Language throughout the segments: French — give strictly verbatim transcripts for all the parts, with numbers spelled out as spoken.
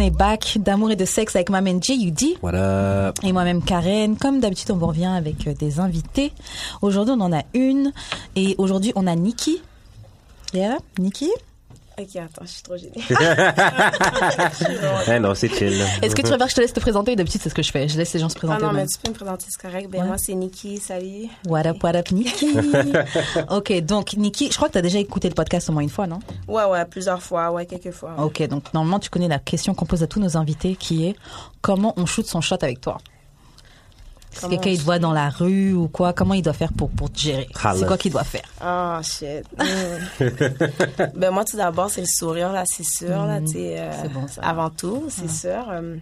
est back d'amour et de sexe avec ma man J U D What up? Et moi-même Karen. Comme d'habitude, on vous revient avec des invités. Aujourd'hui, on en a une. Et aujourd'hui, on a Nikki. Yeah, Nikki. Ok, attends, je suis trop gênée. Ah non, c'est chill. Est-ce que tu préfères que je te laisse te présenter? D'habitude, c'est ce que je fais. Je laisse les gens se présenter. Ah non, mais tu peux me présenter, c'est correct. Ben, ouais. Moi, c'est Nikki. Salut. What up, what up, Nikki? Ok, donc, Nikki, je crois que tu as déjà écouté le podcast au moins une fois, non? Ouais, ouais, plusieurs fois, ouais, quelques fois. Ouais. Ok, donc, normalement, tu connais la question qu'on pose à tous nos invités qui est comment on shoot son shot avec toi? Si quelqu'un il te voit dans la rue ou quoi, comment il doit faire pour, pour te gérer? Halle. C'est quoi qu'il doit faire? Oh shit. Mm. Ben moi tout d'abord c'est le sourire là, c'est sûr là, tu sais, euh, c'est bon, ça. Avant tout, c'est ah. sûr. Euh,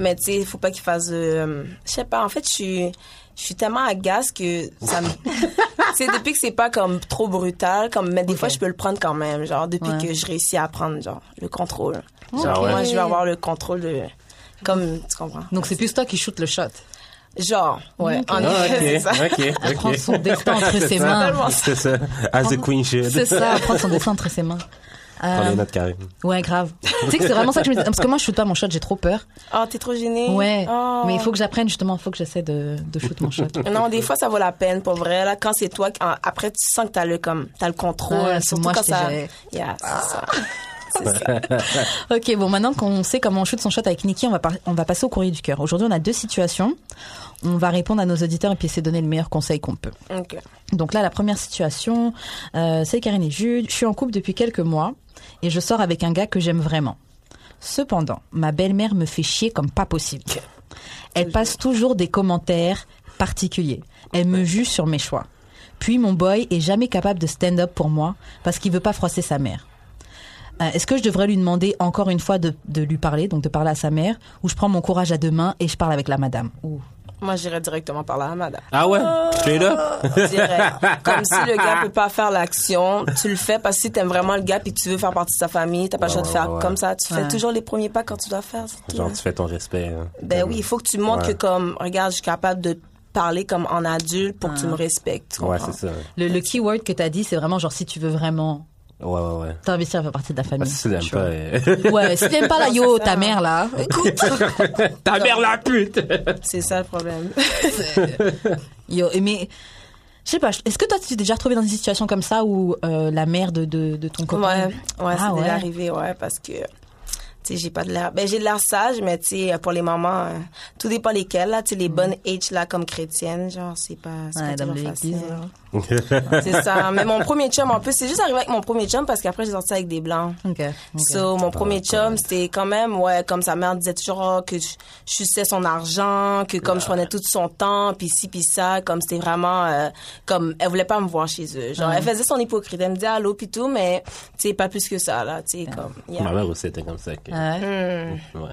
mais tu sais, il faut pas qu'il fasse, euh, je sais pas. En fait, je suis, je suis tellement agace que ça me, c'est depuis que c'est pas comme trop brutal, comme mais des okay. fois je peux le prendre quand même, genre depuis ouais. que je réussis à prendre genre le contrôle. Okay. Genre moi je veux avoir le contrôle de, comme tu comprends. Donc c'est plus toi qui shoot le shot. Genre, ouais, okay. en effet, okay. c'est ça. Okay. Okay. Prendre son destin entre ses ça. mains. C'est ça, as prendre... a queen should. C'est ça, prendre son destin entre ses mains. Prendre euh... les notes carrées. Ouais, grave. Tu sais que c'est vraiment ça que je me dis. Parce que moi, je shoot pas mon shot, j'ai trop peur. Oh, t'es trop gênée. Ouais, oh. mais il faut que j'apprenne justement, il faut que j'essaie de, de shoot mon shot. Non, des fois, ça vaut la peine, pour vrai. Là, quand c'est toi, après, tu sens que t'as le, comme, t'as le contrôle. Ouais, surtout moi, quand ça... Yeah, c'est ah. ça. Ok, bon, maintenant qu'on sait comment on shoot son shot avec Nikki, on va, par- on va passer au courrier du cœur. Aujourd'hui, on a deux situations. On va répondre à nos auditeurs et puis essayer de donner le meilleur conseil qu'on peut. Okay. Donc là, la première situation, euh, c'est Karine et Jules. Je suis en couple depuis quelques mois et je sors avec un gars que j'aime vraiment. Cependant, ma belle-mère me fait chier comme pas possible. Elle passe toujours des commentaires particuliers. Elle me juge sur mes choix. Puis mon boy est jamais capable de stand-up pour moi parce qu'il veut pas froisser sa mère. Euh, est-ce que je devrais lui demander encore une fois de, de lui parler, donc de parler à sa mère, ou je prends mon courage à deux mains et je parle avec la madame? Ouh. Moi, j'irais directement parler à la madame. Ah ouais? Straight up? Direct. Comme si le gars peut pas faire l'action, tu le fais parce que si t'aimes vraiment le gars et tu veux faire partie de sa famille, t'as pas le ouais, choix de faire ouais, ouais. comme ça. Tu ouais. fais toujours les premiers pas quand tu dois faire. Genre, tu fais ton respect. Hein. Ben oui, il faut que tu montres ouais. que comme, regarde, je suis capable de parler comme en adulte pour ah. que tu me respectes. Tu ouais, c'est ça. Le, le keyword que t'as dit, c'est vraiment genre si tu veux vraiment... Ouais, ouais, ouais. T'investir à faire partie de la famille. Ah, si tu l'aimes pas. Et... Ouais, si tu l'aimes pas, là, yo, ta mère, là. Écoute. Ta mère, la pute. C'est ça le problème. C'est... Yo, mais, je sais pas, est-ce que toi, tu t'es déjà retrouvé dans une situation comme ça où euh, la mère de, de, de ton copain. Ouais, ouais, ah, c'est ouais. déjà arrivé, ouais, parce que. Tu sais, j'ai pas de l'air. Ben, j'ai de l'air sage, mais tu sais, pour les mamans, euh, tout dépend lesquelles, là. Tu sais, les mm. bonnes H, là, comme chrétiennes, genre, c'est pas, c'est ouais, pas toujours facile. C'est ça. Mais mon premier chum, en plus, c'est juste arrivé avec mon premier chum parce qu'après, j'ai sorti avec des blancs. OK. okay. So, mon premier chum, c'était quand même, ouais, comme sa mère disait toujours, oh, que je suçais son argent, que comme yeah. je prenais tout son temps, pis ci, pis ça, comme c'était vraiment, euh, comme, elle voulait pas me voir chez eux. Genre, mm. elle faisait son hypocrite. Elle me disait allô, pis tout, mais, tu sais, pas plus que ça, là, tu sais, yeah. comme. Yeah. Ma mère aussi était comme ça. Que... Ouais. Mmh. Ouais.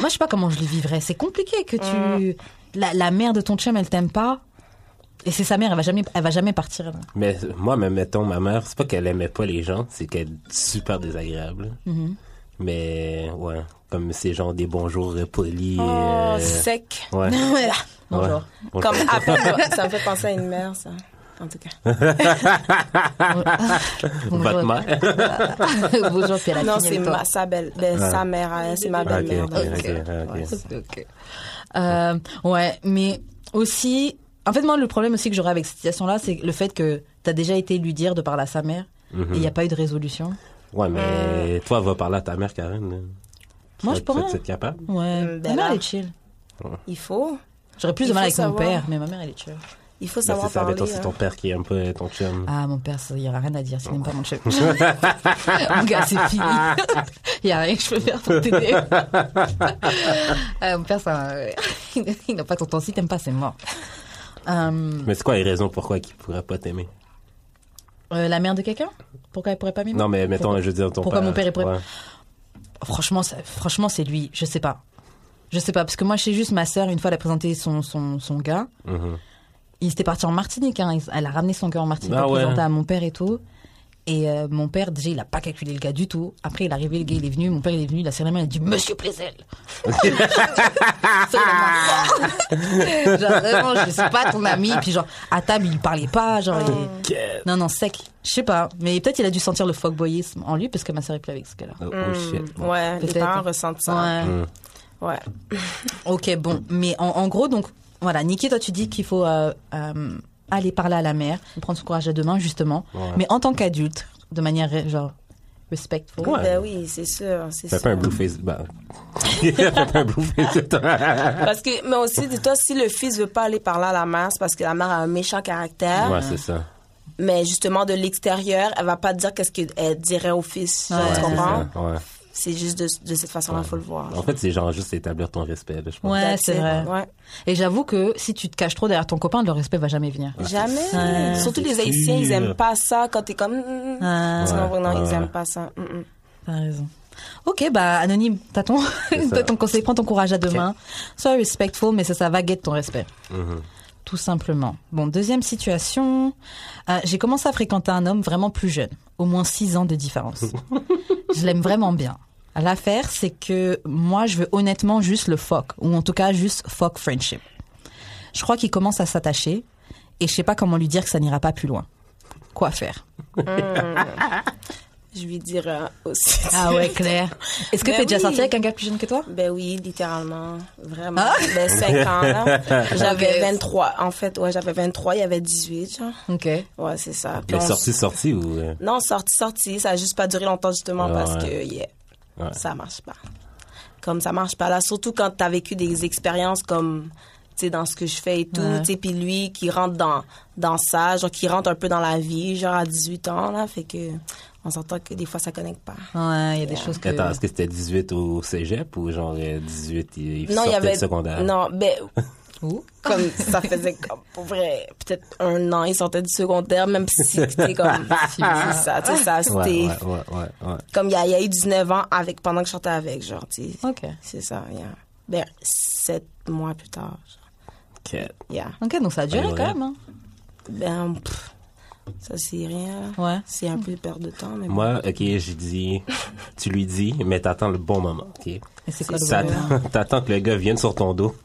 Moi, je sais pas comment je le vivrais. C'est compliqué que tu. Mmh. La, la mère de ton chum, elle t'aime pas. Et c'est sa mère, elle va jamais, elle va jamais partir. Là. Mais moi, même mettons, ma mère, c'est pas qu'elle aimait pas les gens, c'est qu'elle est super désagréable. Mmh. Mais, ouais, comme ces gens des bonjours polis. Oh, euh... sec. Ouais. Ouais. Bonjour. Ouais. Bonjour. Comme après, ça me fait penser à une mère, ça. En tout cas. Votre mère. Bonjour, Pierre. Non, c'est ma, sa, belle, ben, ah. sa mère, c'est ma belle-mère. Ok, ok, okay. okay. okay. okay. Euh, ouais, mais aussi... En fait, moi, le problème aussi que j'aurais avec cette situation-là, c'est le fait que t'as déjà été lui dire de parler à sa mère mm-hmm. et il n'y a pas eu de résolution. Ouais, mais toi, va parler à ta mère, Karine. Moi, je pense. Tu es capable? Ouais. Ta mère, elle est chill. Ouais. Il faut. J'aurais plus il de mal avec savoir. mon père, mais ma mère, elle est chill. Il faut savoir ben, c'est ça, parler. Toi, c'est ton père qui aime pas ton chum. Ah, mon père, il n'y aura rien à dire s'il n'aime pas mon chum. Mon gars, c'est fini. Il n'y a rien que je peux faire pour t'aider. euh, mon père, ça, il n'a pas ton temps. Si t'aimes pas, c'est mort. Um... Mais c'est quoi les raisons pourquoi il pourrait pas t'aimer? Euh, la mère de quelqu'un? Pourquoi elle pourrait pas m'aimer? Non, mais mettons, pourquoi... je veux dire ton pourquoi père. Pourquoi mon père il pourrait ouais. Franchement, ça... Franchement, c'est lui. Je sais pas. Je sais pas. Parce que moi, je sais juste ma sœur, une fois, elle a présenté son, son, son gars. Mm-hmm. Il était parti en Martinique, hein. Elle a ramené son gars en Martinique, ah, ouais. présenté à mon père et tout. Et euh, mon père, déjà, il n'a pas calculé le gars du tout. Après, il est arrivé, le gars, il est venu. Mon père, il est venu, il a serré la main, il a dit « Monsieur Plaisel !» Genre, vraiment, je ne suis pas ton ami. Puis genre, à table, il ne parlait pas. Genre, il... Non, non, sec. Je sais pas. Mais peut-être il a dû sentir le fuckboyisme en lui, parce que ma soeur est plus avec ce gars-là. Oh, oh shit. Ouais, les parents ressentent ça. Ouais. Mmh. Ouais. Ok, bon. Mais en, en gros, donc, voilà. Nikki, toi, tu dis qu'il faut... Euh, euh, aller parler à la mère, prendre son courage à deux mains, justement. Ouais. Mais en tant qu'adulte, de manière, genre, respectful. Ouais. Ben oui, c'est sûr, c'est sûr. Fais pas un blue face. Ben. Fais pas un blue face. Parce que, mais aussi, dis-toi, si le fils veut pas aller parler à la mère, c'est parce que la mère a un méchant caractère. Ouais, c'est ça. Mais justement, de l'extérieur, elle va pas dire qu'est-ce qu'elle dirait au fils. Ouais, tu comprends? C'est ça, ouais. C'est juste de, de cette façon-là, il ouais. faut le voir. En fait, c'est genre juste établir ton respect, je pense. Ouais, c'est vrai. Ouais. Et j'avoue que si tu te caches trop derrière ton copain, le respect va jamais venir. Ouais. Jamais. Ouais. Surtout c'est les Haïtiens, sûr. Ils aiment pas ça quand t'es comme... Ah. Non, non, ouais. Ils aiment pas ça. Mm-mm. T'as raison. Ok, bah, Anonyme, t'as ton, t'as ton conseil, prends ton courage à deux mains. Okay. Sois respectful, mais ça, ça va guetter ton respect. Mm-hmm. Tout simplement. Bon, deuxième situation. Euh, j'ai commencé à fréquenter un homme vraiment plus jeune. Au moins six ans de différence. Je l'aime vraiment bien. L'affaire, c'est que moi, je veux honnêtement juste le fuck, ou en tout cas juste fuck friendship. Je crois qu'il commence à s'attacher, et je sais pas comment lui dire que ça n'ira pas plus loin. Quoi faire? Mmh. Je lui dirais aussi. Ah ouais, Claire. Est-ce que ben t'es oui. déjà sortie avec un gars plus jeune que toi? Ben oui, littéralement. Vraiment. Ah? Ben cinq ans, là. J'avais vingt-trois. En fait, ouais, j'avais vingt-trois, il y avait dix-huit, genre. OK. Ouais, c'est ça. Puis mais on... sortie, sortie ou... Non, sortie, sortie. Ça a juste pas duré longtemps, justement, ah, parce ouais. que... Yeah. Ouais. Ça marche pas. Comme ça marche pas là, surtout quand t'as vécu des expériences comme, tu sais, dans ce que je fais et tout, ouais. tu sais, puis lui qui rentre dans, dans ça, genre qui rentre un peu dans la vie, genre à dix-huit ans, là, fait que on s'entend que des fois ça connecte pas. Ouais, il y a des ouais. choses que... Attends, est-ce que c'était dix-huit au cégep ou genre dix-huit, il sortait avait... de secondaire? Non, ben... Ouh. Comme ça faisait comme pour vrai peut-être un an, il sortait du secondaire, même si c'était comme ça, tu sais, ça c'était ouais, ouais, ouais, ouais, ouais. comme il y, y a eu dix-neuf ans avec pendant que je sortais avec, genre, tu sais. OK. C'est ça, yeah. Ben sept mois plus tard. Genre. OK. Yeah. OK, donc ça a duré ouais, quand ouais. même. Hein. Ben pff, ça c'est rien. Ouais. C'est un mmh. peu une perte de temps mais moi, bon. OK, je dis tu lui dis mais t'attends le bon moment, OK. Et c'est quoi ça, le bon moment? T'attends que le gars vienne sur ton dos.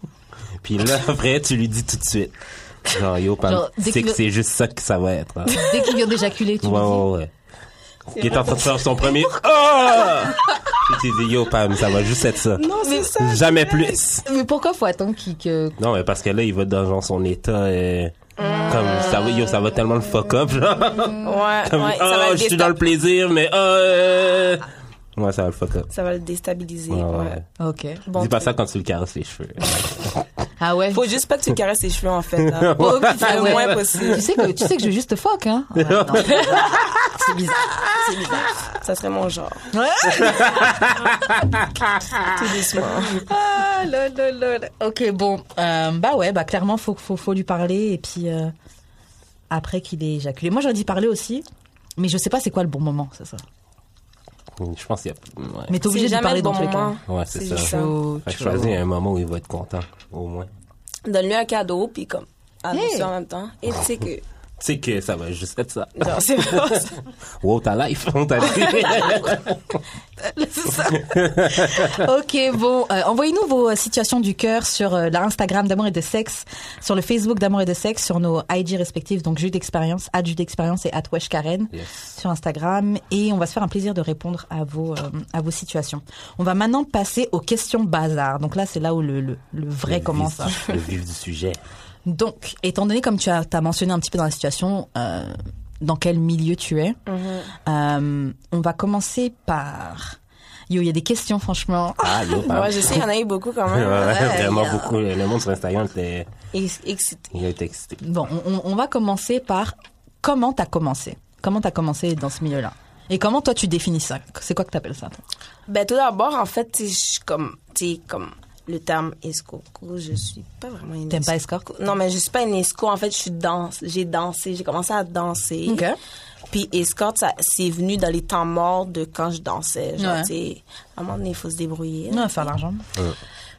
Puis là, après, tu lui dis tout de suite. Genre, yo, pardon. C'est que veut... c'est juste ça que ça va être. Hein. Dès qu'il vient d'éjaculer, tu ouais, lui dis. Ouais, ouais. Il est en train de faire son premier. Oh! Puis tu dis, yo, Pam, ça va juste être ça. Non, c'est ça. Jamais plus. Mais pourquoi faut attendre qu'il. Que... Non, mais parce que là, il va dans genre, son état. Et... Mmh. Comme, ça va, yo, ça va tellement le fuck up, genre. Ouais, comme, ouais. Oh, ça va je suis stop. Dans le plaisir, mais. Oh, euh... Ouais, ça va le fuck up. Ça va le déstabiliser. Ouais, ouais. Ouais. Ok. Bon, dis pas ça quand tu le caresses les cheveux. Ah ouais. Faut juste pas que tu le caresses les cheveux en fait. Hein. Faut que tu fasses le moins possible. Tu sais que tu sais que je veux juste te fuck hein. Ouais, non, c'est, bizarre. c'est bizarre. C'est bizarre. Ça serait mon genre. Tout doucement. Ah lol lol lol. Ok bon euh, bah ouais bah clairement faut faut faut lui parler et puis euh, après qu'il ait éjaculé. Moi j'aurais dit parler aussi mais je sais pas c'est quoi le bon moment c'est ça. Je pense qu'il y a... Ouais. Mais t'es obligé de parler dans le bon moment. Ouais, c'est, c'est ça. Choisis un moment où il va être content, au moins. Donne-lui un cadeau, puis comme... Hey. En même temps. Et tu sais que... Tu sais que ça va juste être ça. Non, c'est pas ça. Wow, ta life, on t'a dit. C'est ça. OK, bon. Euh, envoyez-nous vos situations du cœur sur euh, l'Instagram d'Amour et de Sexe, sur le Facebook d'Amour et de Sexe, sur nos I G respectifs, donc J U D Expérience, at J U D Expérience et at Wesh Karen yes. sur Instagram. Et on va se faire un plaisir de répondre à vos, euh, à vos situations. On va maintenant passer aux questions bazar. Donc là, c'est là où le, le, le vrai le commence. Vif, le vif du sujet. Donc, étant donné, comme tu as, t'as mentionné un petit peu dans la situation, euh, dans quel milieu tu es, mmh. euh, on va commencer par... Yo, il y a des questions, franchement. Ah, yo, ouais, je sais, il y en a eu beaucoup quand même. Ouais, ouais, vraiment yeah. beaucoup. Le monde sur Instagram, était excité. Il a été excité. Bon, on, on va commencer par comment t'as commencé. Comment t'as commencé dans ce milieu-là. Et comment, toi, tu définis ça. C'est quoi que t'appelles ça? Ben, tout d'abord, en fait, je suis comme... T'sais, comme le terme escort, je suis pas vraiment une. T'aimes esco- pas escort? Non, mais je suis pas une escort. En fait, je suis danse. J'ai dansé. J'ai commencé à danser. OK. Puis escort, ça, c'est venu dans les temps morts de quand je dansais. Genre, ouais. tu sais, à un moment donné, il faut se débrouiller. Ouais, faire l'argent. Ouais.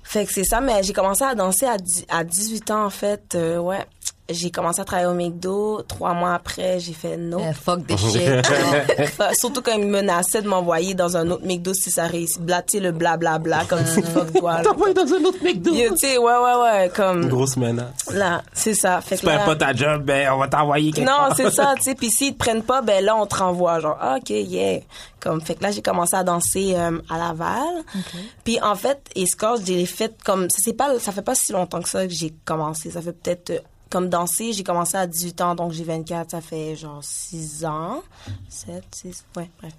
Fait que c'est ça, mais j'ai commencé à danser à, dix, à dix-huit ans, en fait. Euh, ouais. j'ai commencé à travailler au McDo. Trois mois après, j'ai fait non. Nope. Eh, fuck des shit. Surtout quand ils me menaçaient de m'envoyer dans un autre McDo si ça réussit. Bla, tu sais, le blablabla, bla, bla, comme si fuck toi. T'envoies dans un autre McDo. Tu sais, ouais, ouais, ouais. Comme... Une grosse menace. Là, c'est ça. Fait tu perds pas ta job, ben, on va t'envoyer quelque chose. Non, c'est ça, tu sais. Puis s'ils te prennent pas, ben là, on te renvoie. Genre, ah, OK, yeah. Comme, fait que là, j'ai commencé à danser euh, à Laval. Okay. Puis en fait, Escort, j'ai fait comme. C'est pas, ça fait pas si longtemps que ça que j'ai commencé. Ça fait peut-être. Euh, Comme danser, j'ai commencé à dix-huit ans, donc j'ai vingt-quatre, ça fait genre six ans. sept, six, ouais, bref.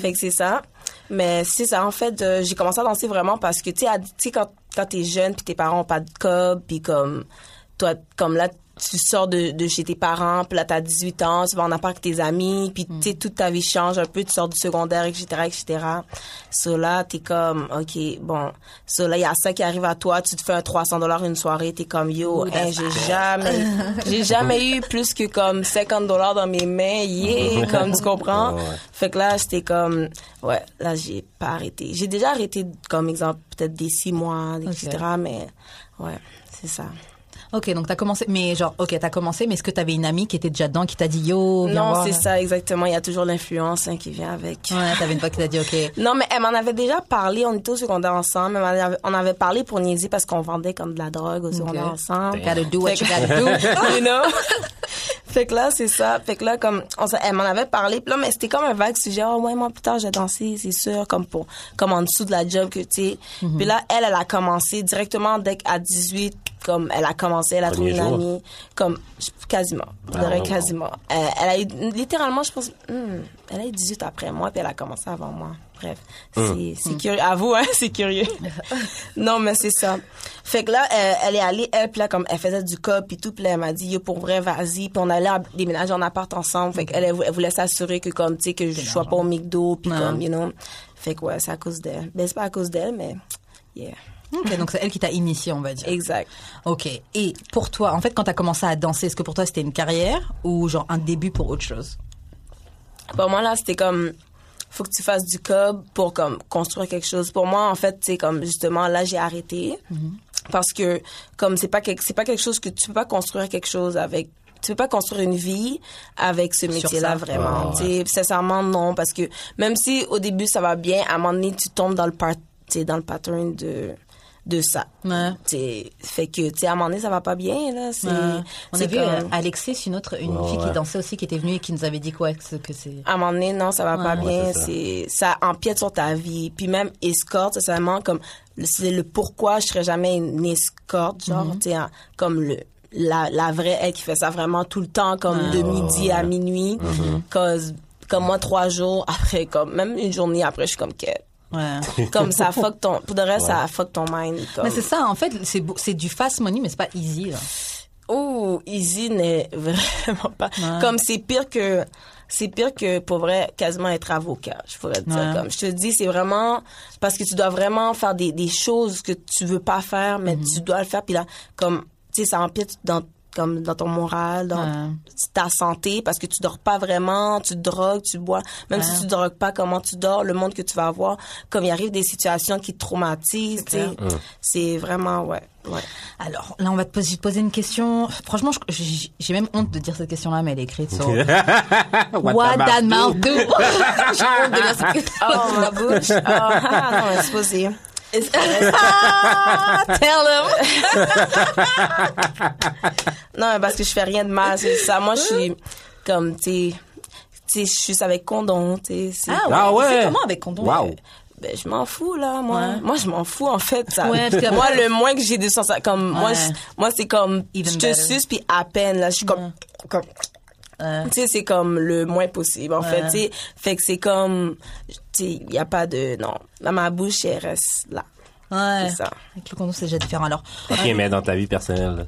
Fait que c'est ça. Mais c'est ça, en fait, euh, j'ai commencé à danser vraiment parce que, tu sais, quand, quand t'es jeune, puis tes parents n'ont pas de cob, puis comme, toi, comme là, tu sors de, de chez tes parents, puis là, t'as dix-huit ans, tu vas en appart avec tes amis, puis, tu sais, toute ta vie change un peu, tu sors du secondaire, et cetera, et cetera. So là, t'es comme, OK, bon. So là, il y a ça qui arrive à toi, tu te fais un trois cents dollars une soirée, t'es comme, yo, hein, j'ai jamais, j'ai jamais eu plus que comme cinquante dollars dans mes mains, yeah, comme, tu comprends? Ouais, ouais. Fait que là, j'étais comme, ouais, là, j'ai pas arrêté. J'ai déjà arrêté, comme exemple, peut-être des six mois, et cetera, okay. Mais, ouais, c'est ça. OK, donc t'as commencé, mais genre, OK, t'as commencé, mais est-ce que t'avais une amie qui était déjà dedans, qui t'a dit, yo, viens voir? Non, c'est ça, exactement. Il y a toujours l'influence hein, qui vient avec. Ouais, t'avais une fois qui t'a dit, OK. Non, mais elle m'en avait déjà parlé, on était au secondaire ensemble, on avait, on avait parlé pour niaiser parce qu'on vendait comme de la drogue au secondaire okay. ensemble. You gotta do what you gotta do, you know? Fait que là, c'est ça. Fait que là, comme, on, elle m'en avait parlé, puis là, mais c'était comme un vague sujet. Oh, ouais, moi, plus tard, j'ai dansé, c'est sûr, comme pour, comme en dessous de la job que, tu sais. Mm-hmm. Puis là, elle, elle a commencé directement dès qu'à dix-huit, comme, elle a commencé, elle a trouvé une amie, comme, quasiment, je ah, dirais quasiment. Euh, elle a eu, littéralement, je pense, hmm, elle a eu dix-huit après moi, puis elle a commencé avant moi. Bref, mm. c'est, c'est mm. curieux. À vous, hein, c'est curieux. Non, mais c'est ça. Fait que là, elle, elle est allée, elle, puis là, comme, elle faisait du cop, puis tout, puis là, elle m'a dit, yo, pour vrai, vas-y, puis on allait déménager en appart ensemble. Fait qu'elle, elle voulait s'assurer que, comme, tu sais, que je sois pas au McDo, puis comme, you know. Fait que, ouais, c'est à cause d'elle. Ben, c'est pas à cause d'elle, mais, yeah. OK, donc c'est elle qui t'a initié, on va dire. Exact. OK. Et pour toi, en fait, quand t'as commencé à danser, est-ce que pour toi, c'était une carrière ou genre un début pour autre chose? Pour moi, là, c'était comme... Faut que tu fasses du cob pour comme construire quelque chose. Pour moi, en fait, c'est comme justement, là, j'ai arrêté. Mm-hmm. Parce que comme c'est pas, c'est pas quelque chose que... Tu peux pas construire quelque chose avec... Tu peux pas construire une vie avec ce métier-là, vraiment. Oh, ouais. Sincèrement, non. Parce que même si au début, ça va bien, à un moment donné, tu tombes dans le, par- dans le pattern de... de ça. Ouais. T'sais, fait que, tu sais, à un moment donné, ça va pas bien, là. C'est, ouais. On c'est a vu comme... Alexis, une autre, une ouais, fille ouais. qui dansait aussi, qui était venue et qui nous avait dit quoi, que, que c'est... À un moment donné, non, ça va ouais. pas ouais, bien. C'est ça. Ça empiète sur ta vie. Puis même, escorte, c'est vraiment comme, c'est le pourquoi je serais jamais une escorte, genre, mm-hmm. tu sais, hein, comme le... La, la vraie, elle qui fait ça vraiment tout le temps, comme ouais. de midi ouais. à minuit. Mm-hmm. Cause, comme moi, trois jours après, comme, même une journée après, je suis comme, qu'elle... Ouais. Comme ça fuck ton... Pour de reste, ouais. ça fuck ton mind. Comme... Mais c'est ça, en fait, c'est, c'est du fast money, mais c'est pas easy, là. Oh, easy n'est vraiment pas... Ouais. Comme c'est pire que... C'est pire que, pour vrai, quasiment être avocat, je pourrais te ouais. dire. Comme je te dis, c'est vraiment... Parce que tu dois vraiment faire des, des choses que tu veux pas faire, mais mm-hmm. tu dois le faire. Puis là, comme... Tu sais, ça empiète dans... comme dans ton moral, dans ouais. ta santé, parce que tu dors pas vraiment, tu drogues, tu bois. Même ouais. si tu drogues pas, comment tu dors, le monde que tu vas avoir, comme il arrive des situations qui te traumatisent, c'est, ouais. c'est vraiment, ouais, ouais. Alors, là, on va te poser, te poser une question. Franchement, je, j'ai même honte de dire cette question-là, mais elle est écrite sur... What, What that mouth do? J'ai honte de dire cette question. Oh, ma bouche. Oh, ah, non, c'est possible. Ah, tell him. Non, parce que je fais rien de mal, c'est ça. Moi, je suis comme, tu sais, je suis avec condom, tu sais. Ah, ah ouais. C'est comment avec condom? Wow. Ben, je m'en fous, là, moi. Ouais. Moi, je m'en fous, en fait. Ça. Ouais, parce que moi, le moins que j'ai de sens, comme, ouais. moi, je, moi, c'est comme, Even je te better. Suce, puis à peine, là, je suis comme, ouais. comme ouais. tu sais, c'est comme le moins possible, en ouais. fait, tu sais. Fait que c'est comme, tu sais, il n'y a pas de, non. Là, ma bouche, elle reste là. Ouais. C'est ça. Avec le condom, c'est déjà différent, alors. OK, ouais. mais dans ta vie personnelle.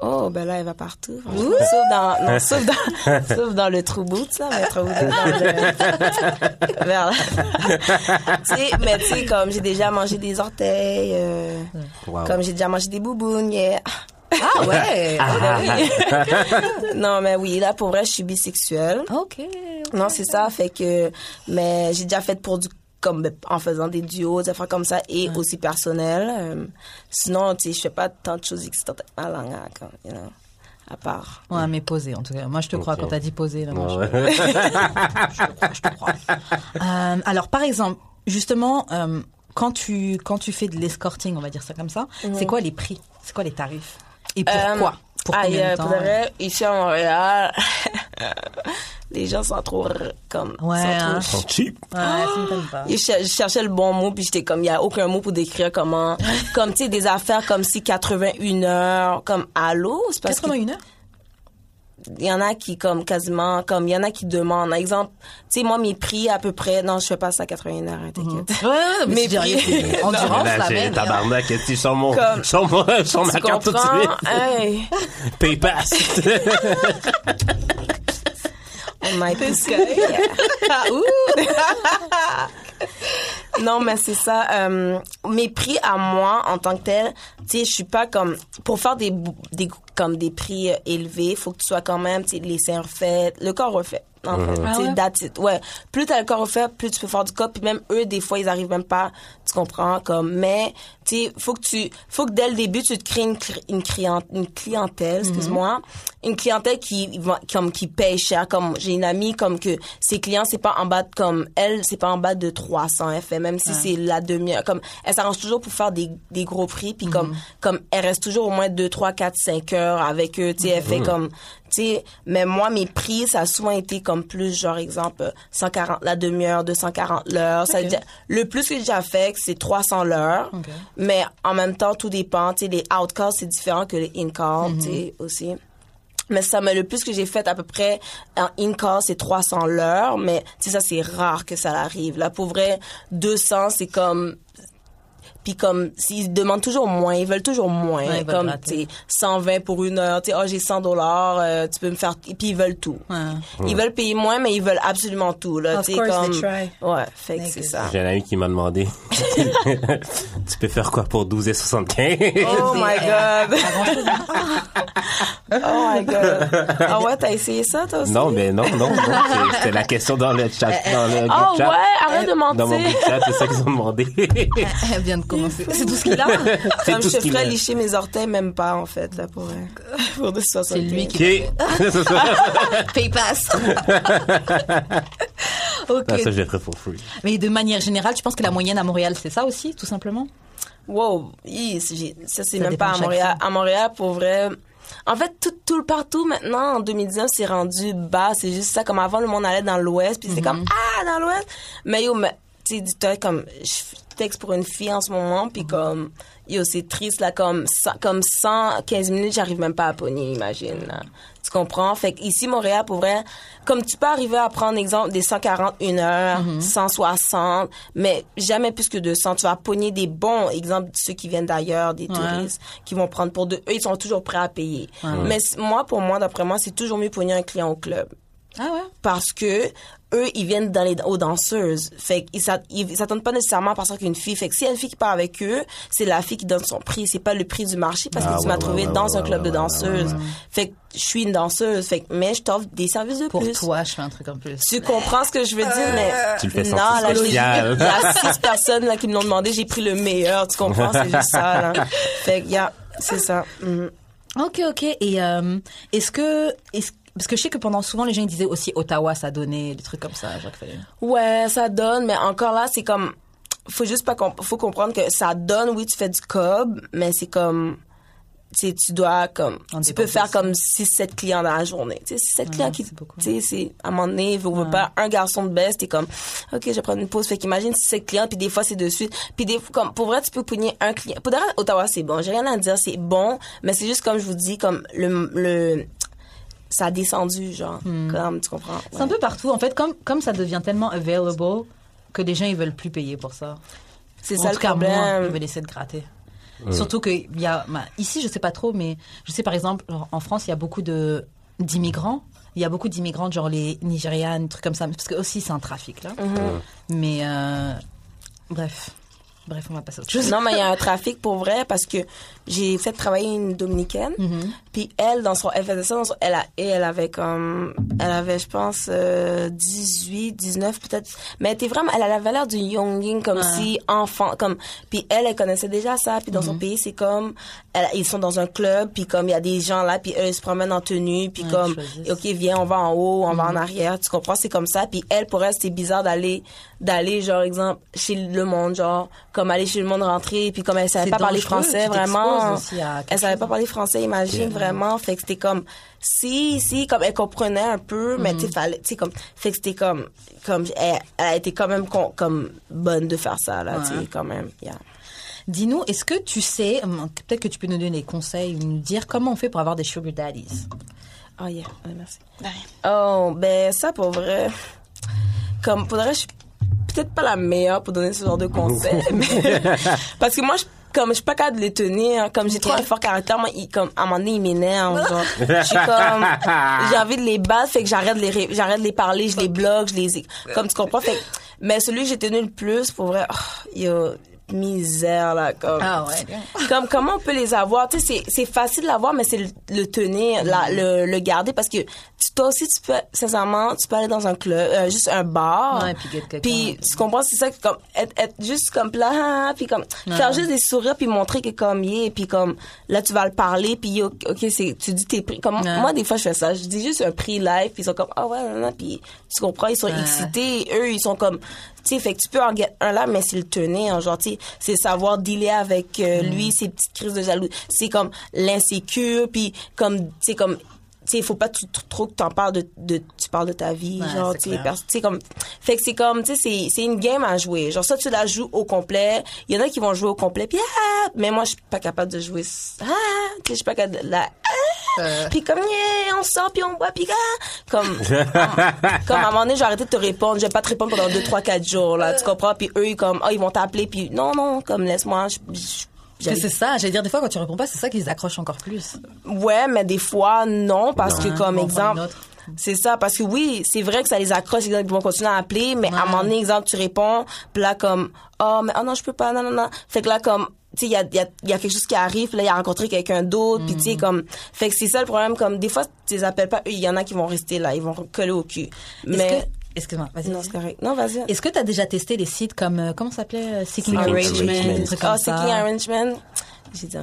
Oh, ben là, elle va partout. Ouh. Sauf dans, non, sauf dans, sauf dans le trou bout, ça. Mais trou bout, dans le... Vers là. Tu sais, mais tu sais, comme j'ai déjà mangé des orteils, euh, wow. comme j'ai déjà mangé des boubounes, yeah. Ah ouais! Ah, oui. Non, mais oui, là, pour vrai, je suis bisexuelle. OK. Non, c'est ça, fait que... Mais j'ai déjà fait pour du... Comme en faisant des duos, des affaires comme ça, et ouais. aussi personnelles. Euh, sinon, tu sais, je fais pas tant de choses excitantes avec ma langue, hein, comme, you know. à part. Ouais, mais posé, en tout cas. Moi, je te crois. Okay. Quand t'as dit posé, là, moi, ouais. je... je te crois, je te crois. Euh, alors, par exemple, justement, euh, quand, tu, quand tu fais de l'escorting, on va dire ça comme ça, mmh. c'est quoi les prix? C'est quoi les tarifs? Et pourquoi? Um, Pour ah, combien de temps? Vrai, ici, à Montréal... Les gens sont trop comme ouais, sont, trop... sont cheap. Ouais, oh, je, cher- je cherchais le bon mot puis j'étais comme il y a aucun mot pour décrire comment comme tu sais des affaires comme si quatre-vingt-une heures comme allô, c'est parce quatre-vingt-une heures il y en a qui comme quasiment comme il y en a qui demandent exemple tu sais moi mes prix à peu près non je fais pas ça quatre-vingt-une heures hein, t'inquiète. Ouais, mais mes prix en durant la même tabarnak qu'est-ce que sont mon comme, sont mon sont ma carte tout de suite hey. PayPass My non, mais c'est ça. Euh, mes prix à moi, en tant que tel, tu sais, je suis pas comme... Pour faire des, des, comme des prix élevés, il faut que tu sois quand même, tu sais, les seins refaits, le corps refait. En fait, mm-hmm. ah ouais? That's it. Ouais. Plus t'as le corps refait, plus tu peux faire du corps. Puis même eux, des fois, ils arrivent même pas, tu comprends, comme... Mais, tu sais, faut que tu... Faut que dès le début, tu te crées une, une, une clientèle, excuse-moi, mm-hmm. une clientèle qui, comme, qui paye cher. Comme, j'ai une amie, comme que ses clients, c'est pas en bas de, comme, elle, c'est pas en bas de trois cents, elle fait, même si ouais. c'est la demi-heure. Comme, elle s'arrange toujours pour faire des, des gros prix, puis mm-hmm. comme, comme, elle reste toujours au moins deux, trois, quatre, cinq heures avec eux, tu sais, mm-hmm. elle fait comme... Tu sais, mais moi, mes prix, ça a souvent été comme plus, genre, exemple, cent quarante la demi-heure, deux cent quarante l'heure. Okay. Ça veut dire, le plus que j'ai déjà fait, c'est trois cents l'heure. Okay. Mais en même temps, tout dépend. Tu sais, les outcalls, c'est différent que les incalls, mm-hmm. tu sais, aussi. Mais ça, mais le plus que j'ai fait à peu près en in-call, c'est trois cents l'heure. Mais, tu sais, ça, c'est rare que ça arrive. Là, pour vrai, deux cents, c'est comme... Puis comme, ils demandent toujours moins, ils veulent toujours moins. Ouais, comme, tu sais, cent vingt pour une heure, tu sais, oh, j'ai cent dollars, euh, tu peux me faire... Et puis ils veulent tout. Ouais. Ils mmh. veulent payer moins, mais ils veulent absolument tout, là, tu sais, comme... They try. Ouais, fait que c'est ça. J'ai un ami qui m'a demandé, tu peux faire quoi pour douze et soixante-quinze? Oh my God! Oh my God! Ah oh ouais, t'as essayé ça, toi aussi? Non, mais non, non, non. C'est, c'était la question dans le chat. Dans le oh chat, ouais, arrête de mentir! Dans mon groupe chat, c'est ça qu'ils ont demandé. Elle vient de commencer. C'est tout ce qu'il a. C'est comme tout je te ferais licher mes orteils, même pas, en fait, là, pour, euh, pour deux cent soixante. C'est lui qui... qui... PayPass. OK. Ben, ça, je l'ai fait for free. Mais de manière générale, tu penses que la moyenne à Montréal, c'est ça aussi, tout simplement? Wow. Hi, c'est, ça, c'est ça même pas à Montréal. Fois. À Montréal, pour vrai... En fait, tout, tout le partout, maintenant, en deux mille dix-neuf, c'est rendu bas. C'est juste ça, comme avant, le monde allait dans l'Ouest, puis mm-hmm. c'est comme, ah, dans l'Ouest. Mais yo, mais... Tu sais, comme... Je, texte pour une fille en ce moment, puis comme, yo, c'est triste, là, comme, comme cent quinze minutes, j'arrive même pas à pogner, imagine, là. Tu comprends? Fait qu'ici, Montréal, pour vrai, comme tu peux arriver à prendre, exemple, des cent quarante, une heure, mm-hmm. cent soixante, mais jamais plus que deux cents. Tu vas pogner des bons, exemple, ceux qui viennent d'ailleurs, des ouais. touristes, qui vont prendre pour deux. Eux, ils sont toujours prêts à payer. Ouais. Mais moi, pour moi, d'après moi, c'est toujours mieux pogner un client au club. Ah ouais? Parce que, eux, ils viennent dans les, aux danseuses. Fait qu'ils ils s'attendent pas nécessairement à partir avec une fille. Fait que s'il y a une fille qui part avec eux, c'est la fille qui donne son prix. C'est pas le prix du marché parce ah, que ouais, tu m'as ouais, trouvé ouais, dans ouais, un club ouais, de danseuses. Ouais, ouais, ouais. Fait que je suis une danseuse. Fait que, mais je t'offre des services de Pour plus. Pour toi, je fais un truc en plus. Tu comprends ce que je veux dire, mais. Tu le fais sans non, il y a six personnes, là, qui me l'ont demandé. J'ai pris le meilleur. Tu comprends? C'est juste ça, là. Fait que, yeah, c'est ça. Mm. OK, OK. Et, euh, est-ce que, est-ce Parce que je sais que pendant souvent, les gens disaient aussi Ottawa, ça donnait, des trucs comme ça. Genre. Ouais, ça donne, mais encore là, c'est comme... Faut juste pas... Comp- faut comprendre que ça donne, oui, tu fais du cob, mais c'est comme... Tu dois comme... On tu peux faire aussi. Comme six sept clients dans la journée. Tu sais, six sept clients qui... Tu sais, à un moment donné, il ne veut pas un garçon de baisse, t'es comme, OK, je vais prendre une pause. Fait qu'imagine six sept clients, puis des fois, c'est de suite. Puis des fois, comme, pour vrai, tu peux pogner un client. Pour vrai, Ottawa, c'est bon. J'ai rien à dire, c'est bon, mais c'est juste, comme je vous dis, comme le... le ça a descendu, genre, hmm. comme, tu comprends? Ouais. C'est un peu partout. En fait, comme, comme ça devient tellement available que les gens, ils veulent plus payer pour ça. C'est ça le problème. En tout cas, moi, je vais laisser de gratter. Mmh. Surtout que, il y a, bah, ici, je sais pas trop, mais je sais, par exemple, genre, en France, il y a beaucoup de, d'immigrants. Il y a beaucoup d'immigrants, genre les Nigérianes, trucs comme ça. Parce que aussi, c'est un trafic, là. Mmh. Mais, euh, bref. Bref, on va passer à autre chose. Non, mais il y a un trafic pour vrai parce que j'ai fait travailler une Dominicaine. Mm-hmm. Puis elle, dans son, elle faisait ça, dans son, elle, a, elle avait comme, elle avait, je pense, euh, dix-huit, dix-neuf peut-être. Mais elle était vraiment, elle avait l'air d'une younging comme ah. si enfant, comme. Puis elle, elle connaissait déjà ça. Puis dans mm-hmm. son pays, c'est comme, elle, ils sont dans un club. Puis comme il y a des gens là, puis eux ils se promènent en tenue. Puis ouais, comme, ok, viens, on va en haut, on mm-hmm. va en arrière. Tu comprends, c'est comme ça. Puis elle, pour elle, c'était bizarre d'aller, d'aller genre exemple chez le monde, genre comme aller chez le monde rentrer, puis comme elle savait pas parler français, vraiment elle savait pas parler français, imagine, vraiment. Fait que c'était comme si si comme elle comprenait un peu, mais tu fallait tu sais comme fait que c'était comme comme elle, elle était quand même con, comme bonne de faire ça là, ouais. Tu sais quand même yeah. Dis-nous, est-ce que tu sais, peut-être que tu peux nous donner des conseils, nous dire comment on fait pour avoir des sugar daddies? Oh yeah, oh, merci. Bye. Oh ben ça pour vrai, comme pour vrai je suis peut-être pas la meilleure pour donner ce genre de conseils, mais parce que moi je comme je suis pas capable de les tenir, comme j'ai okay. trop un fort caractère, moi il, comme à un moment donné ils m'énervent, genre je suis comme j'ai envie de les battre, fait que j'arrête de les j'arrête de les parler, je les bloque, je les comme tu comprends, fait mais celui que j'ai tenu le plus pour vrai, oh, yo misère là comme ah ouais. Comme comment on peut les avoir, tu sais c'est c'est facile de l'avoir, mais c'est le, le tenir la, le le garder parce que tu, toi aussi tu peux sincèrement tu peux aller dans un club euh, juste un bar ouais, puis, puis tu comprends, c'est ça comme être, être juste comme là puis comme ouais. Faire juste des sourires puis montrer que comme il est puis comme là tu vas le parler puis ok, okay c'est tu dis tes prix comme ouais. Moi des fois je fais ça, je dis juste un prix live puis ils sont comme ah oh, ouais non, non. Puis tu comprends ils sont ouais. Excités, eux ils sont comme tu sais, fait que tu peux en get un là, mais c'est le tenir, genre, tu sais, c'est savoir dealer avec euh, mm. lui, ses petites crises de jalousie, c'est comme l'insécure, puis comme, tu sais, comme, tu sais, il faut pas tu, trop que t'en parles de, de, tu parles de ta vie, ouais, genre, tu sais, comme, fait que c'est comme, tu sais, c'est, c'est une game à jouer, genre, ça, tu la joues au complet, il y en a qui vont jouer au complet, puis ah, mais moi, je suis pas capable de jouer, ah, tu sais, je suis pas capable de la, ah, Euh... puis comme yeah, on sort puis on boit puis ah, comme comme à un moment donné j'ai arrêté de te répondre, je vais pas te répondre pendant deux trois quatre jours là, tu comprends, puis eux comme oh, ils vont t'appeler puis non non comme laisse-moi je, je, que c'est ça, j'allais dire des fois quand tu réponds pas c'est ça qui les accroche encore plus. Ouais, mais des fois non parce non. Que comme on exemple c'est ça, parce que oui, c'est vrai que ça les accroche, ils vont continuer à appeler, mais ouais. À un moment donné, exemple, tu réponds, puis là, comme, oh, mais, oh non, je peux pas, non, non, non. Fait que là, comme, tu sais, il y a, y, a, y a quelque chose qui arrive, puis là, il a rencontré quelqu'un d'autre, mm-hmm. Puis tu sais, comme, fait que c'est ça le problème, comme, des fois, tu les appelles pas, il y en a qui vont rester là, ils vont coller au cul. Mais. Que... Excuse-moi, vas-y. Non, c'est correct. Non, vas-y. Est-ce que tu as déjà testé des sites comme, euh, comment ça s'appelait? Seeking Arrangement. Oh, Seeking Arrangement. J'ai dit,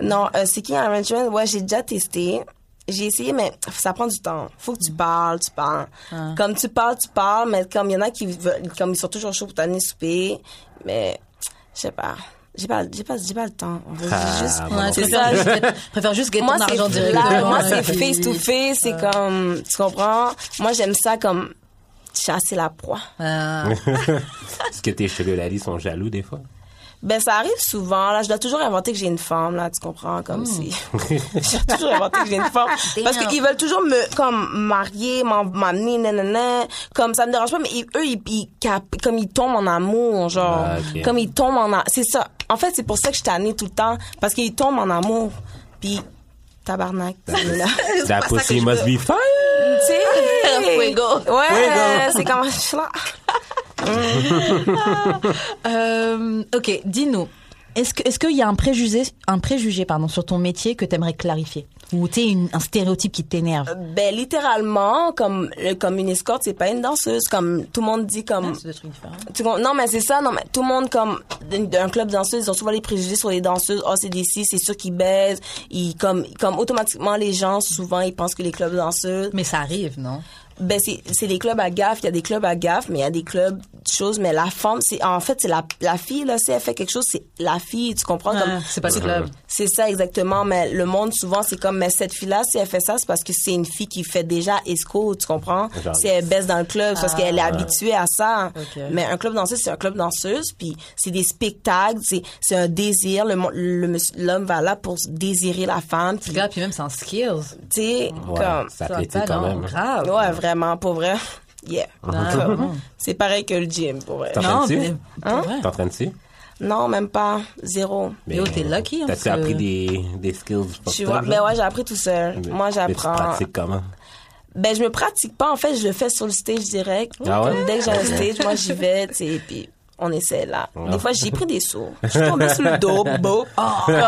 non, euh, Seeking Arrangement, ouais, j'ai déjà testé. J'ai essayé, mais ça prend du temps. Faut que tu parles, tu parles. Ah. Comme tu parles, tu parles, mais comme il y en a qui veulent, comme ils sont toujours chauds pour t'amener souper, mais je sais pas. J'ai pas, j'ai pas, j'ai pas le temps. On veut ah, juste, bon, c'est ça. Je préfère juste gagner ton argent directement. Moi, c'est face to face, c'est euh. comme, tu comprends? Moi, j'aime ça comme chasser la proie. Ah. Est-ce que tes cheveux lali sont jaloux des fois? Ben, ça arrive souvent, là. Je dois toujours inventer que j'ai une femme, là. Tu comprends? Comme mmh. si. Je dois toujours inventer que j'ai une femme. Parce qu'ils veulent toujours me, comme, marier, m'amener, nanana. Comme, ça me dérange pas, mais ils, eux, ils, ils cap, comme ils tombent en amour, genre. Ah, okay. Comme ils tombent en, a... c'est ça. En fait, c'est pour ça que je tannais tout le temps. Parce qu'ils tombent en amour. Puis, tabarnak. That pussy must be fine. Tu sais? Fuego. Ouais, Fuego. C'est comme, je suis là. euh, ok, dis-nous, est-ce que est-ce qu'il y a un préjugé, un préjugé pardon, sur ton métier que t'aimerais clarifier, ou t'es une, un stéréotype qui t'énerve? Euh, ben littéralement, comme comme une escorte, c'est pas une danseuse, comme tout le monde dit comme. Ah, c'est des trucs différents. Tu, non mais c'est ça, non mais tout le monde comme d'un club danseuse, ils ont souvent les préjugés sur les danseuses. Oh c'est des filles, c'est sûr qu'ils baisent, ils comme comme automatiquement les gens souvent ils pensent que les clubs danseuses. Mais ça arrive, non? Ben c'est c'est les clubs à gaffe, il y a des clubs à gaffe, mais il y a des clubs choses, mais la femme c'est en fait c'est la la fille là, si elle fait quelque chose c'est la fille, tu comprends? Ouais, comme c'est pas c'est club, c'est ça exactement, mais le monde souvent c'est comme mais cette fille là si elle fait ça c'est parce que c'est une fille qui fait déjà escroc, tu comprends? Genre. Si elle baisse dans le club c'est ah, parce qu'elle est ouais. habituée à ça, okay. Mais un club danseuse c'est un club danseuse, puis c'est des spectacles, c'est c'est un désir, le, le, le l'homme va là pour désirer la femme, puis là puis même sans skills, tu sais, ouais, comme ça athlétique quand même, grave, ouais, ouais. Vraiment. Vraiment, pour vrai. Yeah. Ah, c'est pareil que le gym, pour vrai. T'es en train de si? Hein? T'es en train de si? Non, même pas. Zéro. Mais yo, t'es lucky. Hein, t'as-tu que... appris des, des skills? Tu vois, ben ouais, j'ai appris tout seul. Mais, moi, j'apprends. Mais tu pratiques comment? Ben, je me pratique pas. En fait, je le fais sur le stage direct. Ah ouais? Dès que j'ai un stage, moi, j'y vais, tu sais, puis... on essaie là. Oh. Des fois, j'ai pris des sourds. Je suis tombée sur le dos, beau. Oh, comme, ouais.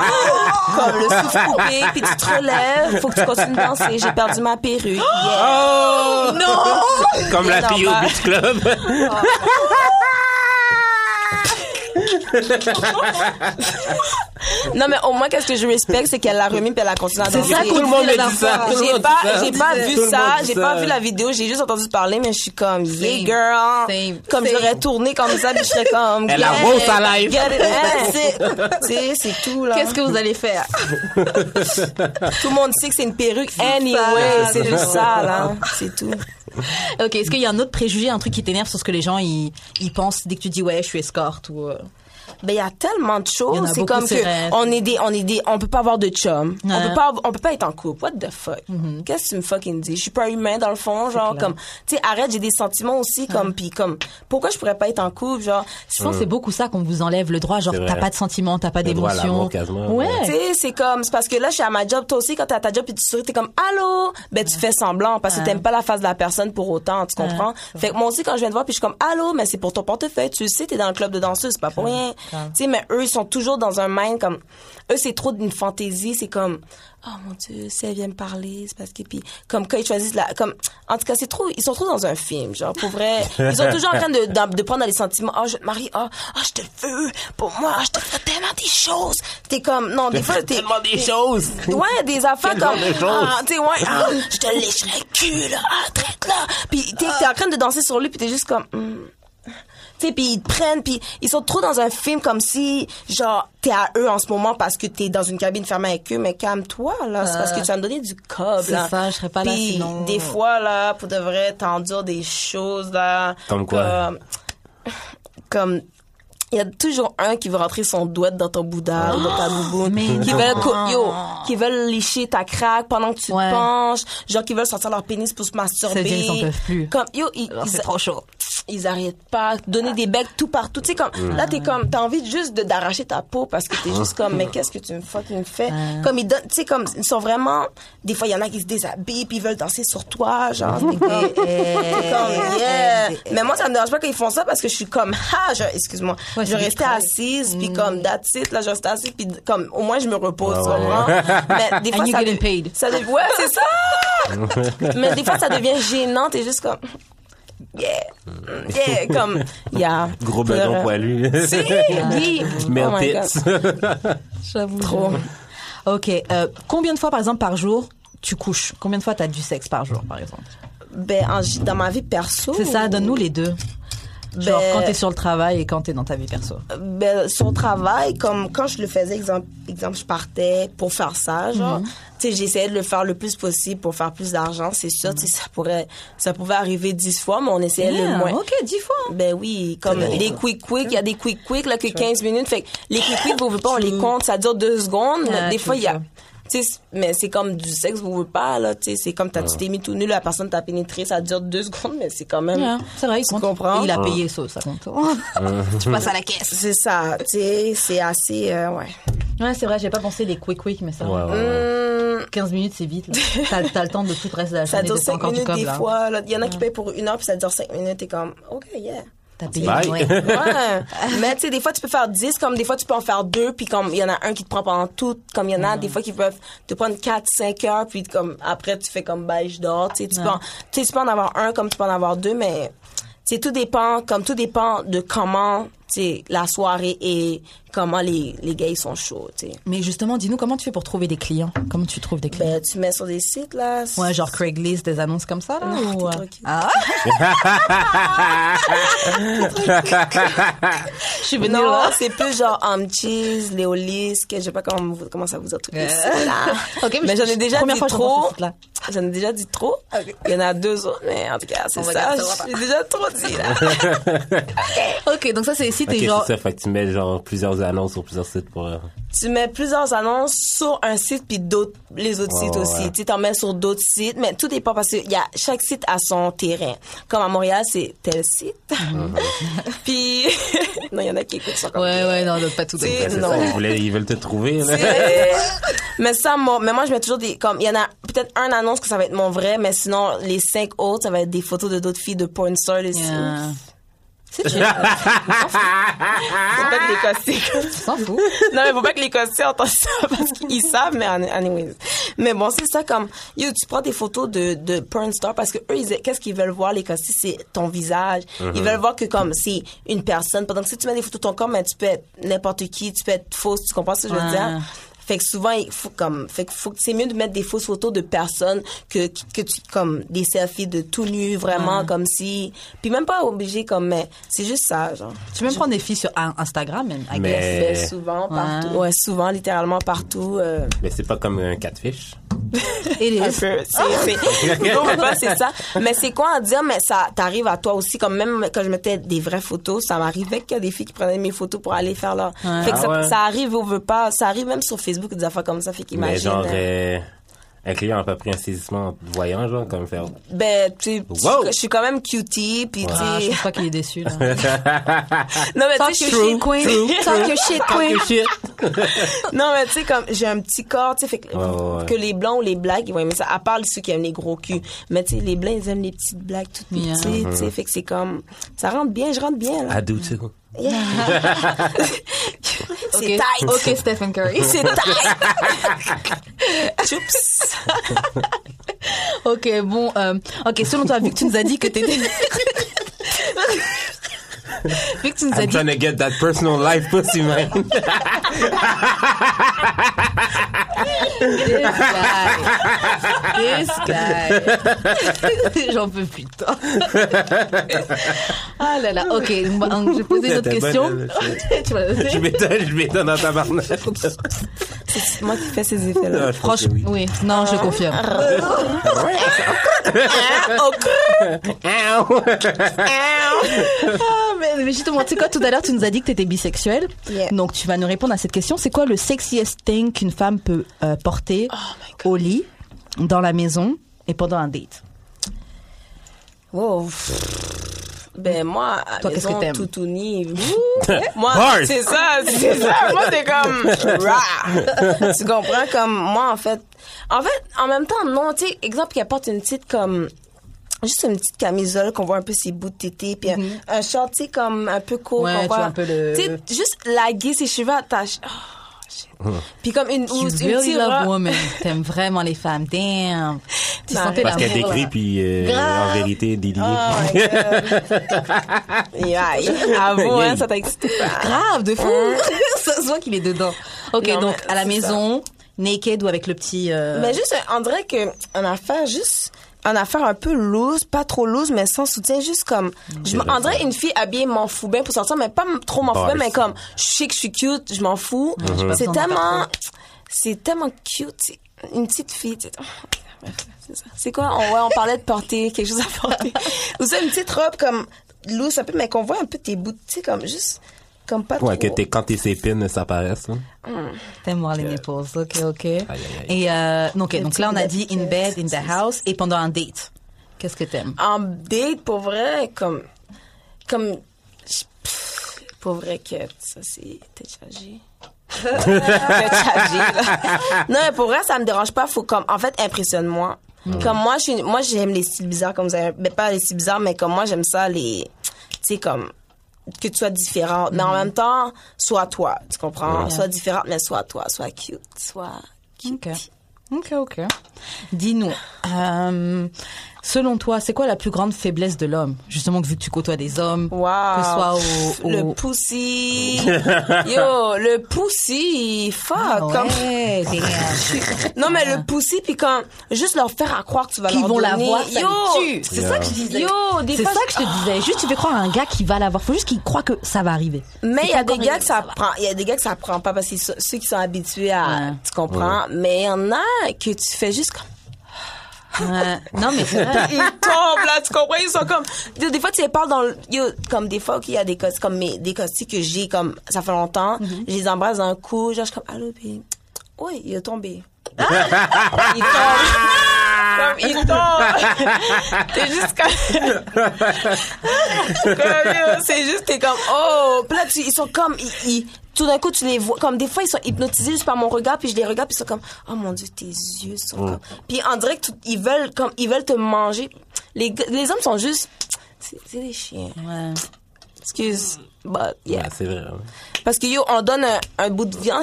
Oh, comme le souffle coupé, puis tu te relèves, faut que tu continues de danser. J'ai perdu ma perruque. Yeah. Oh, non! Comme la fille au beach club. Oh. Non, mais au moins, qu'est-ce que je respecte, c'est qu'elle l'a remis puis elle a continué à danser. C'est ça, tout le monde me dit ça. J'ai pas, j'ai pas vu ça, j'ai pas vu la vidéo, j'ai juste entendu parler, mais je suis comme, yeah, girl. Same. Comme Same. J'aurais tourné comme ça, puis je serais comme, elle a beau sa life. Tu sais, c'est tout, là. Qu'est-ce que vous allez faire? Tout le monde sait que c'est une perruque, anyway. C'est juste ça, là. C'est tout. Ok, est-ce qu'il y a un autre préjugé, un truc qui t'énerve sur ce que les gens ils, ils pensent dès que tu dis ouais je suis escorte ou euh... Ben il y a tellement de choses, c'est comme que on est des on est des on peut pas avoir de chum, ouais. on peut pas on peut pas être en couple. What the fuck? Mm-hmm. Qu'est-ce que tu me fucking dis? Je suis pas humain dans le fond, genre comme tu sais arrête, j'ai des sentiments aussi comme ouais. Puis comme pourquoi je pourrais pas être en couple, genre je pense mm. que c'est beaucoup ça qu'on vous enlève le droit, genre t'as pas de sentiments, t'as pas d'émotions. Ouais, ouais. Tu sais c'est comme c'est parce que là je suis à ma job, toi aussi quand t'es à ta job puis tu souris t'es comme allô, ben tu ouais. fais semblant parce que ouais. t'aimes pas la face de la personne pour autant, tu comprends? Ouais. Fait que moi aussi quand je viens te voir puis je suis comme allô, mais c'est pour ton portefeuille, tu sais t'es dans le club de danseuses, c'est pas pour rien. Tu sais, mais eux, ils sont toujours dans un mind comme... Eux, c'est trop d'une fantaisie. C'est comme, oh mon Dieu, si elle vient me parler, c'est parce que... Puis, comme quand ils choisissent la... Comme, en tout cas, c'est trop... Ils sont trop dans un film, genre, pour vrai. Ils sont toujours en train de, de, de prendre les sentiments. Oh, je te marie. Oh, oh, je te veux. Pour moi, oh, je te ferai tellement des choses. T'es comme... Non, des fois, t'es... Tellement des choses. Ouais, des affaires comme... Ah, tu sais, ouais. Ah, je te lécherai le cul, là. Ah, traite-là. Puis, t'es, t'es en train de danser sur lui, puis t'es juste comme... Mm. Tu sais, puis ils te prennent, puis ils sont trop dans un film comme si, genre, t'es à eux en ce moment parce que t'es dans une cabine fermée avec eux, mais calme-toi, là, c'est euh, parce que tu vas me donner du cob, c'est là. C'est ça, je serais pas pis, là sinon... des fois, là, pour de vrai, t'endures des choses, là. Comme quoi? Comme... Il y a toujours un qui veut rentrer son douette dans ton boudin, oh, dans ta bouboune, qui veulent co- yo, qui veulent lécher ta craque pendant que tu ouais. te penches, genre qui veulent sortir leur pénis pour se masturber. C'est-à-dire, ils en peuvent plus. Comme yo, ils, alors, c'est ils, trop chaud. Ils arrêtent pas, donner ah. des becs tout partout. Tu sais comme mm. là t'es comme t'as envie juste de d'arracher ta peau parce que t'es juste comme mais qu'est-ce que tu me fais, tu me fais. Mm. Comme ils donnent, tu sais comme ils sont vraiment. Des fois il y en a qui se déshabillent puis ils veulent danser sur toi, genre. T'es comme, hey, t'es comme yeah. Hey, mais moi ça me dérange pas qu'ils font ça parce que je suis comme ah je, excuse-moi. Ouais, je restais assise, puis comme, that's it, là, je restais assise, puis comme, au moins, je me repose, tu comprends? Mais des fois, ça, de, paid. ça... De, ouais, c'est ça! Mais des fois, ça devient gênant, t'es juste comme... Yeah! Yeah! Comme, yeah. Gros bedon poilu. Si! Oui! Merde. J'avoue. Trop. OK. Euh, combien de fois, par exemple, par jour, tu couches? Combien de fois t'as du sexe par jour, par exemple? Ben, en, dans ma vie perso... C'est ça, donne-nous les deux. Genre ben, quand t'es sur le travail et quand t'es dans ta vie perso. Ben, sur le travail, comme quand je le faisais, exemple, exemple je partais pour faire ça, genre, mm-hmm. tu sais, j'essayais de le faire le plus possible pour faire plus d'argent, c'est sûr, mm-hmm. tu sais, ça pourrait, ça pouvait arriver dix fois, mais on essayait yeah, le moins. OK, dix fois. Ben oui, comme les quick-quick, il y a des quick-quick, là, que quinze minutes, fait que les quick-quick, vous voulez pas, on les compte, ça dure deux secondes, yeah, des fois, il y a... T'sais, mais c'est comme du sexe, vous ne voulez pas, là, t'sais, c'est comme t'as, tu t'es mis tout nu, la personne t'a pénétré, ça dure deux secondes, mais c'est quand même... Yeah, c'est vrai, il compte. Comprends? Et il a payé ça, ça compte. Tu passes à la caisse. C'est ça, t'sais, c'est assez... Euh, ouais. Ouais, c'est vrai, j'ai pas pensé les quick-quick, mais ça... Ouais, ouais, ouais. quinze minutes, c'est vite, là. T'as, t'as le temps de tout le reste de la journée. Ça dure cinq minutes des comme, fois, là. Il y en a ouais. qui payent pour une heure, puis ça dure cinq minutes, et comme, OK, yeah. T'as payé, ouais. ouais. Mais tu sais, des fois, tu peux faire dix, comme des fois, tu peux en faire deux, puis comme il y en a un qui te prend pendant tout, comme il y en a mm. des fois qui peuvent te prendre quatre, cinq heures, puis comme après, tu fais comme, ben, je dors, tu sais, tu peux en avoir un comme tu peux en avoir deux, mais tu sais, tout dépend, comme tout dépend de comment, tu sais, la soirée et comment les, les gars, ils sont chauds, tu sais. Mais justement, dis-nous, comment tu fais pour trouver des clients? Comment tu trouves des clients? Ben, tu mets sur des sites, là. Ouais, genre Craigslist, des annonces comme ça, là. Non, ou... Ah! Je suis venue non, là. C'est plus genre um, cheese, LéoList, je sais pas comment, comment ça vous a trouvé euh... ça, là. OK, mais, mais j'en ai déjà dit trop. Je j'en ai déjà dit trop. Okay. Il y en a deux autres, mais en tout cas, c'est on ça. J'ai déjà trop dit, là. OK, donc ça, c'est si t'es okay, genre... OK, c'est ça, fait que tu mets genre... plusieurs annonces sur plusieurs sites pour... Tu mets plusieurs annonces sur un site puis d'autres, les autres oh, sites aussi. Ouais. Tu t'en mets sur d'autres sites, mais tout dépend parce que y a, chaque site a son terrain. Comme à Montréal, c'est tel site. Mm-hmm. Puis... non, il y en a qui écoutent ça comme... Ouais, ouais, non, pas tout. C'est, non. Ça, ils, voulaient, ils veulent te trouver. Mais ça, moi, mais moi, je mets toujours des... Comme, il y en a peut-être un annonce que ça va être mon vrai, mais sinon, les cinq autres, ça va être des photos de d'autres filles de porn stars. Yeah. C'est ça. Faut pas que les Cossés. Tu t'en fous. Non, mais faut pas que les Cossés entendent ça parce qu'ils savent, mais anyways. Mais bon, c'est ça comme. Yo, tu prends des photos de, de porn star parce que eux, ils, qu'est-ce qu'ils veulent voir, les Cossés? C'est ton visage. Mm-hmm. Ils veulent voir que, comme, c'est une personne. Pendant que si tu mets des photos de ton corps, mais tu peux être n'importe qui, tu peux être fausse, tu comprends ce que je veux ah. dire? Fait que souvent, il faut comme, fait que faut, c'est mieux de mettre des fausses photos de personnes que, que tu, comme, des selfies de tout nu, vraiment, mmh. comme si. Puis même pas obligé, comme, mais c'est juste ça, genre. Tu peux même je... prendre des filles sur Instagram, même, I mais... guess. Mais souvent, partout. Ouais, ouais souvent, littéralement partout. Euh... Mais c'est pas comme un catfish. Et les. Un peu. Non, pas, c'est ça. Mais c'est quoi à dire, mais ça t'arrive à toi aussi, comme même quand je mettais des vraies photos, ça m'arrivait qu'il y a des filles qui prenaient mes photos pour aller faire leur. Ouais. Fait que ah ça, ouais. ça arrive, on veut pas, ça arrive même sur Facebook. Des affaires comme ça, fait qu'imagine. Mais genre, euh, un client a pas pris un saisissement voyant, genre, comme faire. Ben, tu wow! Je suis quand même cutie, puis wow. tu ah, je pense pas qu'il est déçu, là. Non, mais tu sais, je suis queen. Talk your shit, queen. Non, mais tu sais, comme, j'ai un petit corps, tu sais, fait que, oh, ouais. que les blonds ou les blacks, ils vont aimer ça, à part ceux qui aiment les gros culs. Mais tu sais, les blancs, ils aiment les petites blagues toutes yeah. petites, mm-hmm. tu sais, fait que c'est comme, ça rentre bien, je rentre bien, là. À doux, tu sais, quoi. Yeah. C'est okay. tight. OK, Stephen Curry. C'est tight. Choups. OK, bon. Euh, OK, selon toi, vu que tu nous as dit que t'étais... vu que tu nous I'm as dit... I'm trying to get that personal life pussy, man. This guy. This guy. J'en peux plus de toi. Ah là là, ok, je vais poser une autre question. Je m'étonne, je m'étonne dans ta barnaque. C'est moi qui fais ces effets-là. Franchement, oui. oui. Non, je confirme. Ah, mais, mais justement, tu sais quoi, tout à l'heure, tu nous as dit que tu étais bisexuelle. Yeah. Donc, tu vas nous répondre à cette question. C'est quoi le sexiest thing qu'une femme peut euh, porter oh au lit, dans la maison et pendant un date? Wow. Ben, moi, à toi, maison, qu'est-ce que t'aimes? Toutouni. Moi, c'est ça, c'est ça. Moi, t'es comme... tu comprends? Comme, moi, en fait... En fait, en même temps, non, tu sais, exemple, qu'elle porte une petite comme... Juste une petite camisole qu'on voit un peu ses bouts de tété, puis mm-hmm. un, un short, tu sais, comme un peu court. Ouais, qu'on voit un peu le... Tu sais, juste laguer ses cheveux attachés. Oh, shit. Mm. Puis comme une... You really love women. T'aimes vraiment les femmes. Damn. Tu bah, sentais parce qu'elle décrit, puis euh, en vérité, déliée. Oh my God. yeah, yeah. À vous, hein, ça t'a excité. Grave, de fou. Ça se voit qu'il est dedans. OK, non, donc, à la maison, ça. Naked ou avec le petit... Euh... Mais juste, on dirait qu'on a affaire juste... Une affaire un peu loose, pas trop loose, mais sans soutien, juste comme... Je m'en dirais une fille habillée m'en fout bien pour sortir, mais pas trop m'en fout bien, mais comme, je sais que je suis cute, je m'en fous. Mm-hmm. C'est tellement... C'est tellement cute. Une petite fille, tu sais... C'est ça. C'est quoi? On, ouais, on parlait de porter, quelque chose à porter. Ou ça, une petite robe comme loose, un peu, mais qu'on voit un peu tes bouts, tu sais, comme juste... Comme pas ouais, trop... que t'es, quand tes épines s'apparaissent. Hein? Mm. T'aimes voir les nipples, ok, ok. Aïe, aïe, aïe. Et euh, okay, donc là, on a dit in bed, in the house, et pendant un date. Qu'est-ce que t'aimes? En date, pour vrai, comme... comme pff, pour vrai que ça, c'est... T'es chargé. T'es chargé, là. Non, mais pour vrai, ça me dérange pas. Faut comme... En fait, impressionne-moi. Mm. Comme moi, je suis, moi, j'aime les styles bizarres, comme vous avez... Mais pas les styles bizarres, mais comme moi, j'aime ça, les... Tu sais, comme... que tu sois différente, mais mm-hmm. en même temps, sois toi, tu comprends? Yeah. Sois différente, mais sois toi, sois cute, sois cute. OK, OK, OK. Dis-nous, euh, selon toi, c'est quoi la plus grande faiblesse de l'homme? Justement, vu que tu côtoies des hommes, wow. que ce soit au... au... Le pussy! Yo, le pussy! Fuck! Ah ouais, comme... non, mais le pussy, puis quand... Juste leur faire à croire que tu vas qu'ils leur donner... Qu'ils vont l'avoir, ça yo, me tue! C'est yeah. ça que je disais. Yo, des c'est fois, ça que je te disais. Juste, tu fais croire à un gars qui va l'avoir. Faut juste qu'il croit que ça va arriver. Mais il y a des gars que ça prend... Il y a des gars que ça prend pas, parce que c'est ceux qui sont habitués à... Ouais. Tu comprends? Ouais. Mais il y en a que tu fais juste... Comme... Euh, non, mais c'est vrai. Ils tombent, là, tu comprends? Ils sont comme. Des, des fois, tu les parles dans le. Yo, comme des fois, qu'il y a des costis, comme mes, des costis que j'ai, comme, ça fait longtemps, mm-hmm. je les embrasse d'un coup, genre, je suis comme, allô, puis. Oui, il est tombé. Ah! Il tombe. Comme, il tombe. T'es juste comme. Comme, c'est juste, t'es comme, oh. Puis là, tu, ils sont comme. Ils, ils, tout d'un coup, tu les vois. Comme des fois, ils sont hypnotisés juste par mon regard, puis je les regarde, puis ils sont comme, oh mon Dieu, tes yeux sont mm. comme. Puis en direct, ils veulent, comme, ils veulent te manger. Les, les hommes sont juste. C'est, c'est des chiens. Ouais. excuse, but yeah. Ouais, c'est vrai. Ouais. Parce que yo, on donne un, un bout de viande.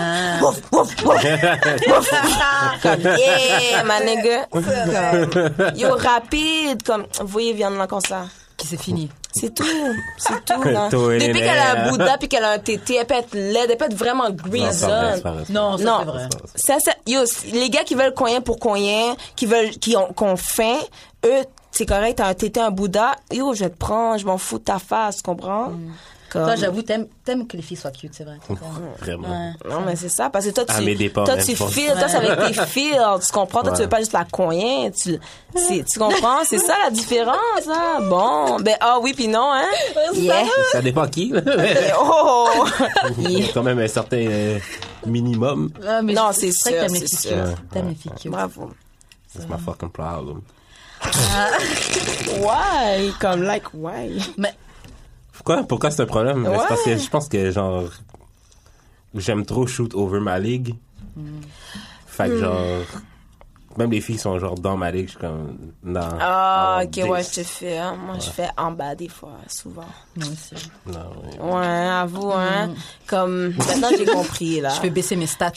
Ah. Wouf, wouf, wouf. Comme, yeah, ma nigga. Comme, yo, rapide, comme, vous voyez, viande là comme ça. Qui c'est fini. C'est tout, c'est tout. Là. Depuis qu'elle a un Bouddha puis qu'elle a un tété, elle peut être laide, elle peut être vraiment grisonne. Non, ça, non, c'est vrai. Ça, ça, yo, les gars qui veulent coin pour coin, qui veulent, qui ont, qui ont faim, eux, c'est correct, t'as un tété, un Bouddha, yo, je te prends, je m'en fous de ta face, tu comprends? Mm. Comme... Toi, j'avoue, t'aimes, t'aimes que les filles soient cute, c'est vrai. Mmh, vraiment. Ouais. Non, mais c'est ça, parce que toi, tu, ah, dépens, toi, tu files, toi, c'est avec tes filles, tu comprends, toi, ouais. Tu veux pas juste la coin, tu, c'est, tu comprends, c'est ça la différence, hein. Bon, ben, ah oh, oui, puis non, hein. Yeah. Ça dépend qui, là. Oh! Il y a quand même un certain euh, minimum. Ah, mais non, c'est, c'est sûr, c'est sûr. T'aimes les filles cute. Bravo. That's my fucking problem. Why? Comme, like, why? Mais... Pourquoi? Pourquoi c'est un problème? Ouais. C'est parce que je pense que, genre, j'aime trop shoot over ma ligue. Mm. Fait que, mm. genre, même les filles sont, genre, dans ma ligue. Je suis comme, non. Ah, oh, OK, dix. Ouais, je te fais. Hein? Moi, ouais. Je fais en bas des fois, souvent. Moi aussi. Non, oui. Ouais, avoue, hein. Mm. Comme, maintenant, j'ai compris, là. Je fais baisser mes stats.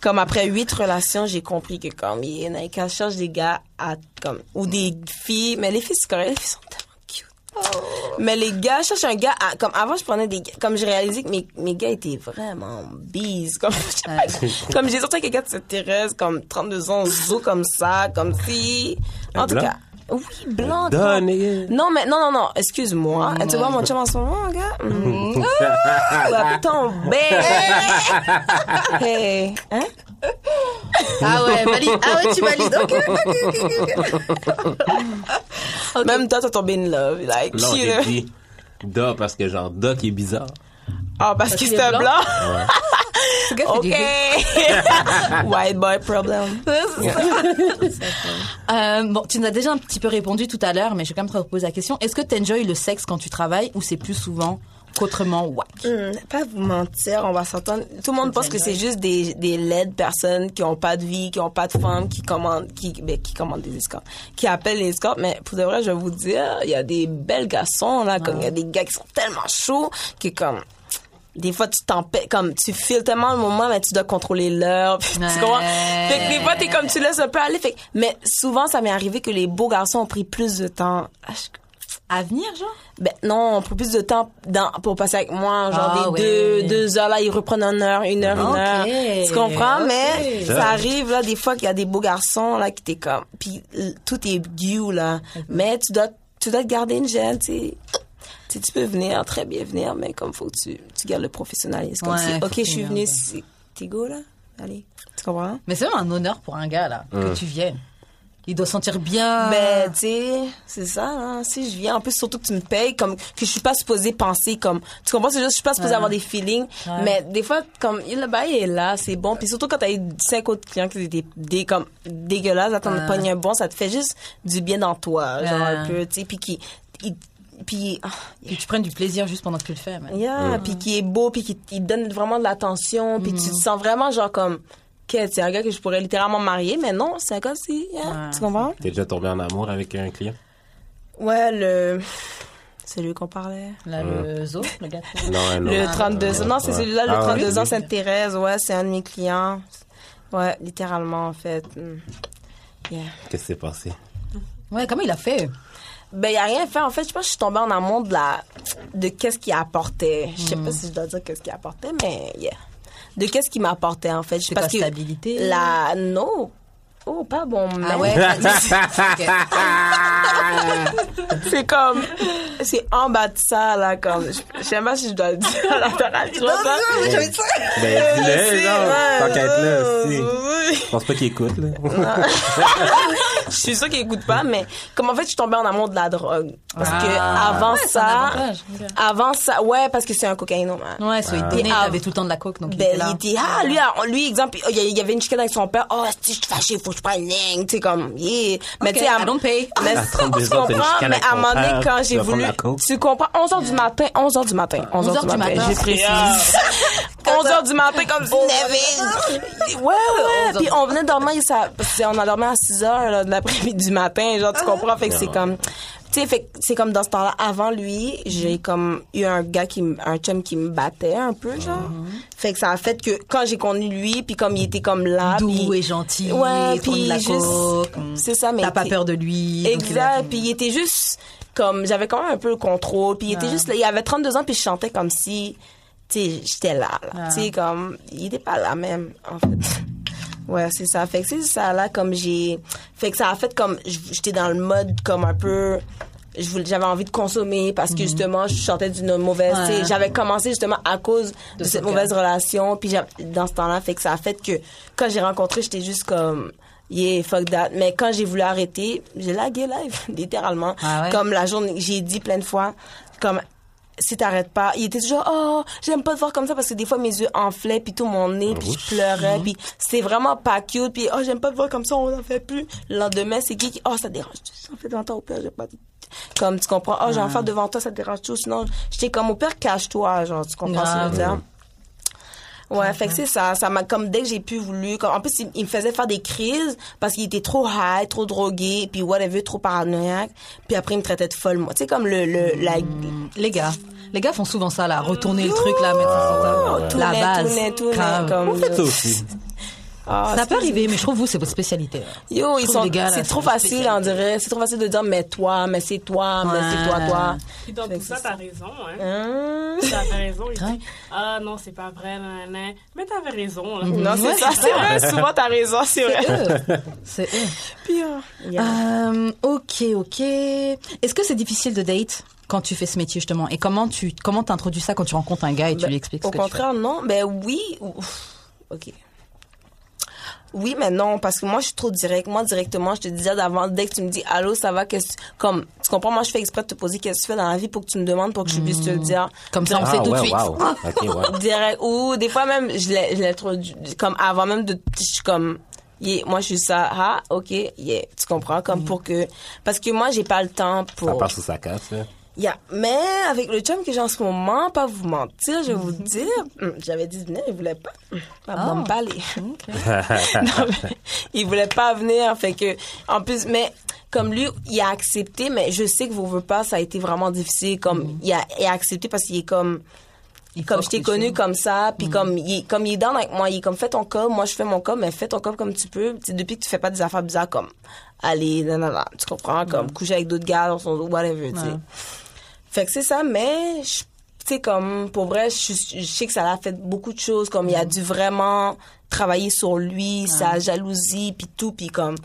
Comme après huit relations, j'ai compris que, comme, il y en a qui cherchent des gars à, comme, ou des filles. Mais les filles, c'est correct, les filles sont tellement. Mais les gars, je cherche un gars à, comme avant je prenais des gars, comme je réalisais que mes, mes gars étaient vraiment bises, comme je sais pas, comme j'ai sorti avec quelqu'un de Sainte-Thérèse, comme trente-deux ans, zou comme ça, comme si en tout cas oui, blanc. Non, mais non, non, non, excuse-moi. Tu vois mon chum en ce moment, gars? Mmh. Ah, va tomber! Hey! Hein? Ah ouais, valide. Ah ouais, tu valides. Ok, ok. Même toi, t'as tombé in love. Like, non, j'ai dit Da parce que genre Da qui est bizarre. Ah, parce, parce que c'est un blanc? blanc? Ouais. OK. White boy problem. euh, bon, tu nous as déjà un petit peu répondu tout à l'heure, mais je vais quand même te reposer la question. Est-ce que tu enjoys le sexe quand tu travailles ou c'est plus souvent qu'autrement whack? Mmh, pas vous mentir, on va s'entendre. Tout le monde pense que c'est juste des, des laides personnes qui n'ont pas de vie, qui n'ont pas de femme, qui commandent, qui, ben, qui commandent des escorts, qui appellent les escorts. Mais pour de vrai, je vais vous dire, il y a des belles garçons, là, comme il ah. y a des gars qui sont tellement chauds que comme... Des fois, tu t'empêches, comme, tu files tellement le moment, mais tu dois contrôler l'heure, pis tu comprends? Fait que des fois, t'es comme, tu laisses un peu aller, fait que, mais souvent, ça m'est arrivé que les beaux garçons ont pris plus de temps à venir, genre? Ben, non, on prend plus de temps dans, pour passer avec moi, genre, ah, des ouais. deux, deux heures, là, ils reprennent une heure, une heure, okay. une heure. Tu comprends? Okay. Mais, ça arrive, là, des fois, qu'il y a des beaux garçons, là, qui t'es comme, pis tout est due, là. Mm-hmm. Mais tu dois, tu dois te garder une gêne, tu sais. Tu, sais, tu peux venir, très bien venir, mais comme faut que tu, tu gardes le professionnalisme. Comme ouais, si, OK, je suis venue, c'est... t'es go, là? Allez, tu comprends? Mais c'est vraiment un honneur pour un gars, là, mmh. que tu viennes. Il doit sentir bien. Ben, tu sais, c'est ça, hein. Si je viens, en plus, surtout que tu me payes, comme, que je suis pas supposée penser, comme, tu comprends? C'est juste, je suis pas supposée ouais. avoir des feelings. Ouais. Mais des fois, comme, le bail est là, c'est bon. Puis surtout quand t'as eu cinq autres clients qui étaient des, comme, dégueulasses, attends, ouais. de pogner un bon, ça te fait juste du bien dans toi, genre, ouais. un peu, tu sais, puis qui, il, puis oh, yeah. tu prennes du plaisir juste pendant que tu le fais. Yeah, mm. Puis qui est beau, puis qui te donne vraiment de l'attention, puis mm. tu te sens vraiment genre comme, qu'est-ce, c'est un gars que je pourrais littéralement marier, mais non, c'est un gars, c'est, yeah. ouais. tu comprends? T'es déjà tombé en amour avec un client? Ouais, le... Celui qu'on parlait. Là, mm. le zoo, le gars. Non, non. Le trente-deux ans, non, c'est ouais. celui-là, le ah, trente-deux oui. ans, Sainte-Thérèse, ouais, c'est un de mes clients. Ouais, littéralement, en fait. Mm. Yeah. Qu'est-ce qui s'est passé? Ouais, comment il a fait? Ben, il n'y a rien à faire. En fait, je pense que je suis tombée en amont de la, de qu'est-ce qu'il apportait. Je sais mmh. pas si je dois dire qu'est-ce qu'il apportait, mais yeah. De qu'est-ce qu'il m'apportait, en fait. C'est parce quoi, que stabilité? La, non. Oh, pas bon. Mais... Ah ouais? C'est comme, c'est en bas de ça, là, comme, je sais pas si je dois le dire à la parole. Non, non, mais j'avais dit ça. Ben, dis-le, genre, tant qu'à être là aussi. Oui. Je pense pas qu'il écoute, là. Je suis sûre qu'il écoute pas, mais comme en fait, je suis tombée en amour de la drogue. Parce ah. que avant ouais, ça, avant ça, ouais, parce que c'est un cocaïnomane. Ouais, so, ah. il, tenait, il avait tout le temps de la coke, donc ben, il était là. Il était, ah, lui, lui, exemple, il y avait une chicane avec son père, oh, si je te fâche, il faut que je prenne une ligne, tu sais, comme, yeah. Mais okay, tu sais, I don't pay. Mais tu comprends, mais à un moment donné, quand j'ai voulu, tu comprends, onze heures du matin, onze heures du matin, onze heures du matin, je précise. onze heures du matin, comme si on avait. Ouais, ouais, puis on venait dormir, on a dormi à six heures, là, de l'après-midi du matin, genre, tu comprends, fait que c'est comme, Tu sais, fait c'est comme dans ce temps-là, avant lui, mm-hmm. j'ai comme eu un gars qui m- un chum qui me battait un peu, genre. Mm-hmm. Fait que ça a fait que quand j'ai connu lui, puis comme il était comme là, doux pis, et gentil, ouais, puis la juste, coke, c'est ça, mais t'as pas peur de lui. Exact. Puis il était juste comme, j'avais quand même un peu le contrôle, puis il était ouais. juste, il avait trente-deux ans, puis je chantais comme si, tu sais, j'étais là, là. Ouais. Tu sais, comme, il était pas là même, en fait. Ouais, c'est ça. Fait que c'est ça, là, comme j'ai... Fait que ça a fait comme... J'étais dans le mode comme un peu... Je voulais, j'avais envie de consommer parce que, justement, je sortais d'une mauvaise... Ouais. Tu sais, j'avais commencé, justement, à cause de, de cette mauvaise cas. relation. Puis dans ce temps-là, fait que ça a fait que quand j'ai rencontré, j'étais juste comme... Yeah, fuck that. Mais quand j'ai voulu arrêter, j'ai lagué live, littéralement. Ah ouais. Comme la journée... J'ai dit plein de fois, comme... Si t'arrêtes pas, il était toujours, oh, j'aime pas te voir comme ça parce que des fois mes yeux enflaient puis tout mon nez puis je pleurais puis c'était vraiment pas cute puis oh, j'aime pas te voir comme ça, on n'en fait plus. Le lendemain, c'est qui qui, oh, ça dérange, ça fait devant toi au père, j'ai pas comme, tu comprends, oh, j'ai envie devant toi, ça te dérange tout, sinon, j'étais comme au père, cache-toi, genre, tu comprends ce que je veux dire? Ouais, fait que c'est ça, ça m'a, comme dès que j'ai pu voulu, comme, en plus, il, il me faisait faire des crises parce qu'il était trop high, trop drogué, puis whatever, trop paranoïaque, puis après il me traitait de folle, moi. Tu sais, comme le, le, la... Les gars, les gars font souvent ça, là, retourner le truc, là, mettre ça sur la base. Tourner, tourner, tourner, comme... On fait ça aussi. Ah, ça peut arriver, mais je trouve vous, c'est votre spécialité. Yo, ils sont, les gars, c'est là, trop c'est facile, on dirait. C'est trop facile de dire, mais toi, mais c'est toi, ouais. mais c'est toi, toi. Puis dans tout ça, t'as raison, hein. Mmh. T'as raison, il dit, ah non, c'est pas vrai, nan, nan. Mais t'avais raison, là. Mmh. Non, c'est ouais, ça, c'est vrai. Souvent, t'as raison, c'est vrai. C'est eux. C'est eux. Puis, euh, yeah. um, ok, ok. Est-ce que c'est difficile de date? Quand tu fais ce métier, justement? Et comment tu, comment t'introduis ça quand tu rencontres un gars et ben, tu lui expliques ce que tu fais? Au contraire, non. Ben oui. Ouf. Ok. Oui, mais non, parce que moi, je suis trop direct. Moi, directement, je te disais d'avant, dès que tu me dis « Allô, ça va ?» qu'est-ce que tu... Comme, tu comprends, moi, je fais exprès de te poser « Qu'est-ce que tu fais dans la vie ?» pour que tu me demandes, pour que je puisse te le dire. Comme ça, on ah, fait tout de ouais, suite. Wow. Okay, wow. Direct. Ou des fois, même, je l'ai, je l'ai trop... Comme, avant même de... Je suis comme... Yeah, moi, je suis ça. Ah, OK, yeah. Tu comprends? Comme mm. pour que... Parce que moi, j'ai pas le temps pour... Ça part sous sa casse, là. Yeah. Mais avec le chum que j'ai en ce moment, pas vous mentir, je vais mm-hmm. vous dire, j'avais dit de venir, il voulait pas. Pas oh. bon balai. Okay. Non, mais il voulait pas venir, fait que, en plus, mais comme lui, il a accepté, mais je sais que vous voulez pas, ça a été vraiment difficile, comme, mm-hmm. il, a, il a accepté parce qu'il est comme, il comme je t'ai connu comme ça, puis mm-hmm. comme, il, comme il est down avec moi, il est comme, fais ton com, moi je fais mon com, mais fais ton com comme tu peux, t'sais, depuis que tu fais pas des affaires bizarres comme, allez, nanana, tu comprends, mm-hmm. comme, coucher avec d'autres gars, dans son whatever, tu sais. Mm-hmm. Fait que c'est ça, mais tu sais comme pour vrai, je, je sais que ça l'a fait beaucoup de choses, comme mm. il a dû vraiment travailler sur lui, ah. sa jalousie puis tout, puis comme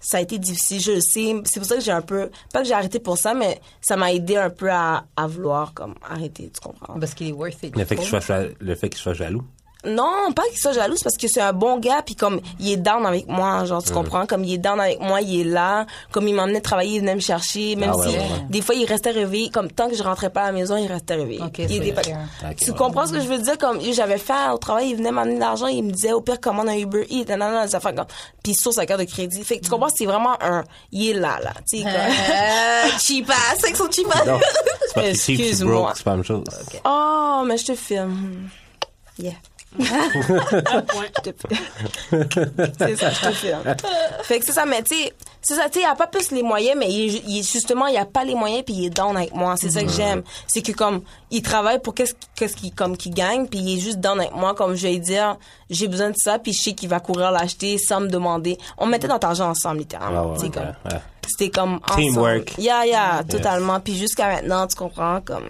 ça a été difficile, je le sais, c'est pour ça que j'ai un peu pas que j'ai arrêté pour ça, mais ça m'a aidé un peu à, à vouloir comme arrêter, tu comprends? Parce qu'il est worth it. Le fait qu'il soit le fait qu'il soit jaloux. Non, pas qu'il soit jaloux, c'est parce que c'est un bon gars, puis comme il est down avec moi, genre tu mmh. comprends, comme il est down avec moi, il est là, comme il m'emmenait travailler, il venait me chercher, même ah ouais, si ouais, ouais. des fois il restait réveillé, comme tant que je rentrais pas à la maison, il restait réveillé. Okay, il était pas... okay, tu ouais. comprends ce que je veux dire, comme j'avais fait au travail, il venait m'amener de l'argent, il me disait au pire commande un Uber Eats, nanana, des affaires comme, puis sur sa carte de crédit, fait que tu comprends, c'est vraiment un, il est là là, tu sais comme cheapas, c'est que son cheapas. Excuse-moi. C'est pas la même chose. Okay. Oh, mais je te filme. Yeah. C'est ça, je te filme. Fait que c'est ça, mais tu sais, c'est ça, tu sais, il n'y a pas plus les moyens, mais il, il, justement, il n'y a pas les moyens, puis il est down avec moi. C'est mmh. ça que j'aime. C'est que, comme, il travaille pour qu'est-ce, qu'est-ce qu'il, comme, qu'il gagne, puis il est juste down avec moi, comme je vais dire, j'ai besoin de ça, puis je sais qu'il va courir l'acheter sans me demander. On mettait notre argent ensemble, littéralement. Oh, ouais, comme, ouais, ouais. C'était comme ensemble. Teamwork. Yeah, yeah, totalement. Yes. Puis jusqu'à maintenant, tu comprends, comme.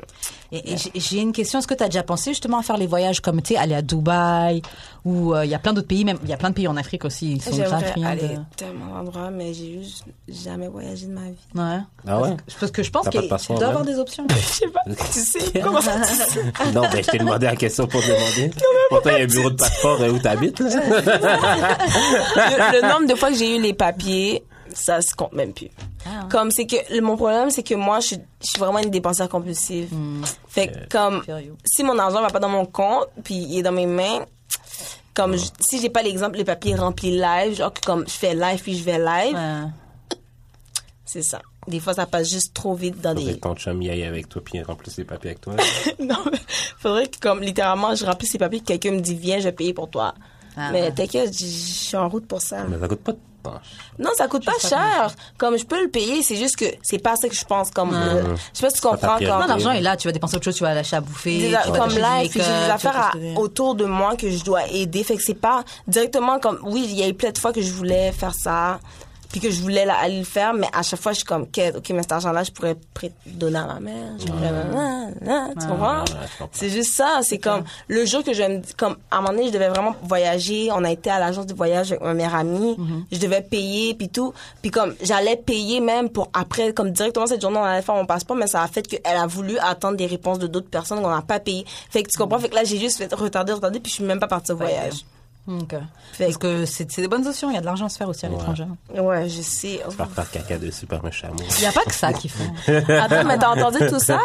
Et, et j'ai une question. Est-ce que tu as déjà pensé justement à faire les voyages comme, tu sais, aller à Dubaï ou il euh, y a plein d'autres pays, même il y a plein de pays en Afrique aussi. Ils sont j'aimerais aller de... tellement d'endroits, mais j'ai juste jamais voyagé de ma vie. Ouais. Ah ouais? Parce, parce que je pense qu'il doit y avoir des options. Je sais pas. Tu sais comment ça tu sais? Non, ben je t'ai demandé la question pour te demander. Non, pourtant, il y a un bureau de passeport où t'habites. le, le nombre de fois que j'ai eu les papiers... ça se compte même plus. Ah. Comme c'est que le, mon problème c'est que moi je suis, je suis vraiment une dépensière compulsive. Mmh. Fait que comme si mon argent va pas dans mon compte puis il est dans mes mains comme mmh. je, si j'ai pas l'exemple les papiers remplis live genre comme je fais live puis je vais live. Ouais. C'est ça. Des fois, ça passe juste trop vite dans faudrait des... Faudrait que ton chum y aille avec toi puis il remplisse les papiers avec toi. Non, mais faudrait que comme littéralement je remplisse les papiers que quelqu'un me dit viens je vais payer pour toi. Ah. Mais t'inquiète, je suis en route pour ça. Mais ça coûte pas pas cher. Non, ça coûte pas cher. Comme je peux le payer, c'est juste que c'est pas ça que je pense. Comme, ah. euh, je sais pas si tu comprends. Quand l'argent est là, tu vas dépenser autre chose, tu vas l'acheter à bouffer. A, comme là, j'ai des affaires à, autour de moi que je dois aider. Fait que c'est pas directement comme. Oui, il y a eu plein de fois que je voulais faire ça, puis que je voulais la, aller le faire, mais à chaque fois, je suis comme, OK, mais cet argent-là, je pourrais donner à ma mère. Je pourrais, ouais. ah, tu comprends? Ouais, comprends? C'est juste ça. C'est comme, ouais. le jour que je me dis, comme, à un moment donné, je devais vraiment voyager. On a été à l'agence de voyage avec ma meilleure amie. Mm-hmm. Je devais payer, puis tout. Puis comme, j'allais payer même pour après, comme directement cette journée, on allait faire mon passeport, mais ça a fait qu'elle a voulu attendre des réponses de d'autres personnes qu'on n'a pas payées. Fait que tu comprends? Fait que là, j'ai juste fait retarder, retarder, puis je suis même pas partie au voyage. Ouais. Okay. Parce que c'est, c'est des bonnes options, il y a de l'argent à se faire aussi à ouais. l'étranger. Ouais, je sais. Je pars faire caca dessus par un chameau. Il n'y a pas que ça qu'ils font. Attends, mais t'as entendu tout ça?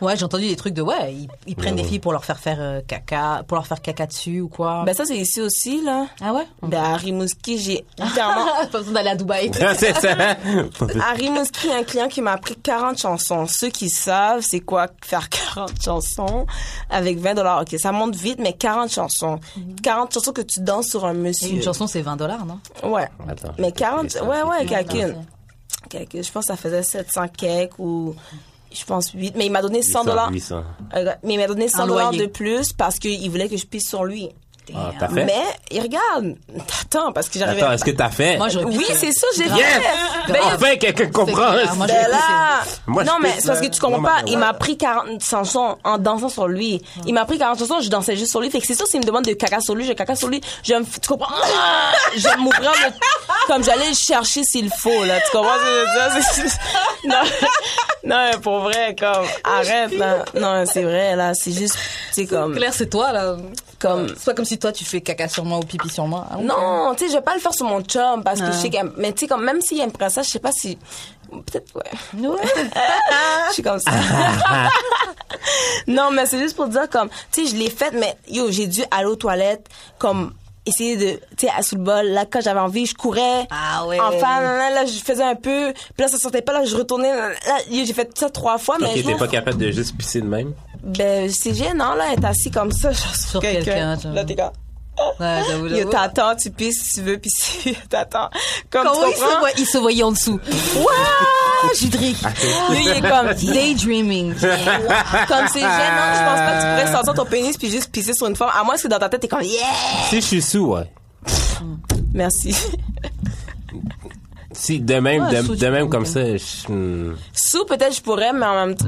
Ouais, j'ai entendu des trucs de ouais, ils, ils prennent mmh. des filles pour leur faire faire euh, caca, pour leur faire caca dessus ou quoi. Ben ça c'est ici aussi là. Ah ouais? Ben à Rimouski, j'ai clairement pas besoin d'aller à Dubaï. C'est ça. À Rimouski, un client qui m'a appris quarante chansons. Ceux qui savent, c'est quoi faire quarante chansons avec vingt dollars. OK, ça monte vite, mais quarante chansons. Mmh. quarante chansons que tu danse sur un monsieur. Et une chanson, c'est vingt dollars, non? Ouais. Attends, mais quarante... Ouais, ouais, calcule. Calcule. Je pense que ça faisait sept cents cakes ou... Je pense huit. Mais il m'a donné cent dollars. Euh, mais il m'a donné cent dollars de plus parce qu'il voulait que je pisse sur lui. Ah, t'as fait? Mais, il regarde. T'attends, parce que j'arrivais... Attends, est-ce que t'as fait? Moi, oui, c'est ça, j'ai yes! fait. Ben, enfin, quelqu'un comprend. Moi, ben là... Moi, non, mais c'est parce que tu comprends non, pas. Il m'a pris quarante chansons en dansant sur lui. Ah. Il m'a pris quarante chansons, je dansais juste sur lui. Fait que c'est sûr, s'il me demande de caca sur lui, je caca sur lui. Je me... Tu comprends? Je vais m'ouvrir mon... Comme j'allais le chercher s'il faut, là. Tu comprends ce que je veux dire? Non, non, pour vrai, comme... Arrête, là. Non, c'est vrai, là. C'est juste... C'est comme... Claire, c'est toi, là. Comme... C'est pas comme si toi tu fais caca sur moi ou pipi sur moi. Okay. Non, tu sais, je vais pas le faire sur mon chum parce que ah. je sais qu'elle... Mais tu sais, comme même s'il aimerait ça, je sais pas si... Peut-être, ouais. ouais. Je suis comme ça. Non, mais c'est juste pour dire comme... Tu sais, je l'ai faite, mais yo, j'ai dû aller aux toilettes comme... essayer de, tu sais, à sous le bol, là, quand j'avais envie, je courais. Ah ouais. Enfin, là, là, je faisais un peu, puis là, ça sortait pas, là, je retournais, là, j'ai fait ça trois fois, mais. Ok, t'es pas capable de juste pisser de même? Ben, c'est gênant, là, être assis comme ça, genre, sur quelqu'un. quelqu'un là, t'es comme. Ouais, j'avoue, j'avoue. T'attends, tu pisses, si tu veux pisser, t'attends. Comme quand tu comprends. Il se voyait en dessous. Waouh, Judric. Lui, il est comme daydreaming. Comme c'est gênant, je pense pas que tu pourrais sortir ton pénis puis juste pisser sur une forme. À moins que dans ta tête, t'es comme yeah. Si je suis sous, ouais. Merci. Si, de même, ouais, de, sous, de même comme ça, je... Sous, peut-être, je pourrais, mais en même temps,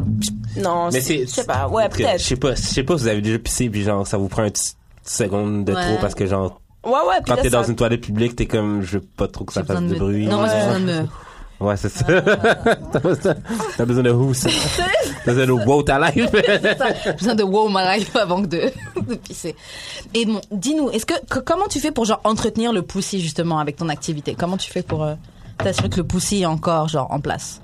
non, mais c'est, c'est, je sais pas, ouais, peut-être. Je sais pas, je sais pas si vous avez déjà pissé puis genre, ça vous prend un petit secondes de ouais. trop parce que genre ouais, ouais, quand là, t'es dans ça... une toilette publique t'es comme je veux pas trop que ça fasse de, de bruit non moi j'ai besoin de me ouais c'est ça ah. t'as, besoin... t'as besoin de who ça t'as besoin de wow ta life t'as besoin de wow ma life avant que de, de pisser. Et bon, dis-nous est-ce que, que comment tu fais pour genre entretenir le pussy justement avec ton activité, comment tu fais pour euh, t'assurer que le pussy est encore genre en place?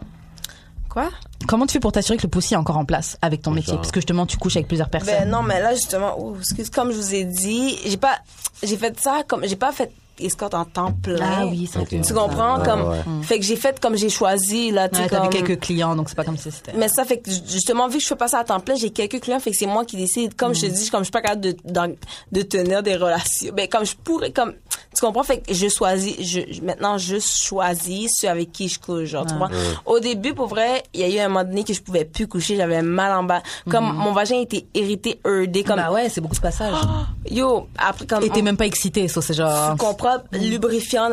Quoi? Comment tu fais pour t'assurer que le pussy est encore en place avec ton métier? Parce que justement, tu couches avec plusieurs personnes. Ben non, mais là, justement, ouh, excuse, comme je vous ai dit, j'ai pas, j'ai fait ça comme, j'ai pas fait escorte en temps plein. Ah oui, c'est okay. Tu comprends? Ah, comme, ouais. Fait que j'ai fait comme j'ai choisi, là, tu sais. Ouais, t'avais comme... quelques clients, donc c'est pas comme si c'était. Mais ça fait que, justement, vu que je fais pas ça à temps plein, j'ai quelques clients, fait que c'est moi qui décide. Comme mm. je te dis, comme je suis pas capable de, dans, de tenir des relations. Ben, comme je pourrais, comme, tu comprends? Fait que je choisis, je, maintenant, je choisis ceux avec qui je couche, genre, ah. tu vois. Mm. Au début, pour vrai, il y a eu un moment donné que je pouvais plus coucher, j'avais mal en bas. Comme, mm. mon vagin était irrité, herdé, comme. Bah ouais, c'est beaucoup de passage. Oh, yo, après, comme. Et t'es on... même pas excité, ça, c'est genre. Lubrifiant,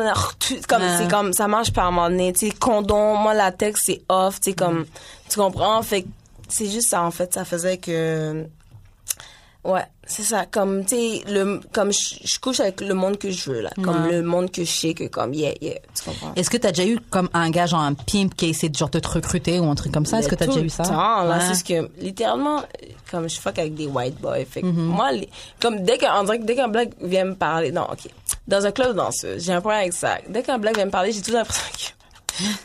comme ouais. c'est comme ça marche par un moment donné, tu sais, condom, moi latex c'est off, tu sais comme mm. tu comprends, fait c'est juste ça en fait, ça faisait que ouais, c'est ça comme tu sais le comme je, je couche avec le monde que je veux là, ouais. comme le monde que je sais que comme yeah yeah, tu comprends. Est-ce que t'as déjà eu comme un gars genre un pimp qui a essayé de genre de te recruter ou un truc comme ça? Mais est-ce que t'as déjà eu ça? Temps, là, ouais. C'est ce que littéralement comme je fuck avec des white boys, fait que mm-hmm. moi les, comme dès qu'un dès qu'un black vient me parler, non ok. Dans un club de danseuse, j'ai un problème avec ça. Dès qu'un black vient me parler, j'ai toujours l'impression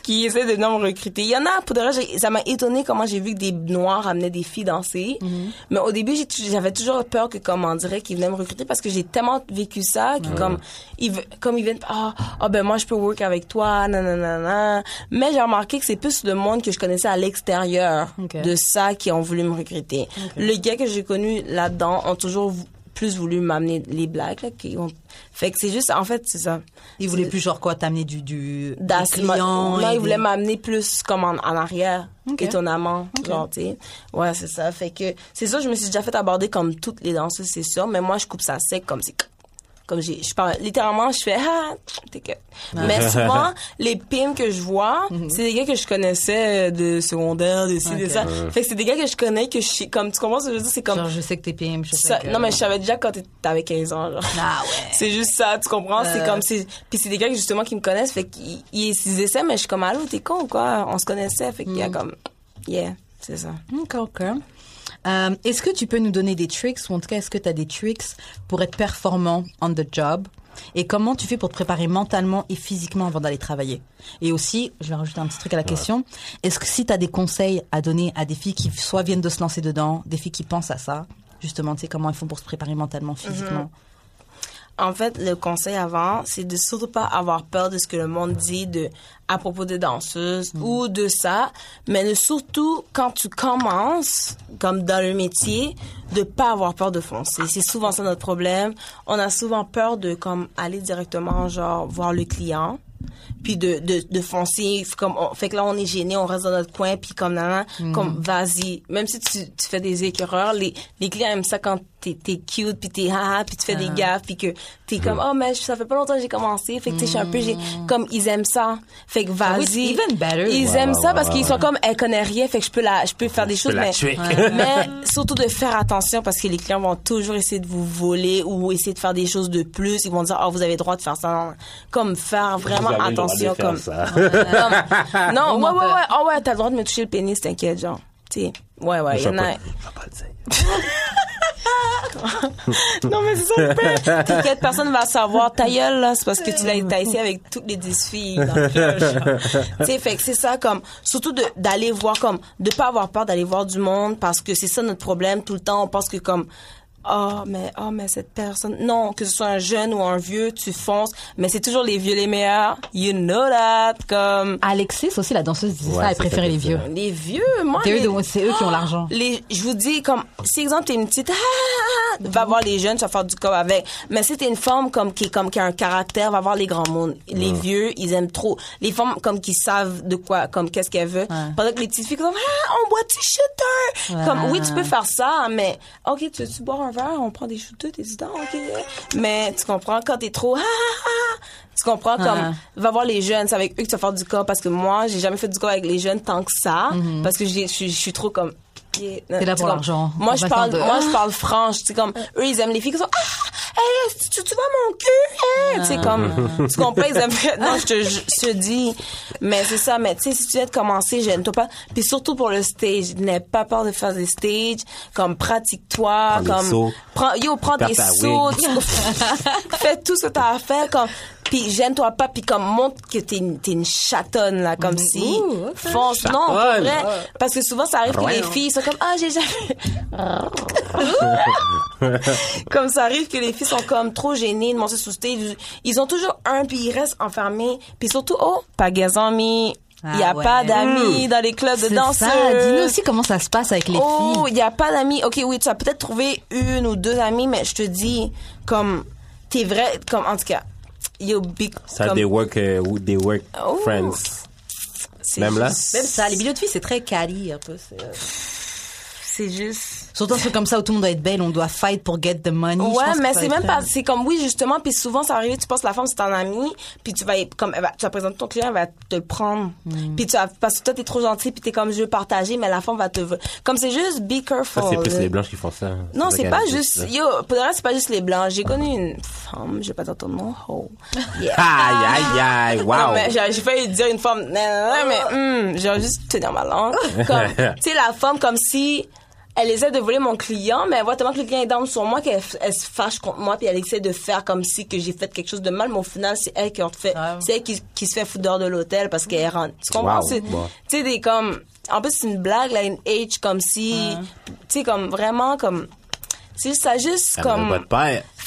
qu'il essaie de non me recruter. Il y en a, pour de vrai, ça m'a étonnée comment j'ai vu que des noirs amenaient des filles danser. Mm-hmm. Mais au début, j'ai, j'avais toujours peur que, comme on dirait, qu'ils venaient me recruter parce que j'ai tellement vécu ça que, mm-hmm. comme, ils, comme ils viennent, ah, oh, oh, ben moi, je peux work avec toi, nanana. Mais j'ai remarqué que c'est plus le monde que je connaissais à l'extérieur okay. de ça qui ont voulu me recruter. Okay. Les gars que j'ai connus là-dedans ont toujours plus voulu m'amener les blagues, là, qui ont... Fait que c'est juste, en fait, c'est ça. Ils voulaient plus, genre quoi, t'amener du, du, des clients? Là, ils voulaient m'amener plus, comme en, en arrière, okay. Étonnamment, okay. Genre, tu sais. Ouais, c'est ça. Fait que, c'est ça, je me suis déjà fait aborder comme toutes les danseuses, c'est sûr, mais moi, je coupe ça sec, comme c'est... Comme j'ai, je parle, littéralement, je fais, ah, t'es que. Ah. Mais souvent, les pins que je vois, mm-hmm. c'est des gars que je connaissais de secondaire, de ci, okay. de ça. Mm. Fait que c'est des gars que je connais, que je sais, comme, tu comprends ce que je veux dire? C'est comme. Genre, je sais que t'es pimp, je sais ça, que... Non, mais je savais déjà quand t'avais quinze ans, genre. Ah ouais. C'est juste ça, tu comprends? Euh... C'est comme, c'est, puis c'est des gars que, justement, qui me connaissent, fait qu'ils, ils, ils essaient, mais je suis comme, allô, t'es con ou quoi? On se connaissait, fait qu'il y a comme, yeah, c'est ça. Ok, ok. Euh, est-ce que tu peux nous donner des tricks, ou en tout cas, est-ce que tu as des tricks pour être performant on the job? Et comment tu fais pour te préparer mentalement et physiquement avant d'aller travailler? Et aussi, je vais rajouter un petit truc à la question. Ouais. Est-ce que si tu as des conseils à donner à des filles qui soit viennent de se lancer dedans, des filles qui pensent à ça, justement, tu sais, comment elles font pour se préparer mentalement, physiquement? Mm-hmm. En fait, le conseil avant, c'est de surtout pas avoir peur de ce que le monde dit de, à propos des danseuses mm-hmm. ou de ça, mais de surtout, quand tu commences, comme dans le métier, de pas avoir peur de foncer. C'est souvent ça notre problème. On a souvent peur de comme aller directement genre voir le client, puis de de, de foncer. Comme on, fait que là on est gêné, on reste dans notre coin, puis comme nanana, mm-hmm. comme vas-y. Même si tu, tu fais des écœureurs, les les clients aiment ça quand t'es t'es cute, puis t'es haha, puis tu fais ah. des gaffes, puis que t'es comme mm-hmm. oh mais ça fait pas longtemps que j'ai commencé. Fait que tu sais je suis un peu j'ai comme ils aiment ça. Fait que vas-y. Even better. Ils ouais, aiment ouais, ça ouais, parce ouais, qu'ils ouais. sont comme elle connaît rien, fait que je peux la je peux faire des je choses, mais mais surtout de faire attention. Parce que les clients vont toujours essayer de vous voler ou essayer de faire des choses de plus. Ils vont dire, oh, vous avez le droit de faire ça. Comme faire vraiment attention. Comme... Faire non, non ouais, ouais, ouais. Oh, ouais, t'as le droit de me toucher le pénis, t'inquiète, genre. T'sais, ouais, ouais, il y en a. Non, mais c'est ça, t'inquiète, personne ne va savoir. Ta gueule, là, c'est parce que tu l'as essayé avec toutes les dix filles dans le club. Tu sais, fait que c'est ça, comme, surtout de, d'aller voir, comme, de pas avoir peur d'aller voir du monde parce que c'est ça notre problème. Tout le temps, on pense que, comme, oh, mais, oh, mais cette personne. Non, que ce soit un jeune ou un vieux, tu fonces. Mais c'est toujours les vieux les meilleurs. You know that. Comme. Alexis aussi, la danseuse, disait ouais, ça. Elle préférait les vieux. Les vieux, moi. C'est, les... eux, c'est eux qui ont l'argent. Les, je vous dis, comme, si exemple, t'es une petite, ah, va voir les jeunes, tu vas faire du corps avec. Mais si t'es une femme, comme, qui, comme, qui a un caractère, va voir les grands mondes. Les mm. vieux, ils aiment trop. Les femmes, comme, qui savent de quoi, comme, qu'est-ce qu'elles veulent. Ouais. Pendant que les petites filles, comme, ah, on boit du shooter. Ouais. Comme, oui, tu peux faire ça, mais, OK, tu veux-tu boire un verre, on prend des shooters, t'es dedans, ok. Mais tu comprends, quand t'es trop, ah, ah, ah, tu comprends, comme, ah. va voir les jeunes, c'est avec eux que tu vas faire du corps, parce que moi, j'ai jamais fait du corps avec les jeunes tant que ça, mm-hmm. parce que je suis trop comme, yeah. T'es là pour comme, l'argent. Moi, je parle, de... moi, je parle franche, tu sais, comme, eux, ils aiment les filles qui sont, ah, hey, tu, tu vois mon cul, hey, ah. tu sais, comme, tu comprends, ils aiment, non, je te, je, je te dis, mais c'est ça, mais tu sais, si tu viens de commencer, gêne-toi pas, puis surtout pour le stage, n'aie pas peur de faire des stages, comme, pratique-toi, prends comme, prends, yo, prends Père des sauts, fais tout ce que t'as à faire, comme, puis gêne-toi pas, puis comme montre que t'es une, t'es une chatonne là, comme mmh. si Ouh, fonce, chatonne. Non, pour vrai, parce que souvent ça arrive que les filles sont comme ah oh, j'ai jamais, comme ça arrive que les filles sont comme trop gênées de monter sous stage, ils ont toujours un puis ils restent enfermés, puis surtout oh pas gazon mais il ah, n'y a ouais. pas d'amis mmh. dans les clubs de c'est danseurs. Ça. Dis-nous aussi comment ça se passe avec les oh, filles. Oh il y a pas d'amis, ok oui tu vas peut-être trouver une ou deux amies, mais je te dis comme t'es vrai comme en tout cas. Yo, big, ça, comme... des work, euh, des work oh. friends. C'est même juste... là? Même ça, les milieux de filles, c'est très cali, un peu. C'est, euh... c'est juste... Surtout un truc comme ça où tout le monde doit être belle, on doit fight pour get the money. Ouais, mais c'est même pas... C'est comme, oui, justement, puis souvent, ça arrive, tu penses que la femme, c'est ton ami, puis tu vas... Comme, va, tu vas présenter ton client, elle va te le prendre. Mm. Puis tu vas... Parce que toi, t'es trop gentil, puis t'es comme, je veux partager, mais la femme va te... Comme, c'est juste be careful. Ça, c'est plus les blanches qui font ça. Non, c'est, c'est pas juste... Ça. Yo, pour le reste, c'est pas juste les blanches. J'ai connu une femme, je vais pas dire ton nom, oh. Yeah. Aïe, aïe, aïe, wow. Non, mais j'ai failli dire une femme, non, mais... Genre, juste tenir ma langue. Comme, tu sais, la femme, comme si... Elle essaie de voler mon client, mais elle voit tellement que le client est down sur moi qu'elle elle se fâche contre moi, puis elle essaie de faire comme si que j'ai fait quelque chose de mal, mais au final, c'est elle qui, fait, ah. c'est elle qui, qui se fait foutre dehors de l'hôtel parce qu'elle rentre. Tu comprends? Wow. Tu wow. sais, des comme... En plus, c'est une blague, là, une H comme si... Mm. Tu sais, comme vraiment, comme... C'est juste ça, juste comme...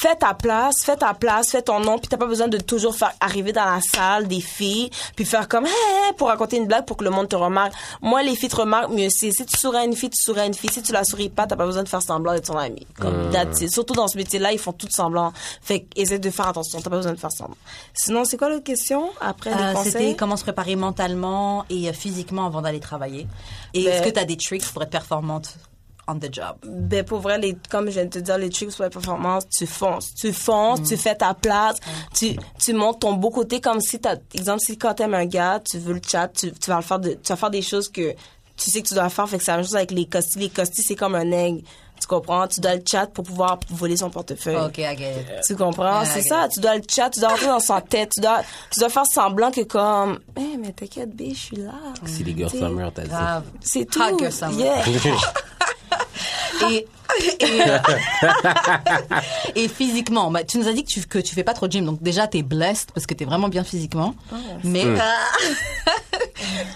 fais ta place, fais ta place, fais ton nom, puis t'as pas besoin de toujours faire arriver dans la salle des filles, puis faire comme, hé, hey, pour raconter une blague pour que le monde te remarque. Moi, les filles te remarquent mieux. Si tu souris à une fille, tu souris à une fille. Si tu la souris pas, t'as pas besoin de faire semblant d'être son amie. Comme, mmh. Surtout dans ce métier-là, ils font tout semblant. Fait que, essaie de faire attention, t'as pas besoin de faire semblant. Sinon, c'est quoi l'autre question? Après, euh, les conseils? C'était comment se préparer mentalement et physiquement avant d'aller travailler. Et ben, est-ce que t'as des tricks pour être performante? On the job. Ben, pour vrai, les, comme je viens de te dire, les tricks pour la performance, tu fonces. Tu fonces, mmh. tu fais ta place, mmh. tu, tu montes ton beau côté comme si t'as, exemple, si quand t'aimes un gars, tu veux le chat, tu, tu vas le faire de, tu vas faire des choses que tu sais que tu dois faire, fait que c'est la même chose avec les costis. Les costis, c'est comme un aigle. Tu comprends? Tu dois le chat pour pouvoir voler son portefeuille. OK, I get it. Tu comprends? Yeah, c'est ça. It. Tu dois le chat, tu dois rentrer dans sa tête. Tu dois, tu dois faire semblant que comme, eh, hey, mais t'inquiète, B, je suis là. C'est les girl summer, t'as dit. C'est tout. Hot girl summer. Yeah. Et, et, et physiquement, bah, tu nous as dit que tu, que tu fais pas trop de gym, donc déjà t'es blessed parce que t'es vraiment bien physiquement. Oh, yes. Mais mm.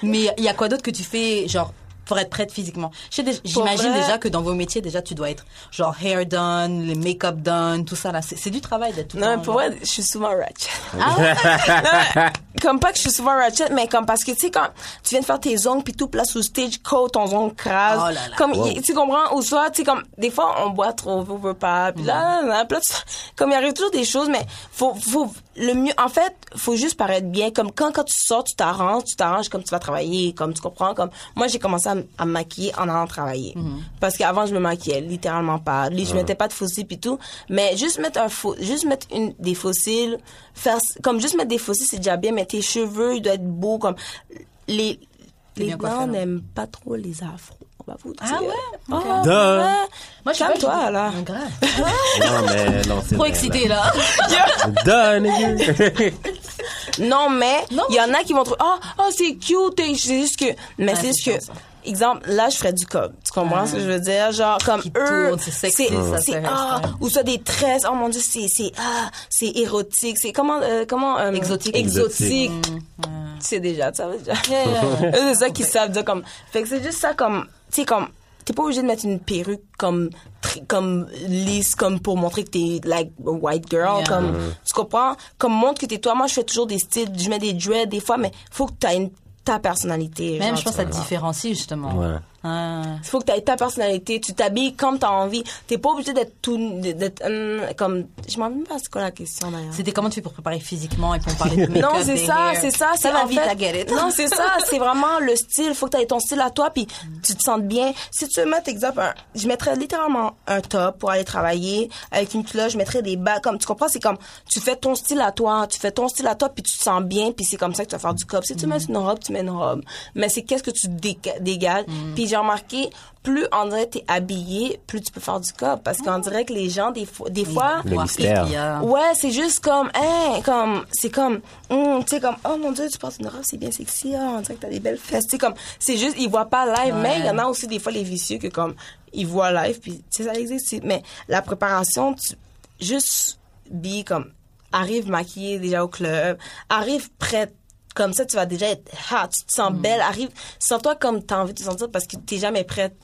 mais il y a quoi d'autre que tu fais, genre, pour être prête physiquement? J'imagine vrai, déjà que dans vos métiers, déjà tu dois être genre hair done, le make-up done, tout ça là. C'est, c'est du travail d'être tout. Non, mais pour vrai, je suis souvent ratchet. Ah ouais? Non, comme pas que je suis souvent ratchet, mais comme parce que tu sais quand tu viens de faire tes ongles puis tout place sous stage, coat, ton ongle crase. Oh là là. Comme wow. Tu comprends, ou soit tu sais comme des fois on boit trop, on veut pas. Puis là, là, là, comme il arrive toujours des choses, mais faut, faut le mieux. En fait, faut juste paraître bien. Comme quand quand tu sors, tu t'arranges, tu t'arranges comme tu vas travailler, comme tu comprends. Comme moi, j'ai commencé à à me maquiller en allant travailler. Mm-hmm. Parce qu'avant, je me maquillais littéralement pas. Je mettais pas de faux cils pis tout. Mais juste mettre un faux, juste mettre une, des faux cils, faire, comme juste mettre des faux cils, c'est déjà bien, mais tes cheveux, ils doivent être beaux, comme, les, les gars n'aiment pas trop les afros. On va vous dire. Ah ouais? Okay. Oh, Duh. Ouais. Moi, je suis toi, là. Non, mais, non, c'est trop excité, là. Là. Duh, non, mais, il y en a qui vont trouver, ah, oh, oh, c'est cute, c'est juste que, mais ah, c'est juste que, exemple, là, je ferais du cob. Tu comprends ah, ce que je veux dire? Genre, comme eux, tourne, c'est sexy, c'est, ça, c'est, c'est ah, ou ça, des tresses. Oh mon Dieu, c'est, c'est, ah, c'est érotique. C'est comment, euh, comment, euh, exotique. Exotique. Mmh, mmh. Tu sais déjà, tu sais déjà. Eux, c'est ça qu'ils savent dire comme, fait que c'est juste ça comme, tu sais, comme, t'es pas obligé de mettre une perruque comme, tri, comme lisse, comme pour montrer que t'es like a white girl, yeah. Comme, mmh. Tu comprends? Comme montre que t'es toi. Moi, je fais toujours des styles, je mets des dreads des fois, mais faut que t'as une, ta personnalité. Même, genre, je pense que ça te différencie, justement. Ouais. Ah. Il faut que tu aies ta personnalité, tu t'habilles comme tu as envie. Tu n'es pas obligé d'être tout... D'être, hum, comme, je ne m'en rappelle pas c'est quoi la question, d'ailleurs. C'était comment tu fais pour préparer physiquement et pour parler de make-up. Non, c'est ça, c'est ça. C'est ça va vite, I get it. Non, c'est ça, c'est vraiment le style. Il faut que tu aies ton style à toi puis tu te sentes bien. Si tu veux mettre, exemple, un, je mettrais littéralement un top pour aller travailler. Avec une culotte, je mettrais des bas. Comme, tu comprends, c'est comme tu fais ton style à toi. Tu fais ton style à toi puis tu te sens bien puis c'est comme ça que tu vas faire du cop. Si tu mets une robe, tu mets une robe. Mais c'est qu'est-ce que tu dé- dégages. Mm. Puis j'ai remarqué, plus on dirait que t'es habillé, plus tu peux faire du cop. Parce qu'on dirait que les gens, des, fo- des fois... Le mystère. Ils, ouais, c'est juste comme... Hein, comme c'est comme... Mm, tu sais, comme... Oh mon Dieu, tu portes une robe, c'est bien sexy. Oh, on dirait que t'as des belles fesses. T'sais, comme... C'est juste, ils voient pas live. Ouais. Mais il y en a aussi, des fois, les vicieux, que comme... Ils voient live, puis... Tu sais, ça existe. Mais la préparation, tu... Juste... Be comme... Arrive maquillée déjà au club. Arrive prête. Comme ça, tu vas déjà être hot, tu te sens mm. belle, arrive, sens-toi comme tu as envie de te sentir parce que tu n'es jamais prête.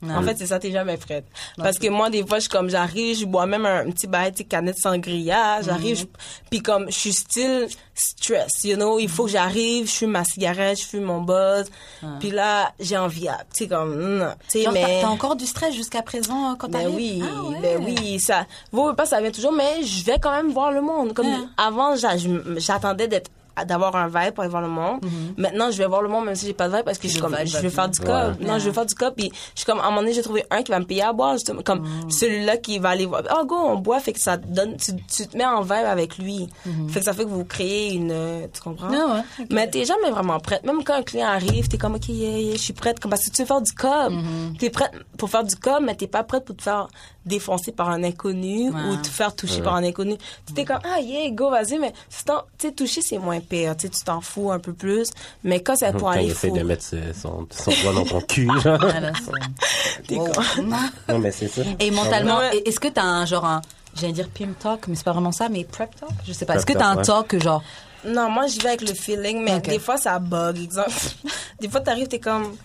Non. En fait, c'est ça, tu n'es jamais prête. Non, parce que moi, des fois, je, comme, j'arrive, je bois même un, un petit bail, tu canette sangria, j'arrive, mm. puis comme je suis still stress, you know, il faut que j'arrive, je fume ma cigarette, je fume mon buzz, ah. puis là, j'ai envie, tu sais, comme, non, tu sais, mais... T'as encore du stress jusqu'à présent quand t'arrives? Ben oui, ah, ouais. ben oui, ça, vaut pas, ça vient toujours, mais je vais quand même voir le monde. Comme yeah. Avant, j'a, j'attendais d'être d'avoir un vibe pour aller voir le monde. Mm-hmm. Maintenant, je vais voir le monde même si j'ai pas de vibe parce que je, comme, je veux faire du cop. Ouais. Non, je veux faire du cop. Puis, je suis comme, à un moment donné, j'ai trouvé un qui va me payer à boire. Justement, comme mm. celui-là qui va aller voir. Oh, go, on boit. Fait que ça donne, tu, tu te mets en vibe avec lui. Mm-hmm. Fait que ça fait que vous créez une, tu comprends? Ah ouais, okay. Mais t'es jamais vraiment prête. Même quand un client arrive, t'es comme, OK, yeah, yeah, je suis prête. Comme, parce que tu veux faire du cop. Mm-hmm. T'es prête pour faire du cop, mais t'es pas prête pour te faire défoncer par un inconnu wow. ou te faire toucher ouais. par un inconnu. Tu t'es comme, ah, yeah, go, vas-y. Mais, tu sais, toucher, c'est moins pire, tu sais, tu t'en fous un peu plus, mais quand ça pour aller fou. Quand il essaie de mettre son, son doigt dans ton cul, genre. Voilà, t'es wow. con. Non, mais c'est ça. Et mentalement, ouais. est-ce que t'as un genre un, j'allais dire pimp talk, mais c'est pas vraiment ça, mais prep talk? Je sais pas. Prep est-ce que t'as talk, un ouais. talk, genre... Non, moi, j'y vais avec le feeling, mais okay. des fois, ça bug, exemple. Des fois, t'arrives, t'es comme...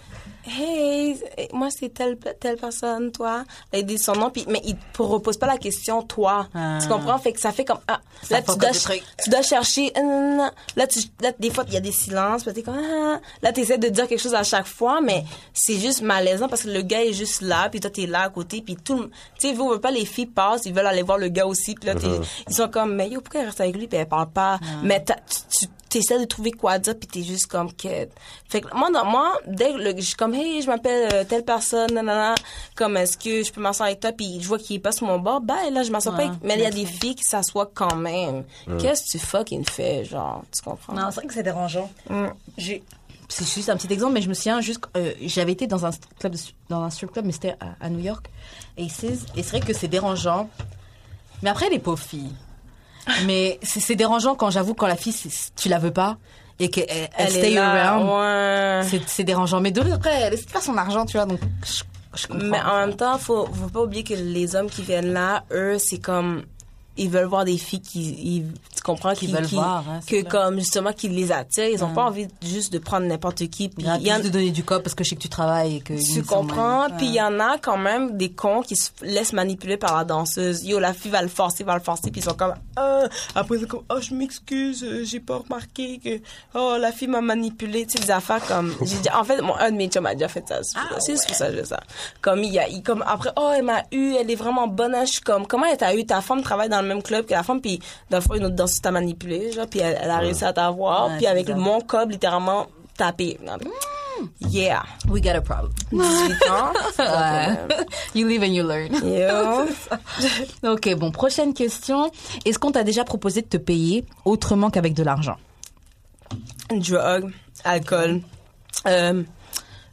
hey, moi c'est telle, telle personne, toi. Là, il dit son nom, puis, mais il ne repose pas la question, toi. Ah. Tu comprends? Fait que ça fait comme, ah, ça là, tu dois, ch- tu dois chercher, euh, là, tu, là, des fois, il y a des silences, puis t'es comme, ah. Là, tu essaies de dire quelque chose à chaque fois, mais c'est juste malaisant parce que le gars est juste là, puis toi, t'es là à côté, puis tout le. Tu sais, vous ne voulez pas, les filles passent, ils veulent aller voir le gars aussi, puis là, uh-huh. ils sont comme, mais yo, pourquoi elle reste avec lui, puis elle parle pas. Uh-huh. Mais tu, tu t'essaies de trouver quoi dire, puis t'es juste comme que. Fait que moi, dans, moi dès que le, je suis comme, hey, je m'appelle euh, telle personne, nanana, comme est-ce que je peux m'asseoir avec toi, puis je vois qu'il est pas sur mon bord, ben là, je m'assois ouais, pas avec. Mais il y a des filles qui s'assoient quand même. Mm. Qu'est-ce que tu fucking fais, genre, tu comprends? Non, c'est vrai que c'est dérangeant. Mm. J'ai. C'est juste un petit exemple, mais je me souviens juste, euh, j'avais été dans un club, dans un strip club, mais c'était à, à New York, et c'est, et c'est vrai que c'est dérangeant. Mais après, les pauvres filles. Mais c'est, c'est dérangeant quand j'avoue, quand la fille, tu la veux pas et qu'elle elle elle stay là, around. Ouais. C'est, c'est dérangeant. Mais de l'autre, après, elle laisse faire son argent, tu vois. Donc, je, je comprends. Mais en ça. Même temps, faut, faut pas oublier que les hommes qui viennent là, eux, c'est comme. Ils veulent voir des filles qui, ils, tu comprends, qui, qui veulent qui, voir, hein, que clair. Comme justement qui les attirent, ils ont mm. pas envie juste de prendre n'importe qui. Puis il y a de donner du corps parce que je sais que tu travailles et que tu comprends. Puis il y en a quand même des cons qui se laissent manipuler par la danseuse. Yo, la fille va le forcer, va le forcer, puis ils sont comme ah. Après c'est comme oh je m'excuse, j'ai pas remarqué que oh la fille m'a manipulé, tu sais des affaires comme. J'ai dit en fait mon un de mes chums a déjà fait ça, ah, c'est ouais. ça je ça. Comme il y a, il comme après oh elle m'a eu, elle est vraiment bonne, je suis comme comment elle t'a eu, ta femme travaille dans le même club que la femme, puis dans le fond, une autre danseuse t'a manipulé, genre, puis elle, elle a réussi à t'avoir, ouais, puis avec exactement. Mon cob, littéralement, tapé. Mmh. Yeah. We got a problem. dix-huit ans Ouais. You live and you learn. Yeah. OK, bon, prochaine question. Est-ce qu'on t'a déjà proposé de te payer autrement qu'avec de l'argent? Drogue, alcool, euh,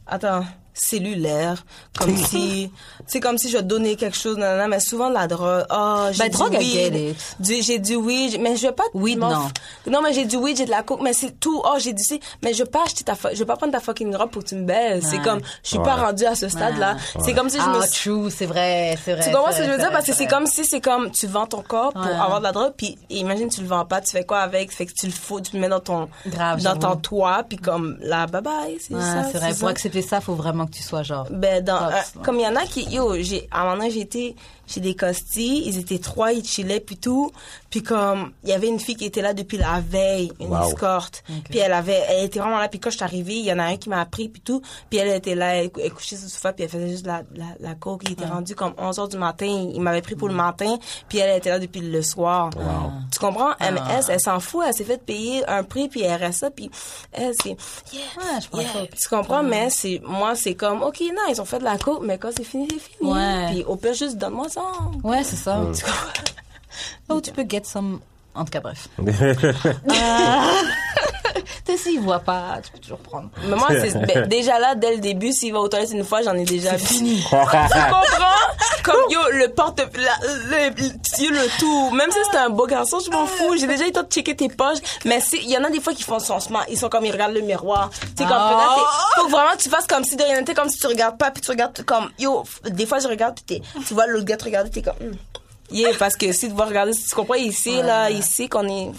attends... cellulaire, comme si c'est comme si je donnais quelque chose, nanana, mais souvent la drogue, oh, j'ai ben, dit drogue, oui, du, j'ai dit oui, j'ai, mais je vais pas... Oui, non. Non, mais j'ai dit oui, j'ai de la coke, mais c'est tout, oh, j'ai dit si, mais je vais pas acheter ta... Fo- je vais pas prendre ta fucking robe pour que tu me baises, ouais. C'est comme, je suis ouais. pas rendue à ce stade-là, ouais. c'est comme si je ah, me... Ah, true, c'est vrai, c'est vrai. Tu comprends ce que je veux dire? Parce que c'est comme si, c'est comme, tu vends ton corps pour ouais. avoir de la drogue, puis imagine, tu le vends pas, tu fais quoi avec? Fait que tu le fous, tu le mets dans ton... Grave, dans ton toit, puis comme, là, bye-bye, c'est ouais, ça. C'est vrai, pour accepter ça, faut vraiment que tu sois genre ben dans top, euh, comme il y en a qui yo j'ai à un moment donné j'ai été chez des costis, ils étaient trois, ils chillaient puis tout, puis comme il y avait une fille qui était là depuis la veille, une wow. escorte, okay. puis elle avait elle était vraiment là, puis quand je suis arrivée il y en a un qui m'a appris puis tout, puis elle était là, elle, elle couchait sur le sofa, puis elle faisait juste la la, la coke, il était ouais. rendu comme onze heures du matin, il m'avait pris pour mmh. le matin, puis elle était là depuis le soir, wow. tu comprends, ah. M S elle s'en fout, elle s'est fait payer un prix puis elle reste ça, puis elle c'est yeah, ouais, je yeah. ça, tu comprends ouais. mais c'est moi c'est comme ok non ils ont fait de la coke mais quand c'est fini c'est fini ouais. puis au pire juste donne-moi ça ouais c'est ça mm. ou tu peux get some en tout cas bref euh... t'es s'il voit pas tu peux toujours prendre mais moi c'est ben, déjà là dès le début s'il va aux toilettes une fois j'en ai déjà c'est fini tu comprends comme yo le porte le, le, le tout même si c'est un beau garçon je m'en fous j'ai déjà eu le temps de checker tes poches mais il y en a des fois qui font sensement ils sont comme ils regardent le miroir tu sais comme là oh. faut vraiment tu fasses comme si de rien n'était comme si tu regardes pas puis tu regardes comme yo des fois je regarde puis tu vois l'autre gars te regarder t'es comme hmm. Yeah, parce que si tu vas regarder, si tu comprends, ici, ouais. là, ici, qu'on est...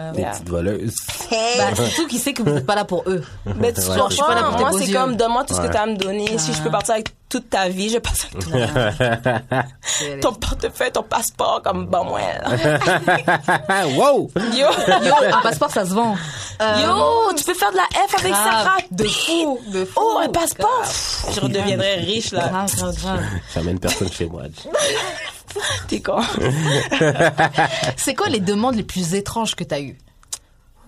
Ouais. Des petites voleuses. Hey. Bah, surtout qu'ils savent que vous n'êtes pas là pour eux. Mais tu comprends, je suis pas là pour tes beaux yeux. Moi, c'est comme, donne-moi tout ouais. ce que tu as à me donner. Ouais. Si je peux partir avec toute ta vie, je passe avec toute ta vie. Ton portefeuille, ton passeport, comme bon moi. Wow! Yo! Yo, un passeport, ça se vend. Euh, Yo, tu peux faire de la F avec grave. Ça, rapide. De fou, de fou. Oh, un passeport! Grave. Je redeviendrai riche, là. Grave, grave, grave. J'amène personne chez moi. T'es con. C'est quoi les demandes les plus étranges que t'as eues?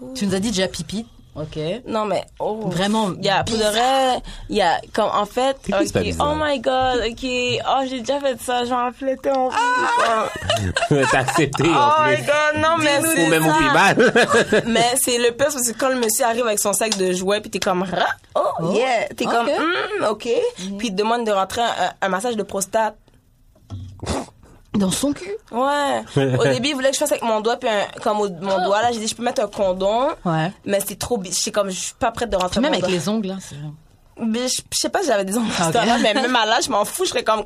Ouh. Tu nous as dit déjà pipi. OK. Non, mais... Oh, vraiment. Il y a, pour de vrai, il y a, comme, en fait... Okay, oh my God, OK. Oh, j'ai déjà fait ça. J'en reflétais en plus. Ah! T'as accepté, oh en plus. Oh my God, non, mais c'est même au pimal. Mais c'est le pire, parce que quand le monsieur arrive avec son sac de jouets, puis t'es comme... Oh, oh. yeah. T'es okay. comme... Mm, OK. Mm-hmm. Puis il te demande de rentrer un, un massage de prostate. Dans son cul? Ouais. Au début, il voulait que je fasse avec mon doigt, puis un, comme au, mon oh. doigt, là, j'ai dit, je peux mettre un condom. Ouais. Mais c'est trop, je sais comme, je suis pas prête de rentrer puis même mon avec doigt. Les ongles, là, c'est vrai. Mais je, je sais pas, j'avais des ongles, ah, okay. mais même à l'âge, je m'en fous, je serais comme,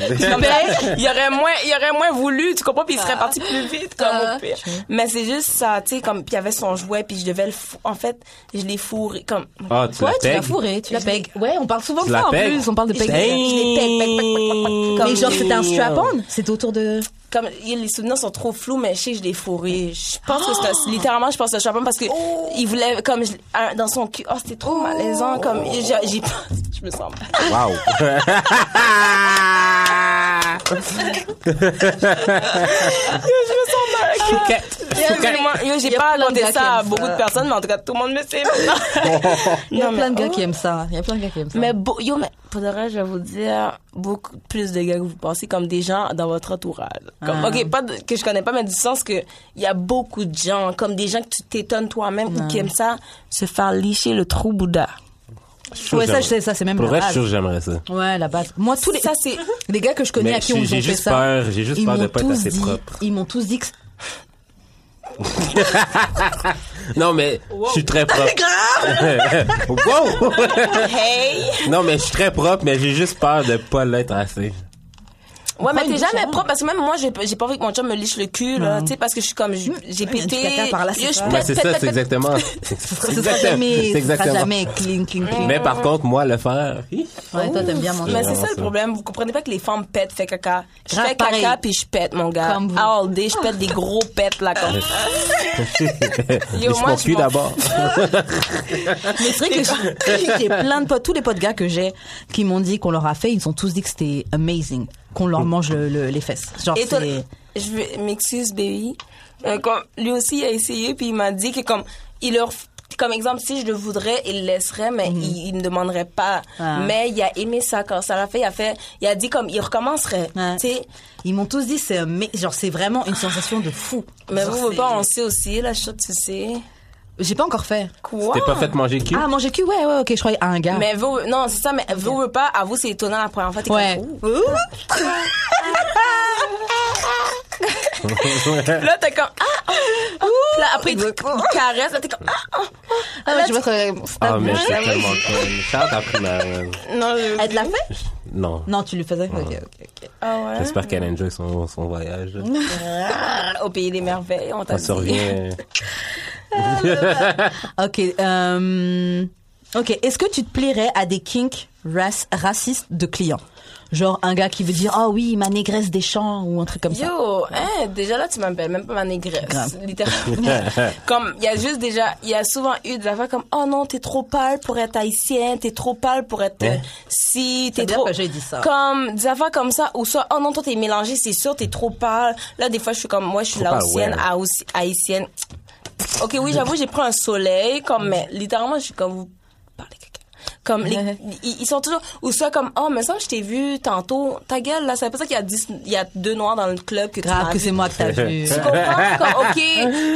il aurait moins, il aurait moins voulu, tu comprends, puis il serait parti plus vite, comme ah. au pire. Mais c'est juste ça, tu sais, comme, puis il y avait son jouet, puis je devais le, fou... en fait, je l'ai fourré, comme. Ah, tu ouais, l'as tu l'as fourré, tu l'as peg. Ouais, on parle souvent de ça en plus, on parle de peg. Je l'ai peg, peg, peg, peg. Mais genre, c'était un strap-on, c'était autour de. Comme les souvenirs sont trop flous, mais je sais, je l'ai fourré. Je pense oh! que c'était littéralement, je pense que je suis parce que oh! il voulait comme je, dans son cul. Oh, c'était trop oh! malaisant. Comme oh! j'ai, j'ai, je me sens mal. Wow. je, je me sens mal. Chouquette. Yo, j'ai pas raconté ça à beaucoup de personnes, mais en tout cas, tout le monde me sait. Il y a plein de gars qui aiment ça. Il y a plein de gars qui aiment ça. Mais bo- yo, mais pour de vrai, je vais vous dire, beaucoup plus de gars que vous pensez, comme des gens dans votre entourage. Comme, ah. OK, pas de, que je connais pas, mais du sens que il y a beaucoup de gens, comme des gens que tu t'étonnes toi-même non. ou qui aiment ça, se faire licher le trou Bouddha. Ouais, ça, je sais, ça, c'est même pour vrai, je suis j'aimerais ça. Ouais, la base. Moi, tous les, ça, c'est les gars que je connais mais à qui on fait juste ça. Peur, j'ai juste ils peur de pas être assez dit, propre. Ils m'ont tous dit que non, mais wow. je suis très propre. wow. Hey. Non, mais je suis très propre, mais j'ai juste peur de pas l'être assez. Ouais, mais t'es jamais propre, parce que même moi, j'ai, j'ai pas envie que mon chum me liche le cul, là, tu sais, parce que je suis comme, j'ai, j'ai ouais, pété. Par là, c'est, ça. Pète, c'est pète, ça, c'est exactement. C'est exactement. Jamais cling, cling, cling. Mais par contre, moi, le faire. Ouais, toi, t'aimes bien manger. Mais c'est ça, ça le problème. Vous comprenez pas que les femmes pètent, fait caca. Je fais caca, puis je pète, mon gars. All day, je pète des gros pètes, là, comme. Yo, moi, je m'en d'abord. Mais c'est vrai que j'ai plein de potes, tous les potes gars que j'ai, qui m'ont dit qu'on leur a fait, ils ont tous dit que c'était amazing. Qu'on leur mange le, le, les fesses. Genre, et toi, c'est... Je m'excuse, baby. Euh, comme, lui aussi, il a essayé, puis il m'a dit que, comme, il leur... Comme exemple, si je le voudrais, il le laisserait, mais mm-hmm. il, il me demanderait pas. Ah. Mais il a aimé ça quand ça l'a fait. Il a fait, il a dit comme, il recommencerait. Ah. Tu sais, ils m'ont tous dit, c'est, mais, genre, c'est vraiment une sensation de fou. Mais genre, vous, pas, on sait aussi, la chose, tu sais. J'ai pas encore fait. Quoi? T'es pas fait manger le cul? Ah, manger le cul, ouais, ouais, ok, je croyais à un gars. Mais vous, non, c'est ça, mais vous, vous pas, à vous, c'est étonnant la première fois, t'es ouais. comme, ouh. Là, t'es comme, ah, oh, là, après, tu caresses, là, t'es comme, ah, oh, oh. Ah, mais je vois que ah, mais c'est tellement cool. Charles a pris ma. Non, je... Elle te l'a fait? Non. Non, tu lui faisais? Ok, ok, ok. Ah ouais. J'espère qu'elle enjoy son, son voyage. Au pays des merveilles, on t'a dit. On se revient. ok, euh, ok. Est-ce que tu te plairais à des kinks rac- racistes de clients, genre un gars qui veut dire ah oh oui ma négresse des champs ou un truc comme Yo, ça. Yo, hein, déjà là tu m'appelles même pas ma négresse, grave. Littéralement. Comme il y a juste déjà, il y a souvent eu des affaires comme oh non t'es trop pâle pour être haïtienne, t'es trop pâle pour être hein? si t'es c'est trop. Bien que j'ai dit ça. Comme des affaires comme ça ou soit oh non toi t'es mélangée c'est sûr t'es trop pâle. Là des fois je suis comme moi je suis laotienne, ouais. haïtienne. Ok, oui, j'avoue, j'ai pris un soleil, comme, mais littéralement, je suis comme, vous parlez quelqu'un. Comme, les, ils, ils sont toujours, ou soit comme, oh, mais ça, je t'ai vu tantôt, ta gueule, là, c'est pas ça qu'il y a dix, il y a deux noirs dans le club que tu Grave que c'est moi que t'as vu. Tu comprends? Comme, ok,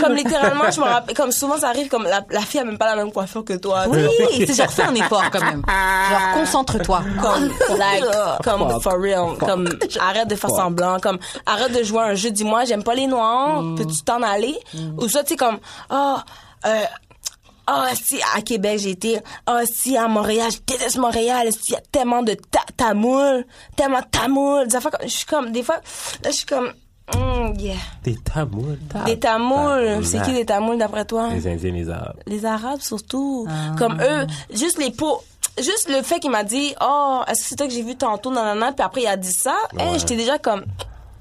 comme littéralement, je me rappelle, comme souvent, ça arrive, comme, la, la fille a même pas la même coiffure que toi. Oui, c'est genre, fais un effort, quand même. Genre, concentre-toi. Comme, like, comme, fuck, for real. Fuck. Comme, arrête de faire fuck. Semblant. Comme, arrête de jouer un jeu, dis-moi, j'aime pas les noirs, mm. peux-tu t'en aller? Mm. Ou soit, tu sais, comme, oh, euh, ah, oh, si, à Québec, j'ai été. Ah, oh, si, à Montréal, je déteste Montréal. Il y a tellement de ta- tamoules. Tellement de tamoules. Des affaires comme, je suis comme, des fois, là, je suis comme, mm, yeah. Des tamoules, ta- Des tamoules. Ta- c'est qui des tamoules, d'après toi? Les Indiens, les Arabes. Les Arabes, surtout. Ah. Comme eux, juste les peaux. Juste le fait qu'il m'a dit, oh, est-ce que c'est toi que j'ai vu tantôt, nanana, puis après, il a dit ça. Ouais. Hey, j'étais déjà comme,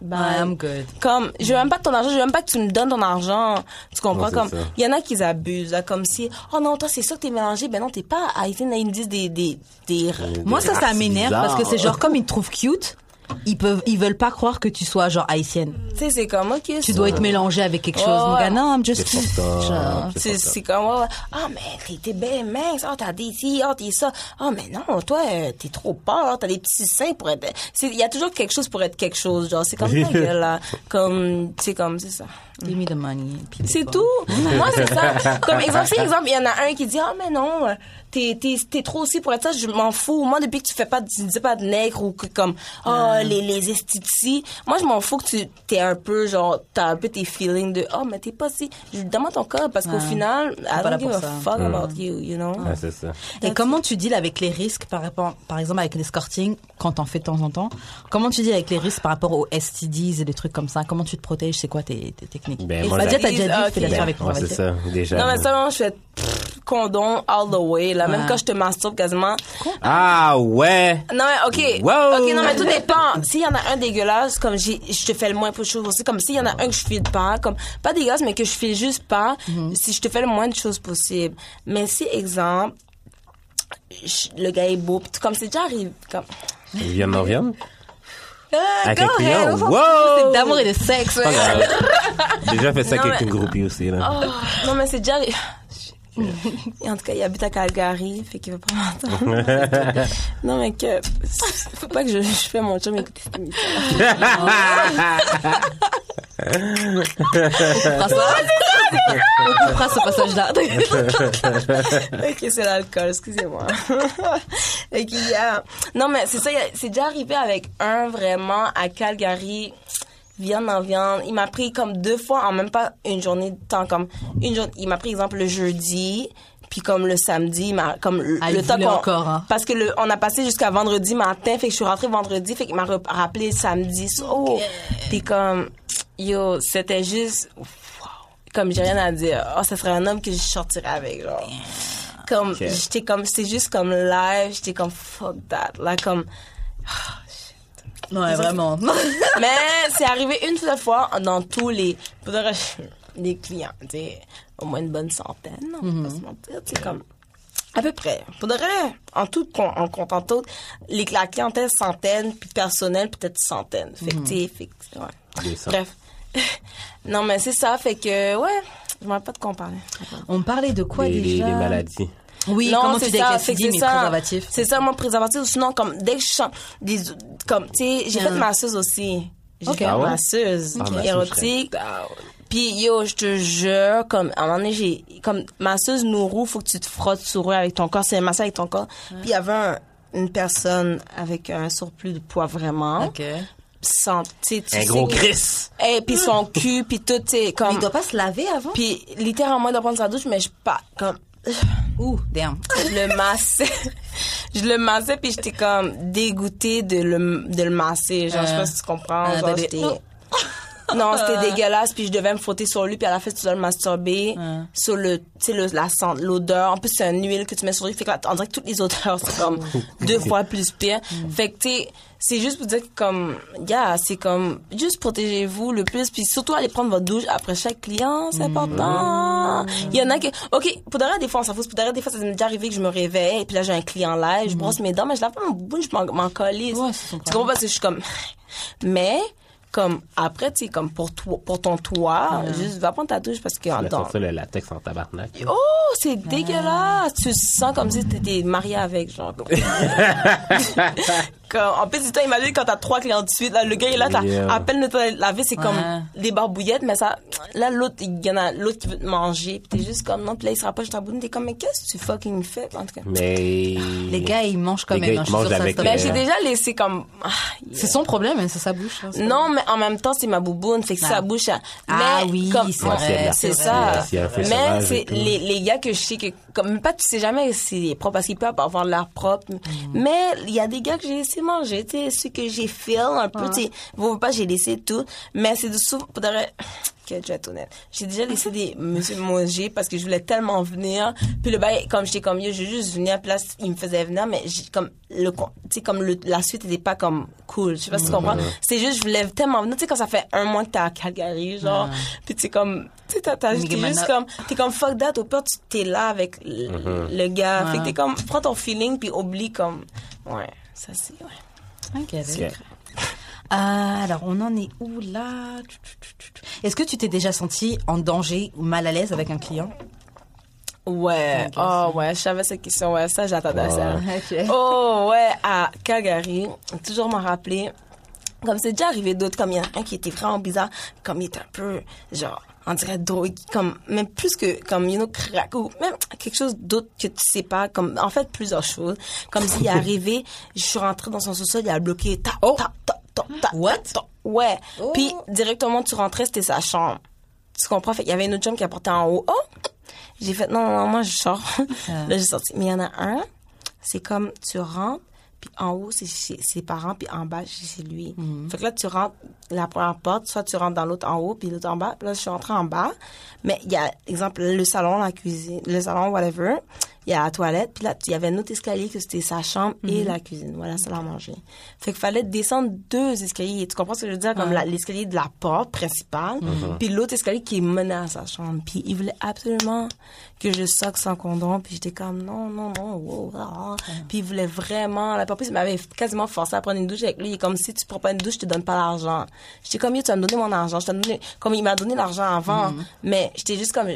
ben, I'm good. Comme, je veux même pas ton argent, je veux même pas que tu me donnes ton argent. Tu comprends? Non, comme, il y en a qui abusent, là, comme si, oh non, toi, c'est ça que t'es mélangé. Ben non, t'es pas haïtienne, ils me disent des, des, des, des moi, ça, ça m'énerve bizarre. Parce que c'est genre, comme ils te trouvent cute, ils peuvent, ils veulent pas croire que tu sois, genre, haïtienne. Tu sais, c'est comme, ok. Tu dois ouais. être mélangé avec quelque chose. Oh, mon gars, non, I'm just cute. C'est, c'est comme, ah, oh, oh, mais t'es, t'es belle, mince, oh, t'as des si, oh, t'es ça. Oh, mais non, toi, t'es trop pâle, t'as des petits seins pour être, il y a toujours quelque chose pour être quelque chose, genre, c'est comme ta gueule, là. Comme, c'est comme, c'est ça. Give me the money. C'est tout. Moi, c'est ça. Comme exemple, si exemple, il y en a un qui dit, ah, mais non, t'es, t'es, t'es trop aussi pour être ça, je m'en fous. Moi, depuis que tu fais pas, tu dis pas de nègre ou que comme, ah, oh, mm. les, les esthéties. Moi, je m'en fous que tu, t'es un peu, genre, t'as un peu tes feelings de, oh, mais t'es pas si, je demande ton code parce qu'au mm. final, I don't give a fuck mm. about you, you know? Ah, c'est ça. Et that's comment it. Tu deals avec les risques par rapport, par exemple, avec l'escorting, quand t'en fais de temps en temps? Comment tu deals avec les risques par rapport aux S T Ds et des trucs comme ça? Comment tu te protèges? C'est quoi tes, tes techniques? Ben, moi, déjà, t'as déjà dit, okay. tu fais ben, avec moi, c'est ça, déjà. Non, mais seulement, je fais condom all the way, là. Ouais. Même quand je te masturbe quasiment. Ah, ouais. Non, mais, ok. Wow. Ok, non, mais tout dépend. S'il y en a un dégueulasse, comme j'ai, je te fais le moins de choses aussi, comme s'il y en a un que je file pas, comme, pas dégueulasse, mais que je file juste pas, mm-hmm. si je te fais le moins de choses possible. Mais si, exemple, je, le gars est beau, pis tout, comme c'est déjà arrivé, comme. Viens, non, viens. Avec un client, wow! C'est d'amour et de sexe. Ouais. J'ai déjà fait ça non, avec mais... une groupie aussi. Là. Oh, non, mais c'est déjà... En tout cas, il habite à Calgary, fait qu'il veut pas m'entendre. Non, mais que... Faut pas que je, je fais mon chum écouter cette émission. François, on coupera ce passage-là. Ok, c'est l'alcool, excusez-moi. Ok, yeah. Non, mais c'est ça, c'est déjà arrivé avec un vraiment à Calgary... viande en viande. Il m'a pris comme deux fois en même pas une journée de temps. Comme une jour... Il m'a pris, exemple, le jeudi, puis comme le samedi, il m'a, comme le, ah, le temps qu'on... Encore, hein. Parce que le, on a passé jusqu'à vendredi matin, fait que je suis rentrée vendredi, fait qu'il m'a rappelé le samedi. Oh! Okay. Puis comme, yo, c'était juste... Wow. Comme, j'ai rien à dire. Oh, ça serait un homme que je sortirais avec, genre. Comme, okay. J'étais comme... C'était juste comme live, j'étais comme, fuck that. Là, comme... Oh, ouais, vraiment. Mais c'est arrivé une seule fois dans tous les, les clients, tu sais, au moins une bonne centaine, non, mm-hmm. pas se mentir, tu sais, comme, à peu près. Pour de vrai, en tout, en comptant tout, les, la clientèle centaine, puis personnel, peut-être centaine. Fait que, tu sais, ouais. Bref. Non, mais c'est ça, fait que, ouais, je m'en vais pas te comparer. On parlait de quoi les, déjà? Les maladies. Oui, non, comment c'est tu ça, c'est mes ça, préservatifs. C'est ça, moi, préservatif. Sinon, comme, dès que je chante, des, comme, tu sais, j'ai mm. fait masseuse aussi. J'ai okay. fait ah ouais? masseuse, okay. érotique. Ah ouais. Puis, yo, je te jure, comme, à un moment donné, j'ai, comme, masseuse nourou, faut que tu te frottes sur eux avec ton corps, c'est massé avec ton corps. Ouais. Puis, il y avait un, une personne avec un surplus de poids vraiment. OK. Sans, tu sais, un gros Chris. Et puis son cul, puis tout, tu sais, comme. Mais il doit pas se laver avant. Puis, littéralement, il doit prendre sa douche, mais je pas, comme, ouh, damn. Je le massais. Je le massais, puis j'étais comme dégoûtée de le, de le masser. Genre, euh, je sais pas si tu comprends. Euh, genre, j'étais... Non, c'était dégueulasse, puis je devais me frotter sur lui, puis à la fin, tu dois le masturber. Euh. Sur le, tu sais, le, la scent, l'odeur. En plus, c'est une huile que tu mets sur lui. Fait que là, on dirait que toutes les odeurs, c'est comme deux fois plus pire. Mm. Fait que, tu sais, c'est juste pour dire que, comme, yeah, c'est comme, juste protégez-vous le plus, puis surtout allez prendre votre douche après chaque client, c'est important. Mmh. Il y en a que, ok, pour derrière des fois, on s'en fout, pour derrière des fois, ça m'est déjà arrivé que je me réveille, et puis là, j'ai un client là, et je mmh. brosse mes dents, mais je lave pas mon bouche, je m'en, m'en colisse. Ouais, tu comprends parce que je suis comme, mais, comme, après, tu sais, comme pour, toi, pour ton toit, mmh. juste va prendre ta douche parce que... Tu vas sortir le latex en tabarnak. Oh, c'est mmh. dégueulasse! Tu sens comme si t'étais mariée avec, genre. Comme, en plus, tu t'imagines quand t'as trois clients de suite, là, le gars, là, t'as yeah. à peine le temps de laver, c'est ouais. comme des barbouillettes, mais ça... Là, l'autre, il y en a l'autre qui veut te manger, pis t'es juste comme, non, pis là, il se rapproche de ta boudine, t'es comme, mais qu'est-ce que tu fucking fais, en tout cas? Mais... Les gars, ils mangent comme même, je suis sûre avec ça. Ben, j'ai déjà laissé comme... Ah, yeah. C'est son problème, hein, c'est sa bouche. Hein, c'est non, mais en même temps, c'est ma bouboune, fait que ah. sa bouche... A... Ah, mais, ah oui, comme... c'est ouais, vrai, c'est, c'est ça. Vrai. Mais c'est les, les gars que je sais que... Comme pas, tu sais jamais s'il est propre, parce qu'il peut avoir l'air propre. Mais il y a des gars que j'ai laissé manger, tu sais, ceux que j'ai feel un peu, tu sais, vous pas, j'ai laissé tout. Mais c'est du souffle... Que je vais être honnête. J'ai déjà laissé des monsieur manger parce que je voulais tellement venir. Puis le bail, comme j'étais comme, yo, je juste venir à place, il me faisait venir, mais j'ai, comme, le, tu sais, comme le, la suite était pas comme cool. Je sais pas si tu comprends. Mm-hmm. C'est juste, je voulais tellement venir. Tu sais, quand ça fait un mois que t'es à Calgary, genre, mm-hmm. puis tu sais, comme, tu sais, t'as, t'as, t'es juste comme, t'es comme fuck that, au pire, tu t'es là avec l- mm-hmm. le gars. Mm-hmm. Fait que t'es comme, prends ton feeling puis oublie comme, ouais, ça c'est, ouais. Ok, c'est okay. Euh, alors, on en est où, là? Est-ce que tu t'es déjà sentie en danger ou mal à l'aise avec un client? Ouais. Okay, oh, ça. Ouais. Je savais cette question. Ouais, ça, j'attendais oh. ça. Okay. Oh, ouais. À Calgary, toujours m'en rappeler. Comme c'est déjà arrivé d'autres, comme il y en a un qui était vraiment bizarre, comme il était un peu, genre... on dirait drogue, comme même plus que comme you know crack ou même quelque chose d'autre que tu sais pas, comme en fait plusieurs choses. Comme s'il est arrivé, je suis rentrée dans son sous-sol, il a bloqué ta oh. ta ta ta ta. What? Ta, ta. Ouais. Oh. Puis directement tu rentrais, c'était sa chambre. Tu comprends? Fait qu'il y avait une autre chambre qui apportait en haut. Oh. J'ai fait non, non, moi je sors. Ah. Là j'ai sorti. Mais il y en a un. C'est comme tu rentres. Puis en haut, c'est chez ses parents, puis en bas, c'est chez lui. Mm-hmm. Fait que là, tu rentres la première porte, soit tu rentres dans l'autre en haut, puis l'autre en bas. Puis là, je suis rentrée en bas, mais il y a, exemple, le salon, la cuisine, le salon, whatever, il y a la toilette. Puis là, il y avait un autre escalier que c'était sa chambre mm-hmm. et la cuisine. Voilà, ça okay. l'a mangé. Fait qu'il fallait descendre deux escaliers. Tu comprends ce que je veux dire? Comme ah. la, l'escalier de la porte principale, mm-hmm. puis l'autre escalier qui est mené à sa chambre. Puis il voulait absolument que je soque sans condom. Puis j'étais comme, non, non, non, wow, ah. Puis il voulait vraiment... La il m'avait quasiment forcé à prendre une douche avec lui. Il est comme, si tu prends pas une douche, je te donne pas l'argent. J'étais comme, tu vas me donner mon argent. Je t'ai donné... Comme il m'a donné l'argent avant, mm-hmm. mais j'étais juste comme,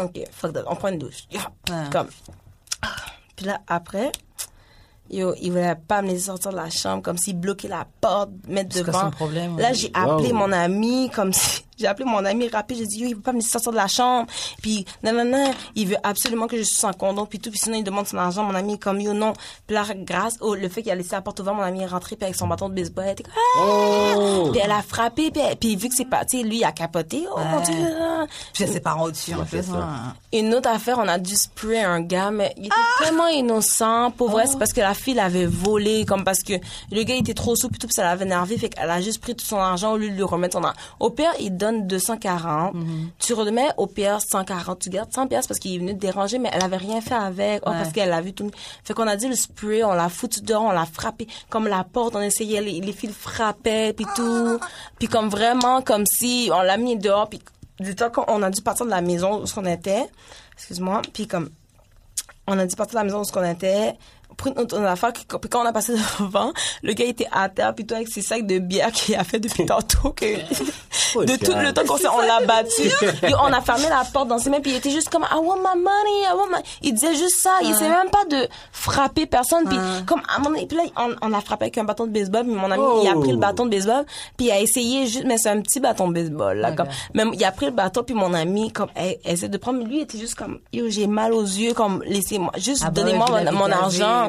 OK, fuck that, on prend une douche. Yeah. Ouais. Comme. Puis là, après, yo, il voulait pas me laisser sortir de la chambre, comme s'il bloquait la porte, mettre c'est devant. Problème, là, j'ai wow. appelé mon ami, comme si... J'ai appelé mon ami rapide, j'ai dit, yo, il veut pas me laisser sortir de la chambre. Puis, non, non, non, il veut absolument que je sois sans condom, puis tout. Puis sinon, il demande son argent. Mon ami est comme, yo, non. Puis là, grâce au le fait qu'il a laissé la porte ouverte, mon ami est rentré, puis avec son bâton de baseball, elle était comme, oh! Puis elle a frappé, puis, elle, puis vu que c'est parti, lui, il a capoté. Oh, ouais. Mon Dieu! Puis ses parents au-dessus, en fait. Ça. Une autre affaire, on a dû sprayer un gars, mais il était ah! tellement innocent. Pour vrai, oh. c'est parce que la fille l'avait volé, comme parce que le gars, il était trop souple, puis tout, puis ça l'avait énervé. Fait qu'elle a juste pris tout son argent au lieu de lui remettre son argent. Au pire, il donne deux cent quarante, mm-hmm. tu redemets au P R cent quarante, tu gardes cent dollars parce qu'il est venu te déranger, mais elle avait rien fait avec, oh, ouais. parce qu'elle a vu tout. Fait qu'on a dit le spray, on l'a foutu dehors, on l'a frappé, comme la porte, on essayait, les, les fils frappaient, puis tout. Puis comme vraiment, comme si on l'a mis dehors, puis du temps qu'on a dû partir de la maison où on était, excuse-moi, puis comme on a dû partir de la maison où on était, pris notre affaire, puis quand on a passé devant, le gars était à terre, puis toi avec ses sacs de bière qu'il a fait depuis tantôt, que de tout le temps qu'on s'est, on l'a battu, et on a fermé la porte dans ses mains, puis il était juste comme, I want my money, I want my... Il disait juste ça, il essayait même pas de frapper personne, puis comme, à un moment donné, puis là, on, on a frappé avec un bâton de baseball, puis mon ami, oh. il a pris le bâton de baseball, puis il a essayé juste, mais c'est un petit bâton de baseball, là, okay. comme, même, il a pris le bâton, puis mon ami, comme, elle, elle essaie de prendre, mais lui, il était juste comme, yo, j'ai mal aux yeux, comme, laissez-moi, juste ah donnez-moi bon, mon, mon argent.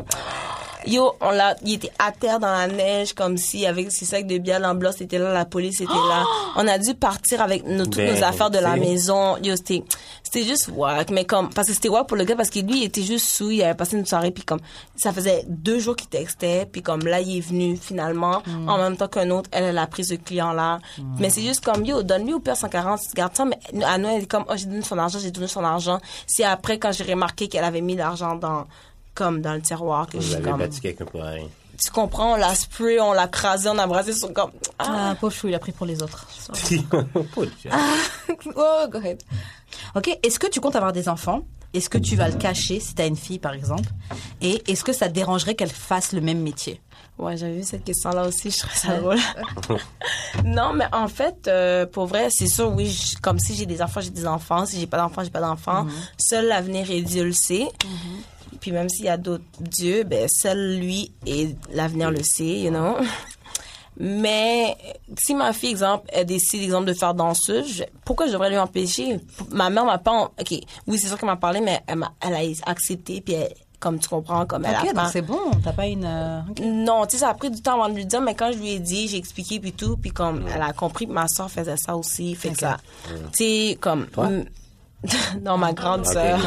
Yo, on l'a, il était à terre dans la neige, comme si, avec ses sacs de bière, l'ambulance était là, la police était là. On a dû partir avec nos, toutes ben, nos affaires de la maison. Yo, c'était, c'était juste wack, mais comme, parce que c'était wack pour le gars, parce que lui, il était juste sous, il avait passé une soirée, puis comme, ça faisait deux jours qu'il textait, puis comme là, il est venu, finalement, mm. en même temps qu'un autre, elle, elle a pris ce client-là. Mm. Mais c'est juste comme, yo, donne-lui au père cent quarante, tu gardes ça, mais à nous, elle est comme, oh, j'ai donné son argent, j'ai donné son argent. C'est après, quand j'ai remarqué qu'elle avait mis l'argent dans, comme dans le tiroir que je comme battu quelqu'un pour rien. Tu comprends, on l'a spray, on l'a crasé, on a brassé son comme ah, ah pauvre chou, il a pris pour les autres. ah, oh go ahead. OK, est-ce que tu comptes avoir des enfants? Est-ce que tu vas le cacher si tu as une fille par exemple? Et est-ce que ça te dérangerait qu'elle fasse le même métier? Ouais, j'avais vu cette question-là aussi, je trouvais ça drôle. Non, mais en fait, euh, pour vrai, c'est sûr, oui, je, comme si j'ai des enfants, j'ai des enfants, si j'ai pas d'enfants, j'ai pas d'enfants. Mm-hmm. Seul l'avenir et Dieu le sait. Mm-hmm. Puis même s'il y a d'autres dieux, ben seul lui et l'avenir le sait, you know. Mais si ma fille, exemple, elle décide, exemple, de faire danseuse, je, pourquoi je devrais lui empêcher? Ma mère m'a pas... En... OK, oui, c'est sûr qu'elle m'a parlé, mais elle, m'a, elle a accepté, puis elle... comme tu comprends, comme okay, elle a pas... OK, donc c'est bon, t'as pas une... Euh, okay. Non, tu sais, ça a pris du temps avant de lui dire, mais quand je lui ai dit, j'ai expliqué, puis tout, puis comme, elle a compris que ma soeur faisait ça aussi, fait okay. que ça... Mmh. Tu sais, comme... M- non, ma grande okay. soeur.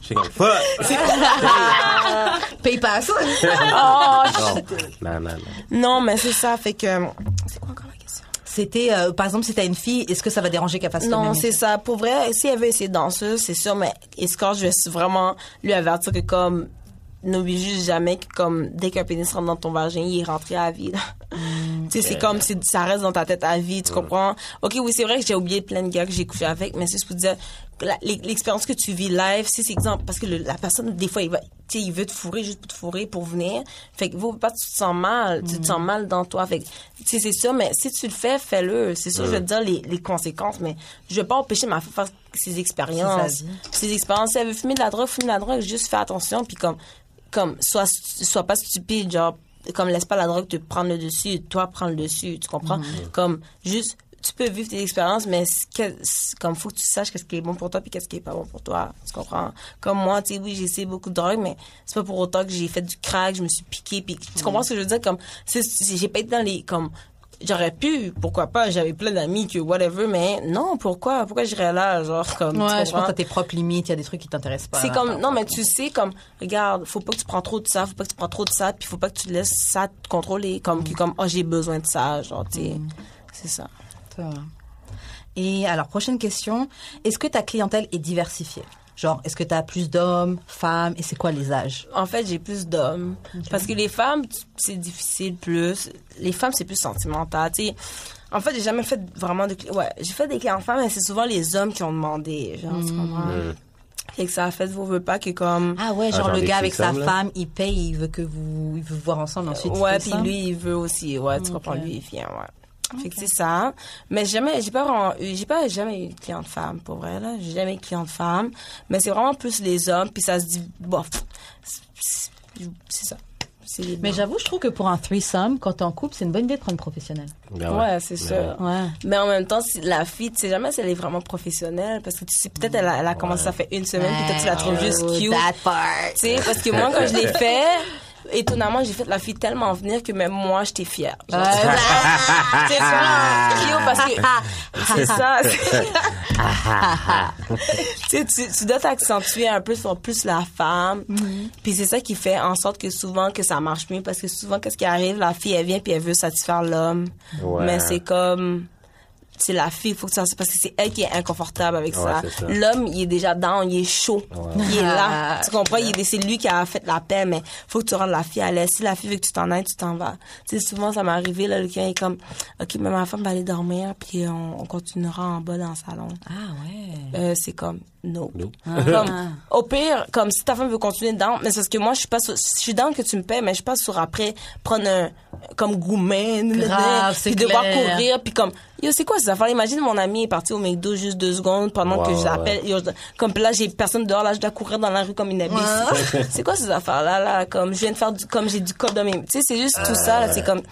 J'ai comme, fuck! Paye pas ça! Oh, non, non, non. Non, mais c'est ça, fait que... C'est quoi encore? C'était, euh, par exemple, si t'as une fille, est-ce que ça va déranger qu'elle fasse non, c'est ça. Pour vrai, si elle veut essayer de danseuse, c'est sûr, mais est-ce que je vais vraiment lui avertir que comme, n'oublie juste jamais que comme, dès qu'un pénis rentre dans ton vagin, il est rentré à vie, là. Mmh, tu sais, c'est comme, c'est, ça reste dans ta tête à vie, tu mmh. comprends? OK, oui, c'est vrai que j'ai oublié plein de gars que j'ai couché avec, mais c'est juste pour dire, la, l'expérience que tu vis live, si c'est exemple, parce que le, la personne, des fois, il va, tu sais, il veut te fourrer juste pour te fourrer, pour venir. Fait que, faut pas que tu te sens mal, tu mmh. te sens mal dans toi. Fait que, tu sais, c'est sûr, mais si tu le fais, fais-le. C'est sûr, mmh. je vais te dire les, les conséquences, mais je vais pas empêcher ma femme de faire ses expériences. Ses expériences, si elle veut fumer de la drogue, fume de la drogue, juste fais attention, puis comme, comme, sois, sois pas stupide, genre, comme laisse pas la drogue te prendre le dessus, toi prendre le dessus, tu comprends? Mmh. Comme, juste, tu peux vivre tes expériences, mais que, comme faut que tu saches qu'est-ce qui est bon pour toi puis qu'est-ce qui est pas bon pour toi. Tu comprends? Comme moi, tu sais, oui, j'ai essayé beaucoup de drogue, mais c'est pas pour autant que j'ai fait du crack, je me suis piquée. Puis, tu comprends mm. ce que je veux dire? Comme, c'est, c'est, j'ai pas été dans les... Comme, j'aurais pu, pourquoi pas, j'avais plein d'amis que whatever, mais non, pourquoi? Pourquoi j'irais là? Genre, comme, ouais, tu je pense que t'as tes propres limites, il y a des trucs qui t'intéressent pas. C'est là, comme, non, mais tu sais, comme, regarde, faut pas que tu prends trop de ça, faut pas que tu prends trop de ça, puis faut pas que tu laisses ça te contrôler, comme, mm. puis comme, oh, j'ai besoin de ça, genre, tu sais, mm. c'est ça. Ça va. Et alors, prochaine question, est-ce que ta clientèle est diversifiée? Genre, est-ce que tu as plus d'hommes, femmes, et c'est quoi les âges? En fait, j'ai plus d'hommes. Okay. Parce que les femmes, c'est difficile plus. Les femmes, c'est plus sentimental. T'sais, en fait, j'ai jamais fait vraiment de... Ouais, j'ai fait des clients femmes, mais c'est souvent les hommes qui ont demandé. Genre, mmh. c'est vraiment... Mmh. Fait que ça a fait vous veut pas que comme... Ah ouais, genre, ah, genre le gars avec sa là. femme, il paye, il veut que vous... Il veut vous voir ensemble ensuite. Ouais, puis lui, il veut aussi. Ouais, tu okay. comprends, lui, il vient, ouais. Okay. Fait que c'est ça. Mais jamais, j'ai pas vraiment eu, j'ai pas jamais eu de client de femme, pour vrai, là. J'ai jamais eu de client de femme. Mais c'est vraiment plus les hommes, puis ça se dit, bof. C'est ça. C'est mais bon. J'avoue, je trouve que pour un threesome, quand t'es en couple, c'est une bonne idée de prendre professionnel. Ben ouais. ouais, c'est sûr. Ouais. Ouais. Mais en même temps, la fille, tu sais jamais si elle est vraiment professionnelle, parce que tu sais, peut-être elle a, elle a commencé ouais. ça fait une semaine, puis toi, tu la trouves oh, juste cute. That part. Tu sais, parce que moi, quand je l'ai fait, étonnamment, j'ai fait la fille tellement venir que même moi, j'étais fière. Genre, ouais. c'est ça, parce que c'est ça. C'est... tu, tu dois t'accentuer un peu sur plus la femme. Mm-hmm. Puis c'est ça qui fait en sorte que souvent que ça marche mieux, parce que souvent qu'est-ce qui arrive, la fille elle vient puis elle veut satisfaire l'homme, ouais. mais c'est comme c'est la fille, faut que ça, parce que c'est elle qui est inconfortable avec ouais, ça. ça. L'homme, il est déjà down, il est chaud, ouais. il est là. Tu comprends? Il est, c'est lui qui a fait la paix, mais faut que tu rendes la fille à l'aise. Si la fille veut que tu t'en ailles, tu t'en vas. Tu sais, souvent, ça m'est arrivé, là, le client est comme, OK, mais ma femme va aller dormir, puis on, on continuera en bas dans le salon. Ah ouais? Euh, c'est comme, no. no. Ah. Comme, au pire, comme si ta femme veut continuer dedans, mais c'est parce que moi, je suis pas sur, je suis down que tu me paies, mais je suis pas sur après prendre un, comme gourmet, puis devoir courir, puis comme, yo, c'est quoi ces affaires? Imagine, mon ami est parti au McDo juste deux secondes pendant wow, que je l'appelle. Ouais. Yo, je, comme là, j'ai personne dehors, là, je dois courir dans la rue comme une abysse. Ouais. C'est quoi ces affaires-là, là? Comme, je viens de faire du, comme j'ai du cop dans mes, tu sais, c'est juste euh... tout ça, là, c'est comme,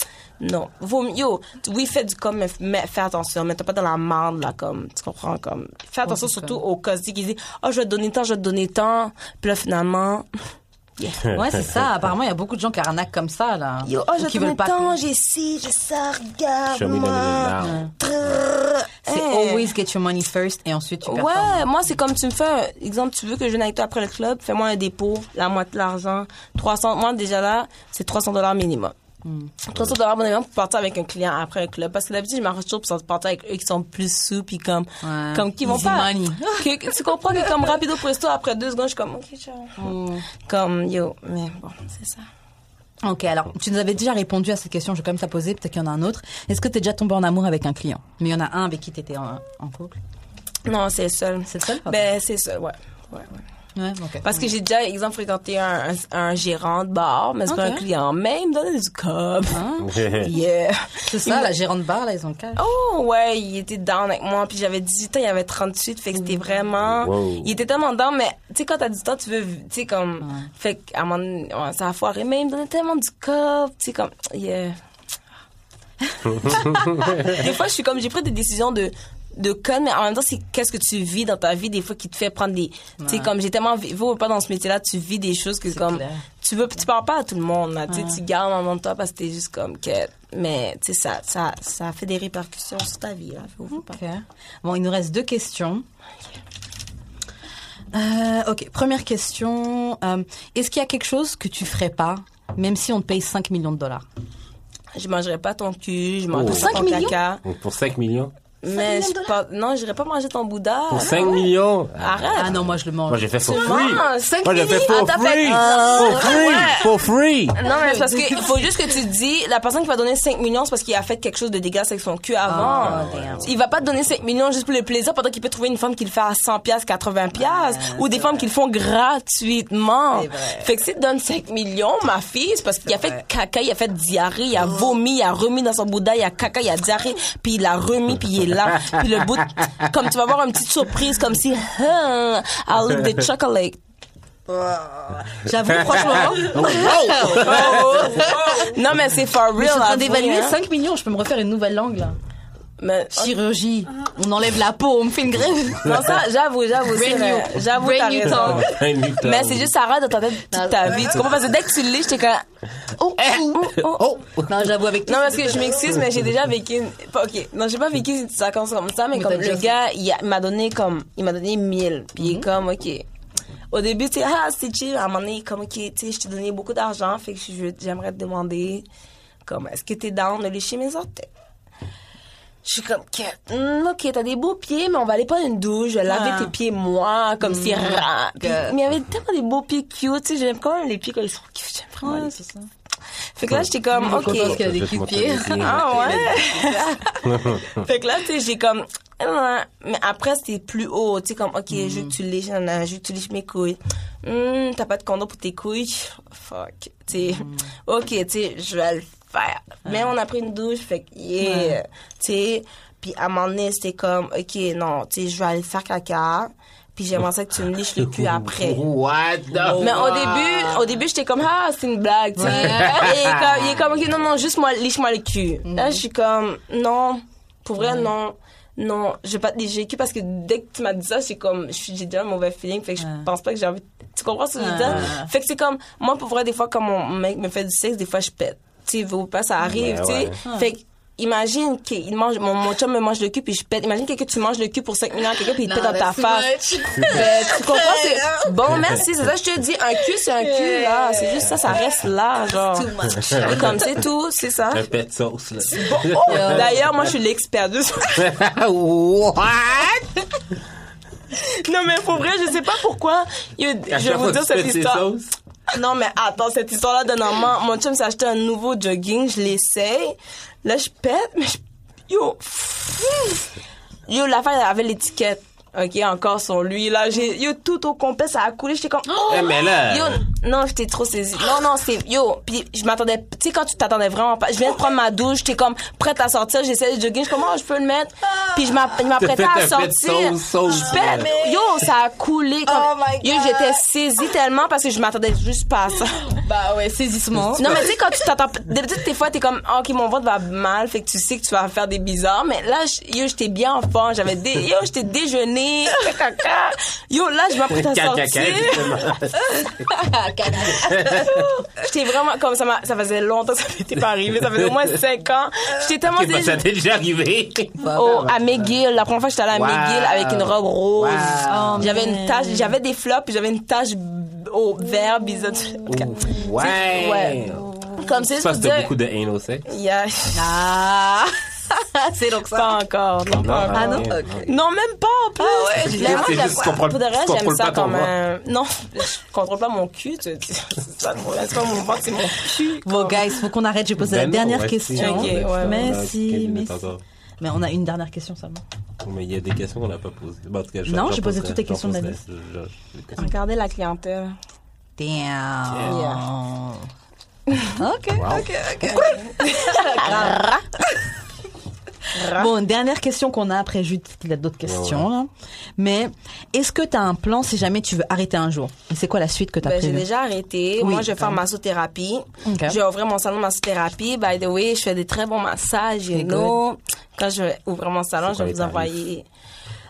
non. Yo, oui, fais du com, mais, mais fais attention. Mets-toi pas dans la merde, là, comme, tu comprends, comme. Fais attention oh, surtout au cas qui dit, oh, je vais te donner tant, je vais te donner tant. Puis là, finalement, yeah. Ouais, c'est ça. Apparemment, il y a beaucoup de gens qui arnaquent comme ça, là. Yo, oh, j'ai le temps, j'ai ci, j'ai ça, regarde-moi. C'est hey. Always get your money first et ensuite tu perds. Ouais, ton... moi, c'est comme tu me fais, un exemple, tu veux que je vienne avec toi après le club, fais-moi un dépôt, la moitié de l'argent, trois cents, moi, déjà là, c'est trois cents dollars minimum. Mm. trois cents dollars minimum pour partir avec un client après le club. Parce que d'habitude, je m'arrange toujours pour partir avec eux qui sont plus sous, puis comme, ouais. comme qui vont Easy pas. Que, que, tu comprends que comme rapido presto, après deux secondes, je suis comme, OK, ciao. Mm. Comme, yo, mais bon, c'est ça. OK, alors, tu nous avais déjà répondu à cette question, je vais quand même te la poser, peut-être qu'il y en a un autre. Est-ce que tu es déjà tombé en amour avec un client? Mais il y en a un avec qui tu étais en, en couple? Non, c'est le seul. C'est le seul? Ben, c'est le seul, ouais. Ouais, ouais. Ouais, okay. Parce que j'ai déjà, exemple, fréquenté un, un, un gérant de bar, mais c'est okay. pas un client. Mais il me donnait du cop. Hein? Yeah. C'est ça, il... la gérante de bar, là, ils ont le cash. Oh, ouais, il était down avec moi. Puis j'avais dix-huit ans, il avait trente-huit. Fait que c'était vraiment. Wow. Il était tellement down, mais tu sais, quand t'as dix-huit ans, tu veux. Tu sais, comme. Ouais. Fait qu'à un moment donné, ouais, ça a foiré. Mais il me donnait tellement du cop. Tu sais, comme. Yeah. Des fois, je suis comme. J'ai pris des décisions de. de conne, mais en même temps, c'est qu'est-ce que tu vis dans ta vie, des fois, qui te fait prendre des... Ouais. Tu sais, comme, j'ai tellement... Vous, pas dans ce métier-là, tu vis des choses que, c'est comme... Clair. Tu veux... Tu parles pas à tout le monde, là, ouais. Tu gardes en même temps parce que t'es juste comme... que mais, tu sais, ça, ça, ça fait des répercussions sur ta vie, là. Faut, faut okay. pas. Bon, il nous reste deux questions. Okay. Euh, OK, première question. Euh, est-ce qu'il y a quelque chose que tu ferais pas, même si on te paye cinq millions de dollars? Je mangerais pas ton cul, je mangerais oh. pas ton caca. Pour cinq millions? Mais je pas, non, j'irais pas manger ton Bouddha. Pour cinq ouais. millions? Arrête. Ah non, moi je le mange. Moi j'ai fait for free. Moi j'ai fait for ah, free. Fait... Ah. For free. Ouais. For free. Non, mais parce que faut juste que tu dis, la personne qui va donner cinq millions, c'est parce qu'il a fait quelque chose de dégueulasse avec son cul avant. Oh, il va pas te donner cinq millions juste pour le plaisir, pendant qu'il peut trouver une femme qui le fait à cent piastres, quatre-vingts piastres, ah, ou des femmes qui le font gratuitement. Fait que si tu donnes cinq millions, ma fille, c'est parce qu'il a fait caca, il a fait diarrhée, il a vomi, il a remis dans son Bouddha, il a caca, il a diarrhée, puis il a remis, puis il là, puis le bout, de, comme tu vas avoir une petite surprise, comme si, hein, I'll eat the chocolate. J'avoue, franchement. Oh, oh, oh, oh. Non, mais c'est for real. Je suis en train d'évaluer cinq millions, je peux me refaire une nouvelle langue, là. Mais, chirurgie, oh. On enlève la peau, on me fait une greffe. Non, ça, j'avoue, j'avoue. Brain new. J'avoue, Brain new time. Mais c'est juste, ça reste dans ta tête toute ta vie. Tu comprends? Parce que dès que tu le lis, j'étais comme... Oh, oh, oh, oh. Non, j'avoue avec toi. Non, parce que je m'excuse, mais j'ai déjà vécu... OK, non, j'ai pas vécu une séquence comme ça, mais, mais comme le gars, il, a, il m'a donné comme... Il m'a donné mille. Puis mm-hmm. il est comme, OK... Au début, tu sais, ah, c'est chill. À un moment donné, comme, OK, tu sais, je t'ai donné beaucoup d'argent, fait que je, j'aimerais te demander, comme, est-ce que t'es down de lécher mes orteils? Je suis comme, OK, t'as des beaux pieds, mais on va aller prendre une douche, je vais laver ah. tes pieds, moi, comme si mmh. rare. Puis, mais il y avait tellement des beaux pieds cute, tu sais, j'aime quand même les pieds quand ils sont cute, j'aime vraiment ouais, c'est ça. Fait que là, j'étais comme, mmh, OK. Je pense qu'il y a des cute pieds. Ah ouais? Fait que là, tu sais, j'ai comme, mais après, c'était plus haut, tu sais, comme, OK, mmh. je veux que tu lèches, je veux que tu lèches mes couilles. Mmh, t'as pas de condom pour tes couilles? Fuck. Tu sais, mmh. OK, tu sais, je vais le faire. Mais on a pris une douche, fait que, yeah, ouais. Tu sais. Puis à un moment donné, c'était comme, OK, non, tu sais, je vais aller faire caca, puis j'aimerais ça que tu me liches le cul après. What the fuck? Mais au début, au début, j'étais comme, ah, c'est une blague, tu sais. Et il est comme, OK, non, non, juste moi, liche-moi le cul. Mm. Là, je suis comme, non, pour vrai, mm. non. Non, je vais pas te lécher le cul parce que dès que tu m'as dit ça, c'est comme, j'ai déjà un mauvais feeling, fait que je ah. pense pas que j'ai envie. Tu comprends ce que je veux dire? Ah. Fait que c'est comme, moi, pour vrai, des fois, quand mon mec me fait du sexe, des fois, je pète. Tu sais, pas, ça arrive, tu sais. Ouais. Fait que, imagine que il mange, mon, mon chum me mange le cul puis je pète. Imagine quelqu'un, tu manges le cul pour cinq minutes, quelqu'un puis il te pète dans ta face. Mais, tu comprends? C'est, bon, merci, c'est ça, je te dis, un cul, c'est un cul, là. C'est juste ça, ça reste là, genre. Et comme c'est tout, c'est ça. Un pet sauce, là. Bon, oh, d'ailleurs, moi, je suis l'expert de ça. What? Non, mais pour vrai, je sais pas pourquoi. Je vais vous dire cette histoire. Non, mais attends, cette histoire-là, d'un moment, mon chum s'est acheté un nouveau jogging, je l'essaye. Là, je pète, mais je... Yo! Yo, la femme, elle avait l'étiquette. OK, encore sur lui, là. J'ai... Yo, tout au complet, ça a coulé. J'étais comme... Oh! Hey, mais là... Yo, non, j'étais trop saisie. Non, non, c'est... Yo, puis je m'attendais... Tu sais, quand tu t'attendais vraiment pas... Je viens de prendre ma douche, j'étais comme prête à sortir. J'essaie de jogging. Je suis comme, oh, je peux le mettre. Puis je, m'a... je m'apprêtais à sortir. Sauce, sauce, je pète. Mais... Yo, ça a coulé. Comme... Oh my God. Yo, j'étais saisie tellement parce que je m'attendais juste pas à ça. Bah ouais, saisissement. Non, mais tu sais, quand tu t'attends... D'habitude, des fois, t'es comme, oh, OK, mon ventre va mal. Fait que tu sais que tu vas faire des bizarres. Mais là, yo, j'étais bien enfant. J'avais des... Yo, j'étais déjeuné. Yo, là, je m'apprête à sortir. J'étais vraiment comme ça, m'a, ça faisait longtemps que ça m'était pas arrivé. Ça faisait au moins cinq ans. J'étais tellement... Okay, ça t'est déjà arrivé? Oh, à McGill. La première fois, j'étais allée à wow. McGill avec une robe rose. Wow. Oh, j'avais une tache, j'avais des flops, puis j'avais une tache au vert bizarre. Ouais. Ouais. Comme c'est ça. Ça, c'était beaucoup de anal sex. Yeah. Ah. C'est donc ça. Pas encore. Non, pas encore. Ah non, okay. Non, même pas en plus. Ah ouais, là, moi, c'est juste pour de reste, j'aime contrôle ça comme un. Non, je contrôle pas mon cul. Tu... C'est ça, c'est pas mon ventre, c'est mon cul. Bon, guys, faut qu'on arrête. Je vais poser ben la dernière question. Ok, ouais. Merci. Mais, si, mais, mais on a une dernière question seulement. Mais il y a des questions qu'on n'a pas posées. Bon, en tout cas, je non, j'ai posé toutes les questions de la liste. Regardez la clientèle. Damn. Yeah. Ok, ok, ok. Bon, une dernière question qu'on a après, Jude, il a d'autres questions. Ouais, ouais. Là. Mais est-ce que tu as un plan si jamais tu veux arrêter un jour? Et c'est quoi la suite que tu as ben, prévue? J'ai déjà arrêté. Oui, moi, je vais faire massothérapie. Okay. Je vais ouvrir mon salon de massothérapie. By the way, je fais des très bons massages. You know. Quand je vais ouvrir mon salon, c'est je vais vous envoyer...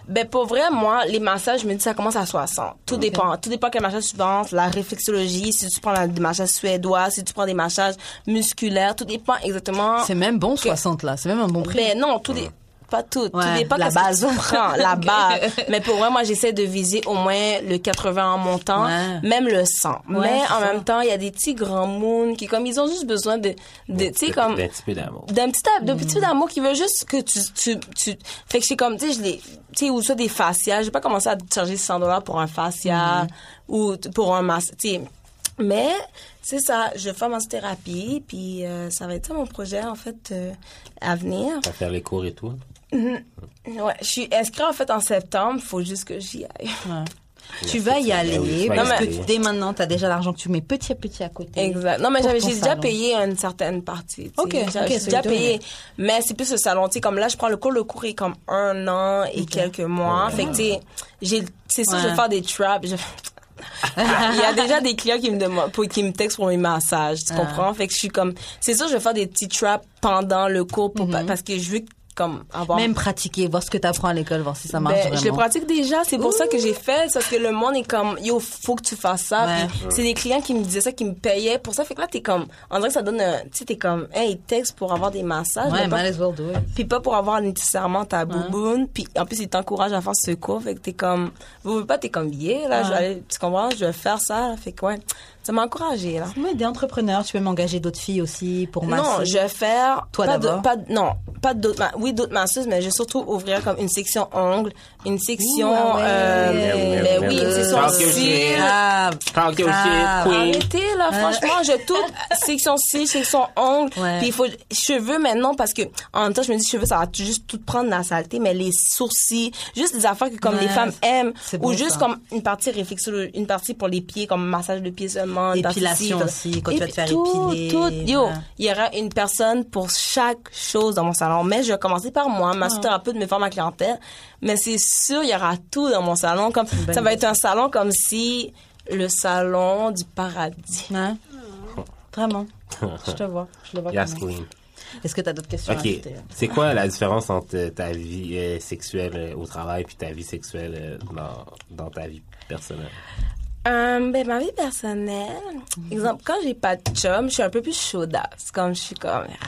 Ben, pour vrai, moi, les massages, je me dis, ça commence à soixante. Tout okay. dépend. Tout dépend quel massage tu prends. La réflexologie, si tu prends la, des massages suédois, si tu prends des massages musculaires, tout dépend exactement. C'est même bon, que... soixante, là. C'est même un bon prix. Ben, non, tout dépend. Pas tout. Ouais, tout dépend de la base. Tu prends, la base. Mais pour moi, moi, j'essaie de viser au moins le quatre-vingts en montant, ouais. même le cent. Ouais, mais en ça. Même temps, il y a des petits grands moons qui, comme, ils ont juste besoin de, de tu sais, comme. D'un petit peu d'amour. D'un petit, d'un petit peu d'amour qui veut juste que tu, tu, tu. Fait que c'est comme, tu sais, je les. Tu sais, ou soit des faciales. J'ai pas commencé à charger cent dollars pour un facial mm. ou pour un massage. Tu sais. Mais c'est ça, je fais ma thérapie, puis euh, ça va être ça mon projet, en fait, euh, à venir. À faire les cours et tout. Mm-hmm. Ouais, je suis inscrite en fait en septembre, faut juste que j'y aille. Ouais. Tu vas y aller, oui, non, mais, parce que dès maintenant, tu as déjà l'argent que tu mets petit à petit à côté. Exact. Non, mais j'ai déjà salon. Payé une certaine partie. OK. J'ai okay, déjà payé. Bien. Mais c'est plus le salon. Tu sais, comme là, je prends le cours. Le cours est comme un an et okay. quelques mois. Ouais. Fait que, tu sais, j'ai, c'est sûr, ouais. je vais faire des traps. Je... Il y a déjà des clients qui me demandent, qui me textent pour mes massages. Tu comprends? Ah. Fait que je suis comme, c'est sûr, je vais faire des petits traps pendant le cours pour, mm-hmm. parce que je veux que Comme avoir... Même pratiquer, voir ce que tu apprends à l'école, voir si ça marche ben, vraiment. Je le pratique déjà, c'est pour Ouh. ça que j'ai fait, parce que le monde est comme, yo, faut que tu fasses ça. Ouais. Puis, c'est des clients qui me disaient ça, qui me payaient pour ça. Fait que là, t'es comme, on dirait que ça donne un, tu sais, t'es comme, hey, texte pour avoir des massages. Ouais, might as well do it. Puis pas pour avoir nécessairement ta bouboune. Ouais. Puis en plus, ils t'encouragent à faire ce cours. Fait que t'es comme, vous voulez pas, t'es comme, yeah, là, ouais. je vais aller, tu comprends, je vais faire ça. Fait que ouais. Ça m'a encouragée, là. Moi, des entrepreneurs, tu peux m'engager d'autres filles aussi pour masser. Non, je vais faire... Toi pas d'abord. De, pas, non, pas d'autres... Oui, d'autres masseuses, mais je vais surtout ouvrir comme une section ongles, une section... Ouh, ouais, euh, yeah, mais yeah, oui, une section cils. Talk your shit. Arrêtez, là, franchement, je toute section cils, section ongles, ouais. Puis il faut... Cheveux, maintenant, parce que en même temps, je me dis, cheveux, ça va juste tout prendre la saleté, mais les sourcils, juste des affaires que comme ouais, les femmes aiment, bon, ou juste ça. Comme une partie réflexologie, une partie pour les pieds, comme massage de pieds seulement. Épilation aussi, quand tu vas te faire tout, épiler. Tout, yo, il y aura une personne pour chaque chose dans mon salon. Mais je vais commencer par moi, ma thérapeute me faire ma clientèle. Mais c'est sûr, il y aura tout dans mon salon. Comme, ça va être un salon comme si le salon du paradis. Hein? Vraiment. Je te vois. Je le vois yes, comme queen. Est-ce que tu as d'autres questions okay. à ajouter? C'est quoi la différence entre ta vie euh, sexuelle euh, au travail et ta vie sexuelle euh, dans, dans ta vie personnelle? Euh, ben, ma vie personnelle, exemple, quand j'ai pas de chum, je suis un peu plus chaudasse. Comme, je suis comme, rah,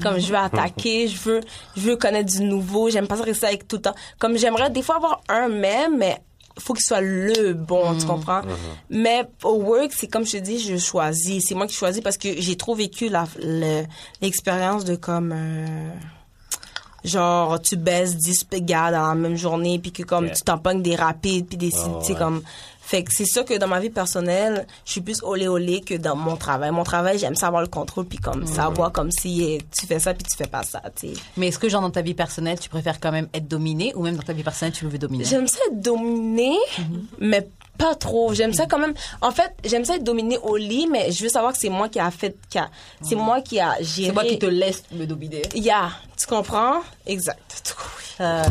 comme je veux attaquer, je veux, je veux connaître du nouveau, j'aime pas ça rester avec tout le temps. Comme j'aimerais des fois avoir un même, mais faut qu'il soit le bon, mmh. tu comprends? Mmh. Mais au work, c'est comme je te dis, je choisis. C'est moi qui choisis parce que j'ai trop vécu la, le, l'expérience de comme, euh, genre, tu baisses dix gars dans la même journée, puis que comme, yeah. tu t'empoignes des rapides, puis des, oh, tu sais, ouais. comme, fait que c'est sûr que dans ma vie personnelle, je suis plus olé olé que dans mon travail. Mon travail, j'aime savoir le contrôle, puis comme mmh. savoir comme si tu fais ça, puis tu fais pas ça, tu sais. Mais est-ce que genre dans ta vie personnelle, tu préfères quand même être dominée ou même dans ta vie personnelle, tu veux dominer? J'aime ça être dominée, mmh. mais pas trop. J'aime ça quand même. En fait, j'aime ça être dominée au lit, mais je veux savoir que c'est moi qui a fait, qui a, c'est mmh. moi qui a géré. C'est moi qui te laisse me dominer. Yeah, tu comprends? Exact. Euh,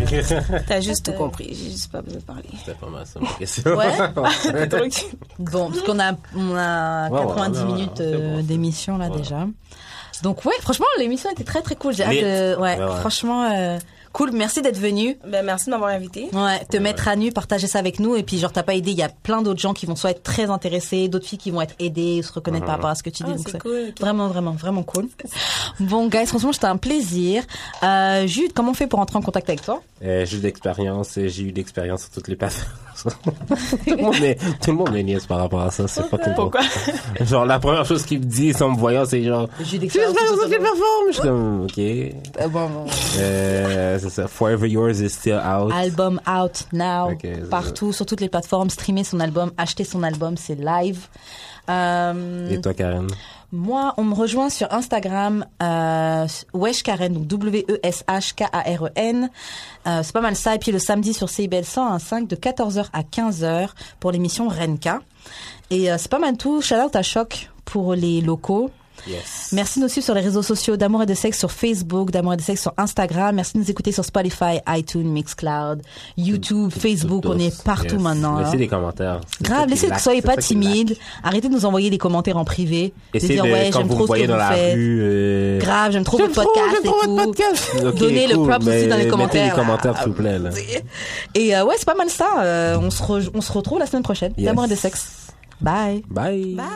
t'as juste tout compris, j'ai juste pas besoin de parler. C'était pas mal ça, ma question. Ouais. Bon, parce qu'on a, on a quatre-vingt-dix ouais, ouais, minutes ouais, ouais, bon, d'émission là ouais. déjà. Donc ouais, franchement l'émission était très très cool. J'ai hâte de, ouais, ouais, ouais, franchement euh, cool. Merci d'être venu. Ben merci de m'avoir invité. Ouais, te ouais, mettre ouais. à nu, partager ça avec nous et puis genre t'as pas aidé. Il y a plein d'autres gens qui vont soit être très intéressés, d'autres filles qui vont être aidées, se reconnaître mm-hmm. par rapport à ce que tu dis. Ah, donc c'est cool, okay. vraiment vraiment vraiment cool. Bon guys, franchement c'était un plaisir. Euh, Jude, comment on fait pour entrer en contact avec toi? Euh, j'ai eu d'expérience, j'ai eu d'expérience sur toutes les plateformes. tout le monde est, tout le monde est niaise par rapport à ça. C'est pas okay. Pourquoi? Genre la première chose qu'ils me disent en me voyant, c'est genre. J'ai eu d'expérience sur toutes les plateformes. Je suis comme ok. Ah, bon bon. Euh, c'est ça. Forever Yours is still out. Album out now. Okay, partout, ça. Sur toutes les plateformes. Streamer son album, acheter son album, c'est live. Euh, Et toi, Karen? Moi, on me rejoint sur Instagram, euh, Wesh Karen, donc W-E-S-H-K-A-R-E-N. Euh, c'est pas mal ça. Et puis le samedi sur C B L cent cinq de quatorze heures à quinze heures pour l'émission Renka. Et euh, c'est pas mal tout. Shout out à Choc pour les locaux. Yes. Merci de nous suivre sur les réseaux sociaux d'Amour et de Sexe sur Facebook, d'Amour et de Sexe sur Instagram. Merci de nous écouter sur Spotify, iTunes, Mixcloud, YouTube, tout, Facebook. Tout, tout, on est partout yes. maintenant. Laissez des commentaires. C'est grave, laissez que soyez pas timides. Arrêtez de nous envoyer des commentaires en privé. Essayez de dire, de, ouais, j'aime vous trop vous ce que dans vous la faites. Rue, euh... Grave, j'aime trop j'aime votre podcast j'aime et trop tout. Votre podcast. Okay, donnez cool, le props aussi dans les commentaires. Mettez les commentaires, s'il vous plaît. Et ouais, c'est pas mal ça. On se retrouve la semaine prochaine. D'Amour et de Sexe. Bye. Bye. Bye.